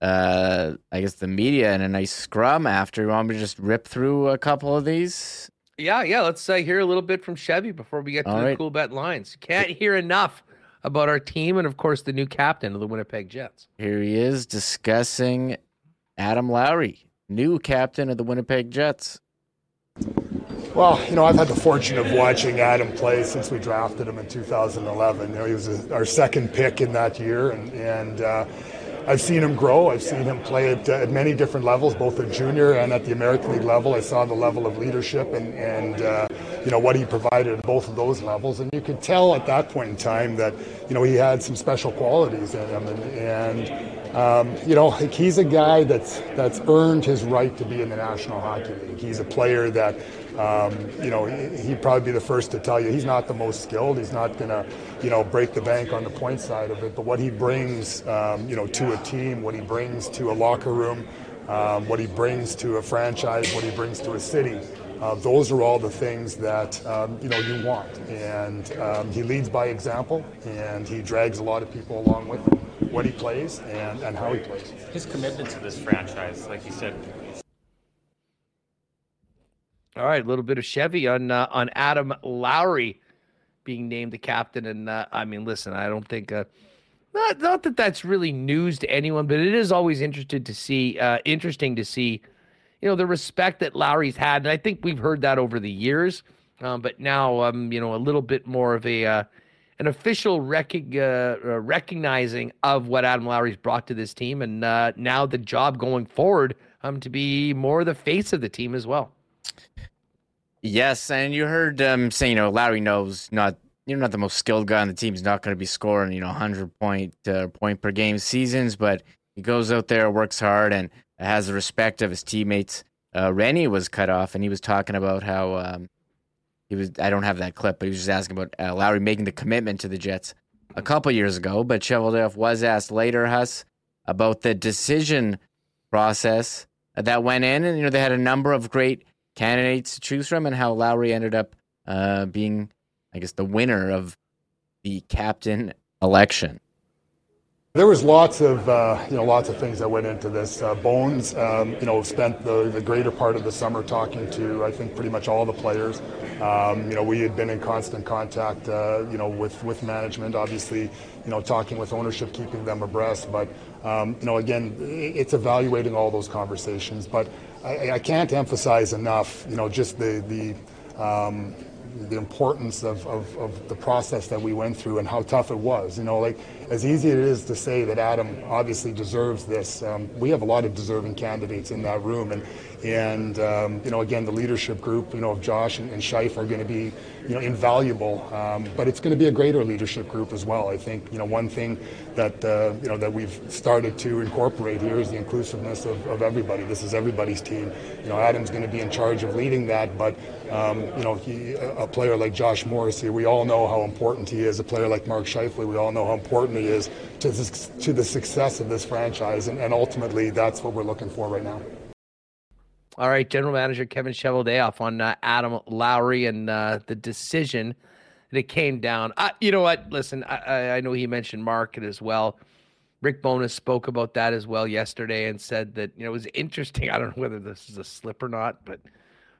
uh, I guess, the media in a nice scrum after. You want me to just rip through a couple of these? Yeah, yeah. Let's uh, hear a little bit from Chevy before we get to All the right. Cool Bet lines. Can't hear enough about our team and, of course, the new captain of the Winnipeg Jets. Here he is discussing Adam Lowry, new captain of the Winnipeg Jets. Well, you know, I've had the fortune of watching Adam play since we drafted him in two thousand eleven. You know, he was a, our second pick in that year, and, and uh, I've seen him grow. I've seen him play at, uh, at many different levels, both at junior and at the American League level. I saw the level of leadership and, and uh, you know, what he provided at both of those levels. And you could tell at that point in time that, you know, he had some special qualities in him. And, and Um, you know, he's a guy that's that's earned his right to be in the National Hockey League. He's a player that, um, you know, he'd probably be the first to tell you he's not the most skilled. He's not going to, you know, break the bank on the point side of it. But what he brings, um, you know, to a team, what he brings to a locker room, um, what he brings to a franchise, what he brings to a city, uh, those are all the things that, um, you know, you want. And um, he leads by example, and he drags a lot of people along with him. What he plays and, and how he plays. His commitment to this franchise, like you said. All right, a little bit of Chevy on uh, on Adam Lowry being named the captain. And uh, I mean, listen, I don't think uh, not not that that's really news to anyone, but it is always interested to see uh, interesting to see, you know, the respect that Lowry's had, and I think we've heard that over the years, um, but now um, you know, a little bit more of a. Uh, an official rec- uh, recognizing of what Adam Lowry's brought to this team, and uh, now the job going forward um, to be more the face of the team as well. Yes, and you heard um, saying, you know, Lowry knows not you're not the most skilled guy on the team. He's not going to be scoring, you know, one hundred point uh, point per game seasons, but he goes out there, works hard, and has the respect of his teammates. Uh, Rennie was cut off, and he was talking about how um, He was. I don't have that clip, but he was just asking about uh, Lowry making the commitment to the Jets a couple years ago. But Cheveldayoff was asked later, Huss, about the decision process that went in, and you know they had a number of great candidates to choose from, and how Lowry ended up uh, being, I guess, the winner of the captain election. There was lots of, uh, you know, lots of things that went into this. Uh, Bones, um, you know, spent the, the greater part of the summer talking to, I think, pretty much all the players. Um, you know, we had been in constant contact, uh, you know, with, with management, obviously, you know, talking with ownership, keeping them abreast. But, um, you know, again, it's evaluating all those conversations. But I, I can't emphasize enough, you know, just the the. Um, the importance of, of, of the process that we went through and how tough it was. You know, like, as easy it is to say that Adam obviously deserves this, um, we have a lot of deserving candidates in that room. And, and um, you know, again, the leadership group, you know, of Josh and, and Scheif are going to be, you know, invaluable. Um, but it's going to be a greater leadership group as well. I think, you know, one thing that, uh, you know, that we've started to incorporate here is the inclusiveness of, of everybody. This is everybody's team. You know, Adam's going to be in charge of leading that, but, um, you know, he, a, a player like Josh Morrissey, we all know how important he is. A player like Mark Scheifele, we all know how important he is to, this, to the success of this franchise. And, and ultimately, that's what we're looking for right now. All right, General Manager Kevin Cheveldayoff on uh, Adam Lowry and uh, the decision that came down. Uh, you know what? Listen, I, I know he mentioned Mark as well. Rick Bowness spoke about that as well yesterday and said that, you know, it was interesting. I don't know whether this is a slip or not, but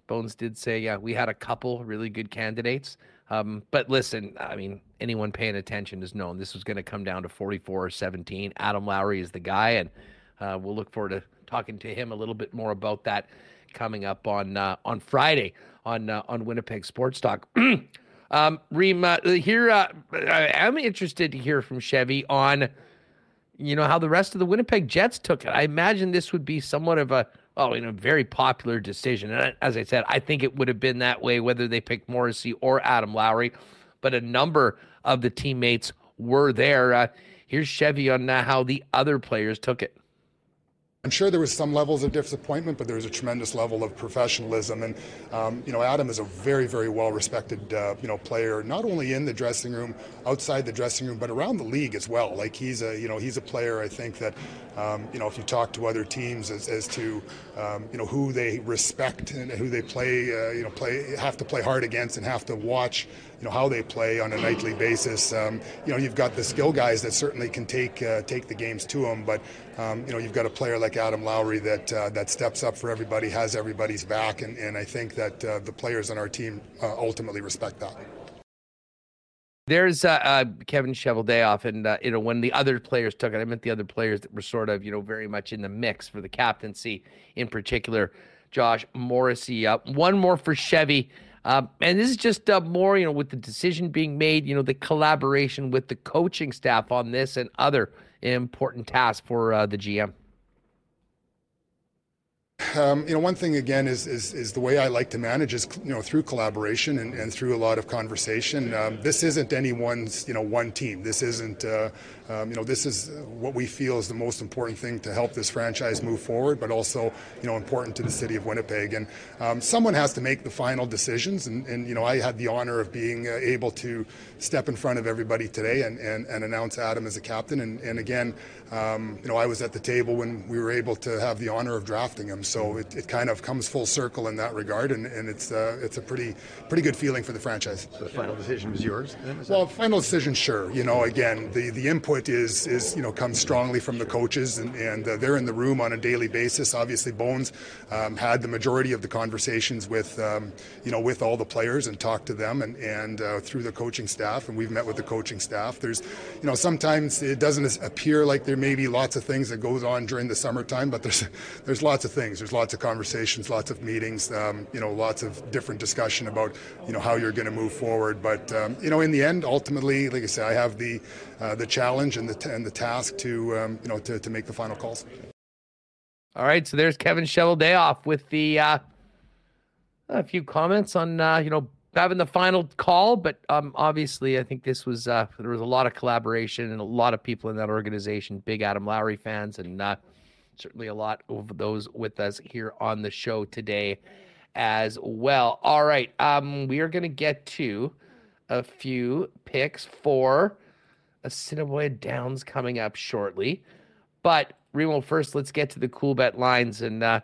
Bones did say, yeah, we had a couple really good candidates. Um, but listen, I mean, anyone paying attention has known this was going to come down to forty-four or seventeen. Adam Lowry is the guy, and uh, we'll look forward to talking to him a little bit more about that coming up on uh, on Friday on uh, on Winnipeg Sports Talk. um, Reem, uh, here uh, I am interested to hear from Chevy on, you know, how the rest of the Winnipeg Jets took it. I imagine this would be somewhat of a oh, you know, very popular decision. And as I said, I think it would have been that way whether they picked Morrissey or Adam Lowry, but a number of the teammates were there. Uh, here's Chevy on uh, how the other players took it. I'm sure there was some levels of disappointment, but there was a tremendous level of professionalism. And, um, you know, Adam is a very, very well-respected, uh, you know, player, not only in the dressing room, outside the dressing room, but around the league as well. Like, he's a, you know, he's a player, I think, that, um, you know, if you talk to other teams as, as to, um, you know, who they respect and who they play, uh, you know, play have to play hard against and have to watch, you know, how they play on a nightly basis. Um, you know, you've got the skill guys that certainly can take uh, take the games to them, but, um, you know, you've got a player like Adam Lowry that uh, that steps up for everybody, has everybody's back, and, and I think that uh, the players on our team uh, ultimately respect that. There's uh, uh, Kevin Cheveldayoff, and uh, you know, when the other players took it, I meant the other players that were sort of, you know, very much in the mix for the captaincy, in particular, Josh Morrissey. Uh, one more for Chevy, uh, and this is just uh, more, you know, with the decision being made, you know, the collaboration with the coaching staff on this and other important tasks for uh, the G M. Um, you know, one thing again is, is is the way I like to manage is, you know, through collaboration and, and through a lot of conversation. Um, this isn't anyone's, you know, one team. This isn't, uh, um, you know, this is what we feel is the most important thing to help this franchise move forward, but also, you know, important to the city of Winnipeg. And um, someone has to make the final decisions. And, and you know, I had the honor of being able to step in front of everybody today and, and, and announce Adam as a captain. And, and again, um, you know, I was at the table when we were able to have the honor of drafting him. So it, it kind of comes full circle in that regard, and, and it's uh, it's a pretty pretty good feeling for the franchise. So the final decision was yours? Well, final decision, sure. You know, again, the, the input is, is, you know, comes strongly from the coaches, and, and uh, they're in the room on a daily basis. Obviously, Bones um, had the majority of the conversations with, um, you know, with all the players and talked to them, and, and uh, through the coaching staff, and we've met with the coaching staff. There's, you know, sometimes it doesn't appear like there may be lots of things that goes on during the summertime, but there's there's lots of things. There's lots of conversations, lots of meetings, um, you know, lots of different discussion about, you know, how you're going to move forward. But, um, you know, in the end, ultimately, like I said, I have the uh, the challenge and the t- and the task to, um, you know, to, to make the final calls. All right. So there's Kevin Cheveldayoff with the uh, a few comments on, uh, you know, having the final call. But um, obviously, I think this was uh, there was a lot of collaboration and a lot of people in that organization, big Adam Lowry fans, and uh certainly a lot of those with us here on the show today as well. All right. Um, we are going to get to a few picks for Assiniboia Downs coming up shortly. But, Remo, first, let's get to the Cool Bet lines. And uh,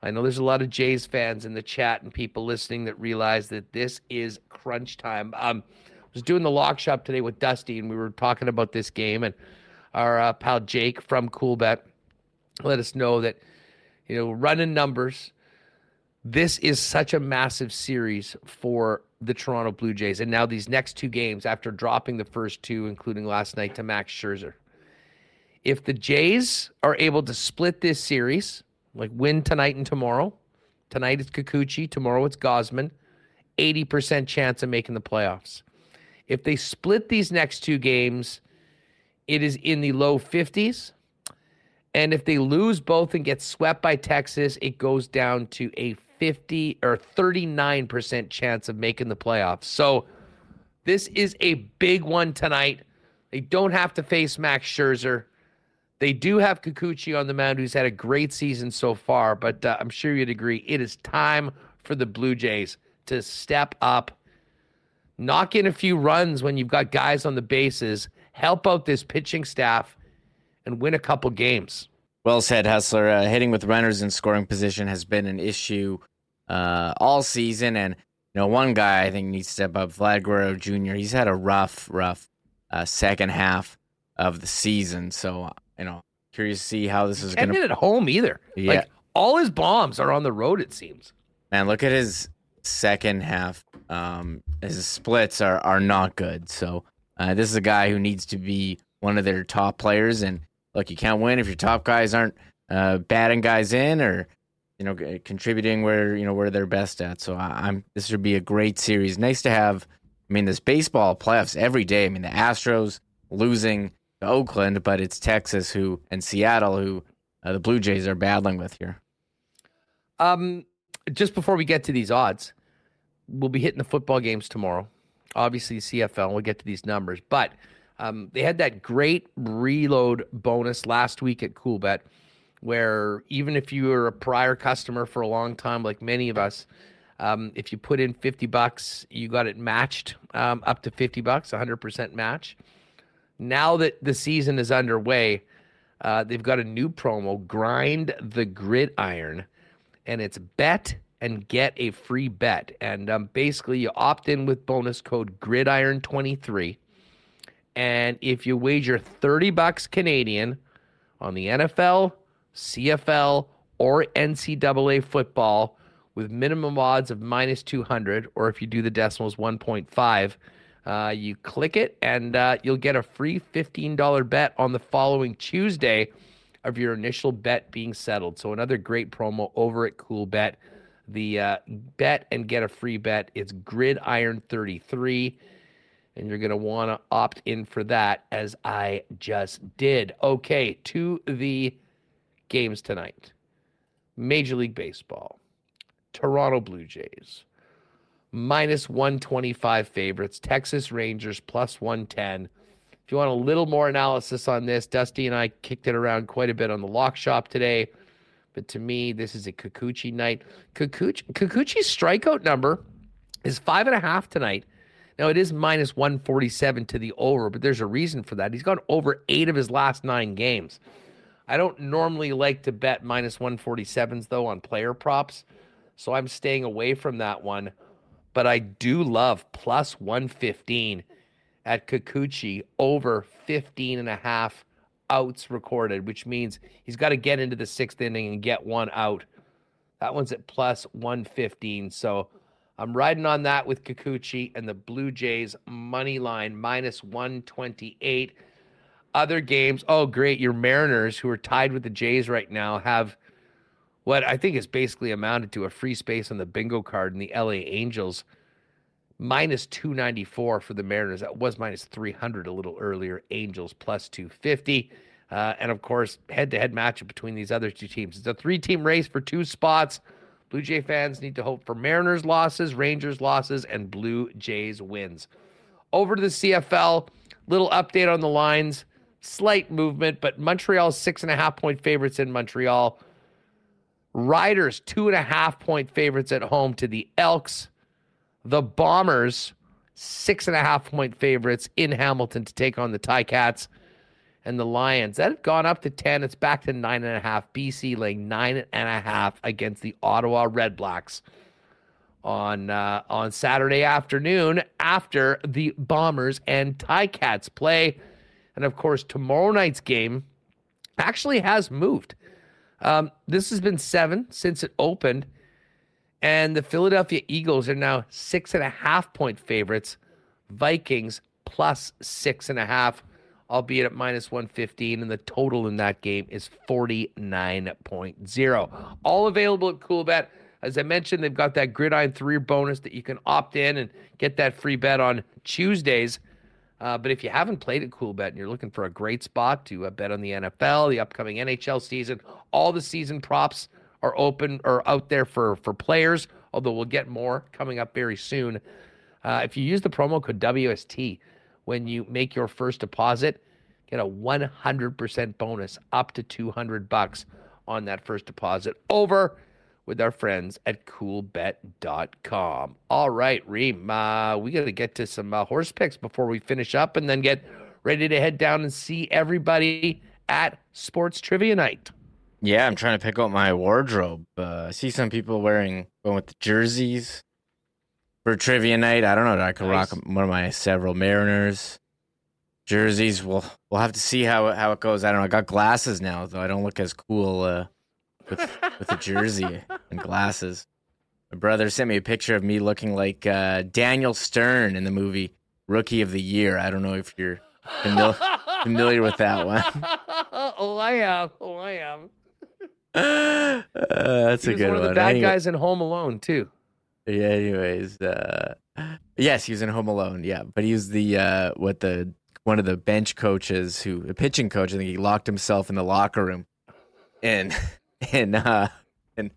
I know there's a lot of Jays fans in the chat and people listening that realize that this is crunch time. Um, I was doing the lock shop today with Dusty, and we were talking about this game. And our uh, pal Jake from Cool Bet let us know that, you know, running numbers, this is such a massive series for the Toronto Blue Jays. And now these next two games, after dropping the first two, including last night to Max Scherzer, if the Jays are able to split this series, like win tonight and tomorrow, tonight it's Kikuchi, tomorrow it's Gosman, eighty percent chance of making the playoffs. If they split these next two games, it is in the low fifties. And if they lose both and get swept by Texas, it goes down to a fifty or thirty-nine percent chance of making the playoffs. So this is a big one tonight. They don't have to face Max Scherzer. They do have Kikuchi on the mound, who's had a great season so far, but uh, I'm sure you'd agree it is time for the Blue Jays to step up, knock in a few runs when you've got guys on the bases, help out this pitching staff, and win a couple games. Well said, Hustler. Uh, hitting with runners in scoring position has been an issue uh, all season. And, you know, one guy I think needs to step up, Vlad Guerrero Junior He's had a rough, rough uh, second half of the season. So, you know, curious to see how this is going to... He can't hit at home either. Yeah. Like, all his bombs are on the road, it seems. Man, look at his second half. Um, his splits are, are not good. So uh, this is a guy who needs to be one of their top players. And look, you can't win if your top guys aren't uh, batting guys in or, you know, contributing where, you know, where they're best at. So I, I'm this would be a great series. Nice to have. I mean, this baseball playoffs every day. I mean, the Astros losing to Oakland, but it's Texas who and Seattle who uh, the Blue Jays are battling with here. Um, just before we get to these odds, we'll be hitting the football games tomorrow. Obviously, C F L. We'll get to these numbers, but. Um, they had that great reload bonus last week at Cool Bet where even if you were a prior customer for a long time, like many of us, um, if you put in fifty bucks, you got it matched um, up to fifty bucks, one hundred percent match. Now that the season is underway, uh, they've got a new promo, Grind the Gridiron, and it's bet and get a free bet. And um, basically you opt in with bonus code gridiron twenty-three. And if you wager thirty bucks Canadian on the N F L, C F L, or N C double A football with minimum odds of minus two hundred, or if you do the decimals, one point five, uh, you click it and uh, you'll get a free fifteen dollar bet on the following Tuesday of your initial bet being settled. So another great promo over at Cool Bet. The uh, bet and get a free bet. It's Gridiron thirty-three, and you're going to want to opt in for that, as I just did. Okay, to the games tonight. Major League Baseball. Toronto Blue Jays. minus one twenty-five favorites. Texas Rangers plus one ten. If you want a little more analysis on this, Dusty and I kicked it around quite a bit on the Lock Shop today. But to me, this is a Kikuchi night. Kikuchi, Kikuchi's strikeout number is five and a half tonight. Now, it is minus one forty-seven to the over, but there's a reason for that. He's gone over eight of his last nine games. I don't normally like to bet minus one forty-sevens, though, on player props, so I'm staying away from that one. But I do love plus one fifteen at Kikuchi, over fifteen and a half. Outs recorded, which means he's got to get into the sixth inning and get one out. That one's at plus one fifteen. So I'm riding on that with Kikuchi and the Blue Jays money line, minus one twenty-eight. Other games, oh great, your Mariners, who are tied with the Jays right now, have what I think is basically amounted to a free space on the bingo card in the L A Angels. minus two ninety-four for the Mariners. That was minus three hundred a little earlier. Angels plus two fifty. Uh, and, of course, head-to-head matchup between these other two teams. It's a three-team race for two spots. Blue Jay fans need to hope for Mariners losses, Rangers losses, and Blue Jays wins. Over to the C F L. Little update on the lines. Slight movement, but Montreal's six and a half point favorites in Montreal. Riders, two and a half point favorites at home to the Elks. The Bombers, six and a half point favorites in Hamilton to take on the Ticats, and the Lions. That had gone up to ten. It's back to nine and a half. B C laying nine and a half against the Ottawa Red Blacks on uh, on Saturday afternoon after the Bombers and Ticats play. And of course, tomorrow night's game actually has moved. Um, this has been seven since it opened. And the Philadelphia Eagles are now six and a half point favorites. Vikings plus six and a half, albeit at minus one fifteen. And the total in that game is forty-nine point oh. All available at Cool Bet. As I mentioned, they've got that Gridiron three bonus that you can opt in and get that free bet on Tuesdays. Uh, but if you haven't played at Cool Bet and you're looking for a great spot to uh, bet on the N F L, the upcoming N H L season, all the season props are open or out there for, for players, although we'll get more coming up very soon. Uh, if you use the promo code W S T when you make your first deposit, get a one hundred percent bonus up to two hundred bucks on that first deposit over with our friends at cool bet dot com. All right, Reem, uh, we got to get to some uh, horse picks before we finish up and then get ready to head down and see everybody at Sports Trivia Night. Yeah, I'm trying to pick up my wardrobe. Uh, I see some people wearing going with the jerseys for trivia night. I don't know. I could nice. rock one of my several Mariners jerseys. We'll we'll have to see how how it goes. I don't know. I got glasses now, though. I don't look as cool uh, with with a jersey and glasses. My brother sent me a picture of me looking like uh, Daniel Stern in the movie Rookie of the Year. I don't know if you're familiar, familiar with that one. Oh, I am. Oh, I am. Uh, that's he was a good one. One of the bad anyway. guys in Home Alone too. Yeah. Anyways, uh, yes, he was in Home Alone. Yeah, but he was the uh, what the one of the bench coaches who a pitching coach. I think he locked himself in the locker room, and and uh, and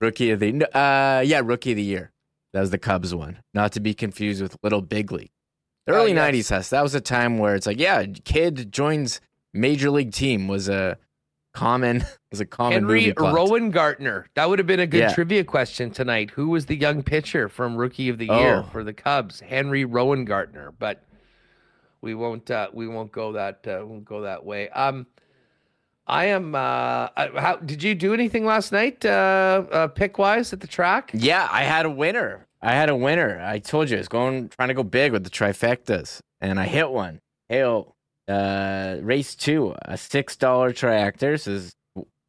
rookie of the uh, yeah rookie of the year. That was the Cubs one, not to be confused with Little Big League. The early oh, yes. nineties, Hus. That was a time where it's like, yeah, kid joins major league team was a. common. Was a common Henry Rowan Gartner. That would have been a good yeah. trivia question tonight. Who was the young pitcher from Rookie of the Year oh. for the Cubs? Henry Rowan Gartner. But we won't. Uh, we won't go that. Uh, won't go that way. Um, I am. Uh, how did you do anything last night? Uh, uh, pick wise at the track? Yeah, I had a winner. I had a winner. I told you I was going trying to go big with the trifectas, and I hit one. Hey-oh. Uh, race two, a six dollar triactor, so this is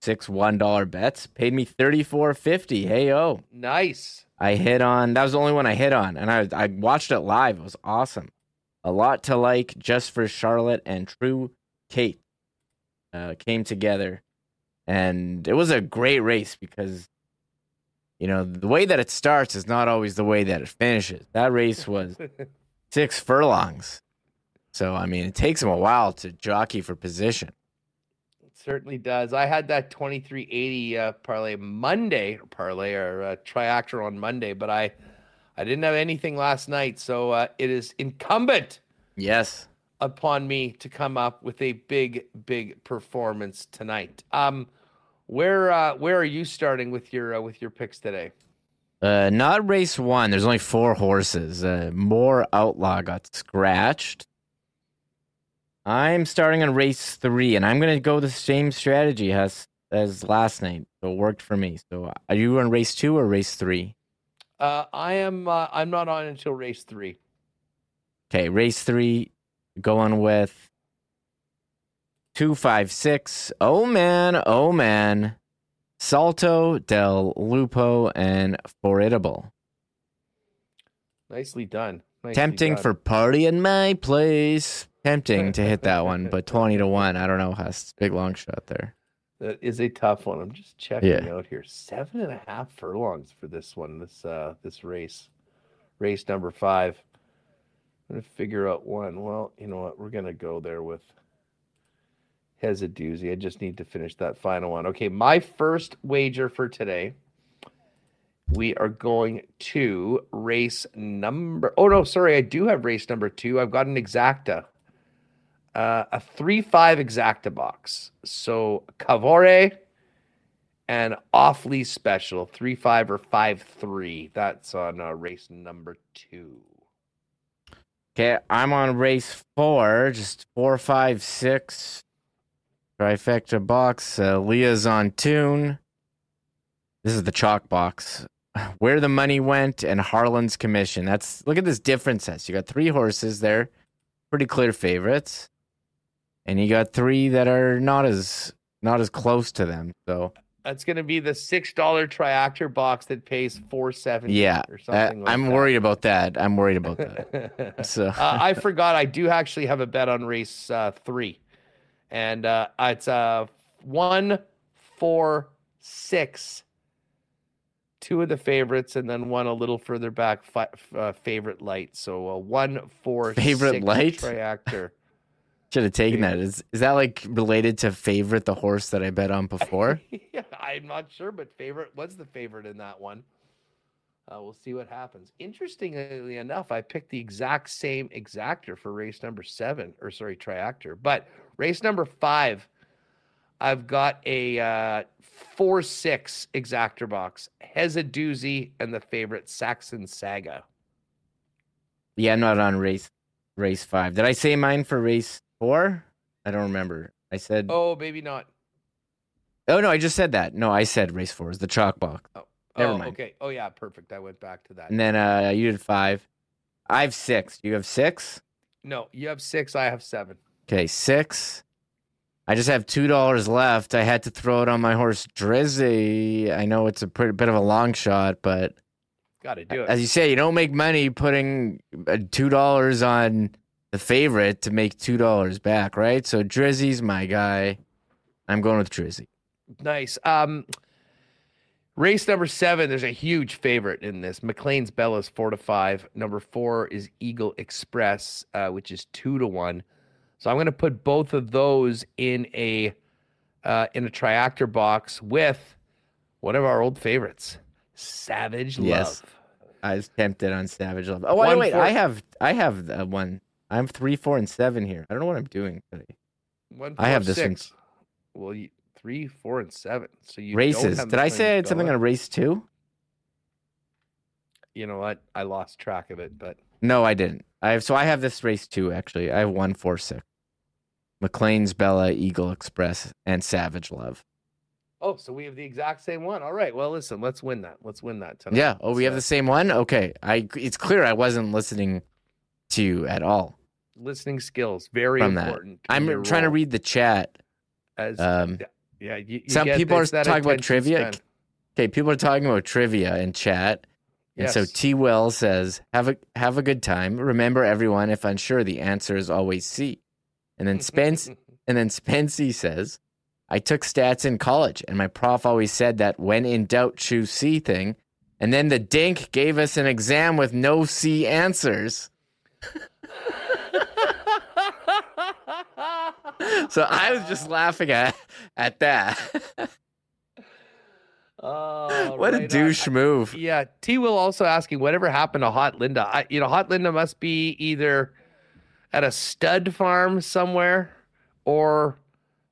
six one dollar bets, paid me thirty four fifty. Hey oh, nice! I hit on that was the only one I hit on, and I I watched it live. It was awesome. A lot to like. Just for Charlotte and True Kate uh, came together, and it was a great race because you know the way that it starts is not always the way that it finishes. That race was six furlongs. So, I mean, it takes him a while to jockey for position. It certainly does. I had that twenty-three eighty uh, parlay Monday, or parlay or uh, triactor on Monday, but I, I didn't have anything last night. So uh, it is incumbent yes, upon me to come up with a big, big performance tonight. Um, where uh, where are you starting with your uh, with your picks today? Uh, not race one. There's only four horses. Uh, More Outlaw got scratched. I'm starting on race three, and I'm going to go the same strategy as as last night. So it worked for me. So are you on race two or race three? Uh, I am. Uh, I'm not on until race three. Okay, race three, going with two, five, six. Oh man, oh man, Salto del Lupo and Formidable. Nicely done. Nicely Tempting done. For party in my place. Tempting to hit that one, but twenty to one. I don't know. Hus, big long shot there. That is a tough one. I'm just checking yeah. out here. Seven and a half furlongs for this one, this uh, this race. Race number five. I'm going to figure out one. Well, you know what? We're going to go there with Hesadoozy. I just need to finish that final one. Okay, my first wager for today. We are going to race number... Oh, no, sorry. I do have race number two. I've got an exacta. Uh, a three five exacta box. So Cavore and Awfully Special, three five or five three. That's on uh, race number two. Okay, I'm on race four, just four five six. Trifecta box, uh, Leah's on tune. This is the chalk box. Where the Money Went and Harlan's Commission. That's look at this difference. You got three horses there, pretty clear favorites. And you got three that are not as not as close to them. So that's going to be the six dollar triactor box that pays four seventy. Yeah, or something uh, like I'm that. worried about that. I'm worried about that. So uh, I forgot. I do actually have a bet on race uh, three, and uh, it's uh, one, four, six. Two of the favorites, and then one a little further back. Fi- uh, favorite light. So uh, one, four, favorite six light triactor. Should have taken that. Is is that like related to favorite, the horse that I bet on before? Yeah, I'm not sure, but favorite was the favorite in that one. Uh, we'll see what happens. Interestingly enough, I picked the exact same exactor for race number seven, or sorry, triactor. But race number five, I've got a uh, four six exactor box, Hesadoozy, and the favorite Saxon Saga. Yeah, I'm not on race race five. Did I say mine for race? Four? I don't remember. I said... Oh, maybe not. Oh, no, I just said that. No, I said race four is the chalk box. Oh, Never oh mind. okay. Oh, yeah, perfect. I went back to that. And then uh, you did five. I have six. You have six? No, you have six. I have seven. Okay, six. I just have two dollars left. I had to throw it on my horse, Drizzy. I know it's a pretty, bit of a long shot, but... Got to do it. As you say, you don't make money putting two dollars on... the favorite to make two dollars back, right? So Drizzy's my guy. I'm going with Drizzy. Nice. Um, race number seven. There's a huge favorite in this. McLean's Bell is four to five. Number four is Eagle Express, uh, which is two to one. So I'm going to put both of those in a uh, in a triactor box with one of our old favorites, Savage Love. Yes, I was tempted on Savage Love. Oh wait, wait, I have I have uh, one. I'm three, four, and seven here. I don't know what I'm doing today. One, four, I have this six. One. Well, you, three, four, and seven. So you races. Did I say I had something on race two? You know what? I lost track of it, but no, I didn't. I have so I have this race two actually. I have one, four, six. McLean's Bella, Eagle Express, and Savage Love. Oh, so we have the exact same one. All right. Well, listen, let's win that. Let's win that tonight. Yeah. Oh, we so. have the same one? Okay. I it's clear I wasn't listening to you at all. Listening skills, very From important. That. I'm trying role. to read the chat. As um, yeah, you, you some get, people are talking about trivia. Spend. Okay, people are talking about trivia in chat. Yes. And so T. Will says, have a have a good time. Remember, everyone, if unsure, the answer is always C. And then Spence and then Spencey says, I took stats in college, and my prof always said that when in doubt, choose C thing. And then the dink gave us an exam with no C answers. So I was just laughing at at that. Oh, what right a douche on. move. Yeah. T. Will also asking, whatever happened to Hot Linda? I, you know, Hot Linda must be either at a stud farm somewhere or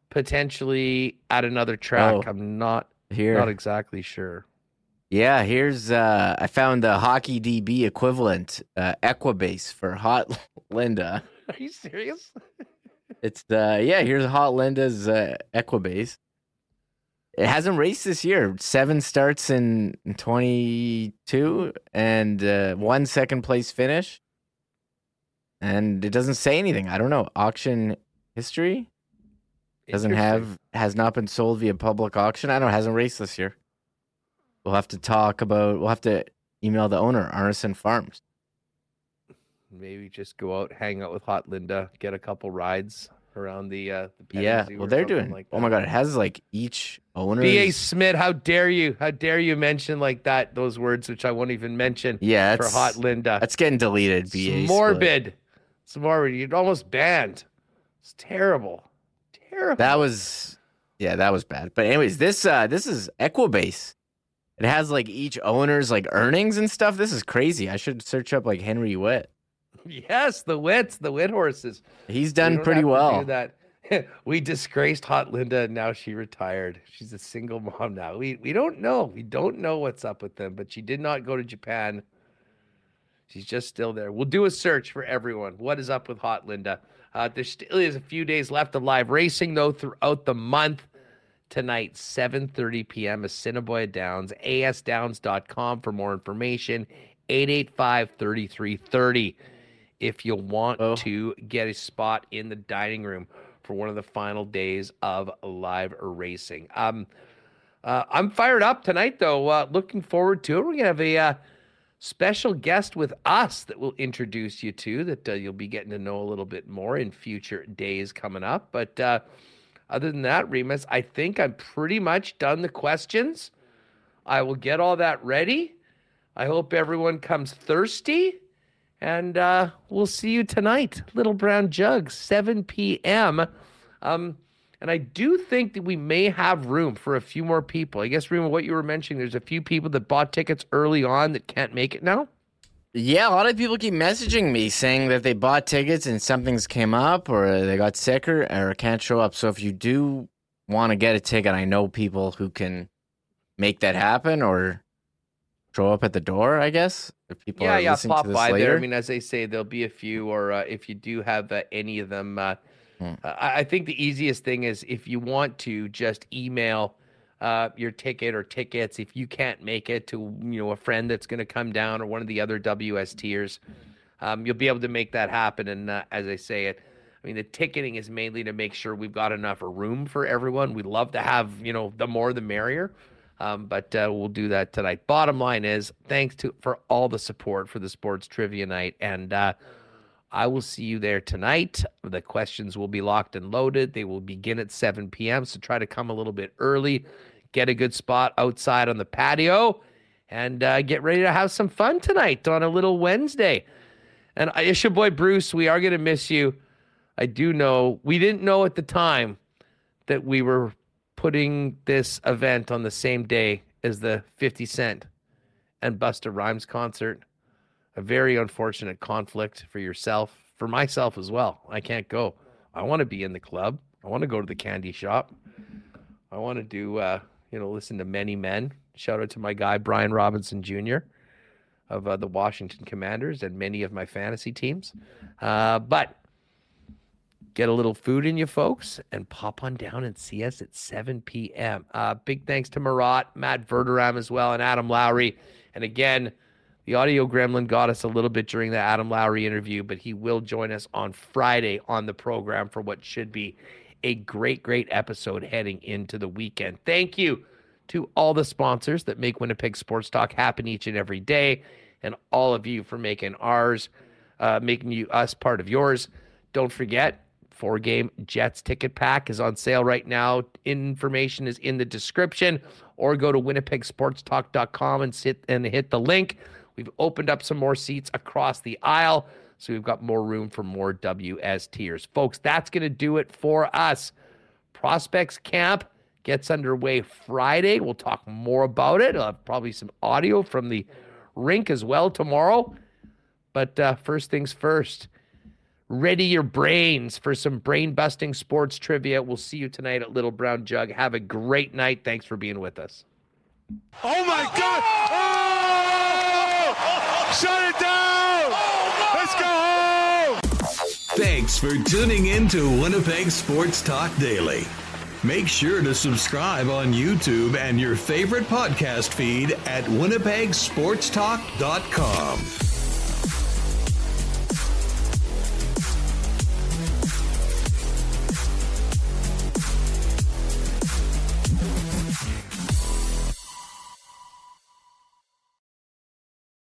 potentially at another track. Oh, I'm not here. Not exactly sure. Yeah, here's uh, I found the Hockey D B equivalent, uh, Equibase for Hot Linda. Are you serious? It's uh yeah. Here's Hot Linda's uh, Equibase. It hasn't raced this year. Seven starts in twenty-two and uh, one second place finish. And it doesn't say anything. I don't know. Auction history doesn't have has not been sold via public auction. I don't know. Hasn't raced this year. We'll have to talk about. We'll have to email the owner, Arneson Farms. Maybe just go out, hang out with Hot Linda, get a couple rides around the. Uh, the yeah, well, they're doing. Like oh my God, it has like each owner. B A. Smith, how dare you? How dare you mention like that those words which I won't even mention. Yeah, for Hot Linda, that's getting deleted. B A. It's morbid, it's morbid. You're almost banned. It's terrible, terrible. That was, yeah, that was bad. But anyways, this uh, this is Equibase. It has like each owner's like earnings and stuff. This is crazy. I should search up like Henry Witt. Yes, the Wits, the Wit horses. He's done pretty well. That. We disgraced Hot Linda, and now she retired. She's a single mom now. We we don't know. We don't know what's up with them, but she did not go to Japan. She's just still there. We'll do a search for everyone. What is up with Hot Linda? Uh, there still is a few days left of live racing, though, throughout the month. Tonight, seven thirty p.m. Assiniboia Downs, a s downs dot com for more information, eight eight five, three three three zero. If you want oh. to get a spot in the dining room for one of the final days of live racing. Um, uh, I'm fired up tonight, though. Uh, looking forward to it. We're going to have a uh, special guest with us that we'll introduce you to that uh, you'll be getting to know a little bit more in future days coming up. But uh, other than that, Remus, I think I'm pretty much done the questions. I will get all that ready. I hope everyone comes thirsty. And uh, we'll see you tonight, Little Brown Jug, seven p.m. Um, and I do think that we may have room for a few more people. I guess, Rima, what you were mentioning, there's a few people that bought tickets early on that can't make it now? Yeah, a lot of people keep messaging me saying that they bought tickets and something's came up or they got sicker or can't show up. So if you do want to get a ticket, I know people who can make that happen or show up at the door, I guess. People yeah, are yeah, listening pop to this by later. There. I mean, as they say, there'll be a few, or uh, if you do have uh, any of them, uh, hmm. I, I think the easiest thing is if you want to just email uh, your ticket or tickets, if you can't make it to you know a friend that's going to come down or one of the other W S T ers, um, you'll be able to make that happen. And uh, as I say it, I mean, the ticketing is mainly to make sure we've got enough room for everyone. We'd love to have, you know, the more the merrier. Um, but uh, we'll do that tonight. Bottom line is, thanks to for all the support for the sports trivia night. And uh, I will see you there tonight. The questions will be locked and loaded. They will begin at seven p.m. So try to come a little bit early, get a good spot outside on the patio, and uh, get ready to have some fun tonight on a little Wednesday. And uh, it's your boy Bruce. We are going to miss you. I do know. We didn't know at the time that we were putting this event on the same day as the fifty cent and Busta Rhymes concert. A very unfortunate conflict for yourself, for myself as well. I can't go. I want to be in the club. I want to go to the candy shop. I want to do, uh, you know, listen to Many Men. Shout out to my guy, Brian Robinson Junior of uh, the Washington Commanders and many of my fantasy teams. Uh, but get a little food in you, folks, and pop on down and see us at seven p.m. Uh, big thanks to Murat, Matt Verderame as well, and Adam Lowry. And again, the audio gremlin got us a little bit during the Adam Lowry interview, but he will join us on Friday on the program for what should be a great, great episode heading into the weekend. Thank you to all the sponsors that make Winnipeg Sports Talk happen each and every day, and all of you for making ours, uh, making you us part of yours. Don't forget, four-game Jets ticket pack is on sale right now. Information is in the description, or go to winnipeg sports talk dot com and sit and hit the link. We've opened up some more seats across the aisle, so we've got more room for more W S tiers. Folks, that's going to do it for us. Prospects Camp gets underway Friday. We'll talk more about it. I'll have probably some audio from the rink as well tomorrow. But uh, first things first, ready your brains for some brain-busting sports trivia. We'll see you tonight at Little Brown Jug. Have a great night. Thanks for being with us. Oh, my God! Oh! Oh! Shut it down! Oh, let's go home! Thanks for tuning in to Winnipeg Sports Talk Daily. Make sure to subscribe on YouTube and your favorite podcast feed at winnipeg sports talk dot com.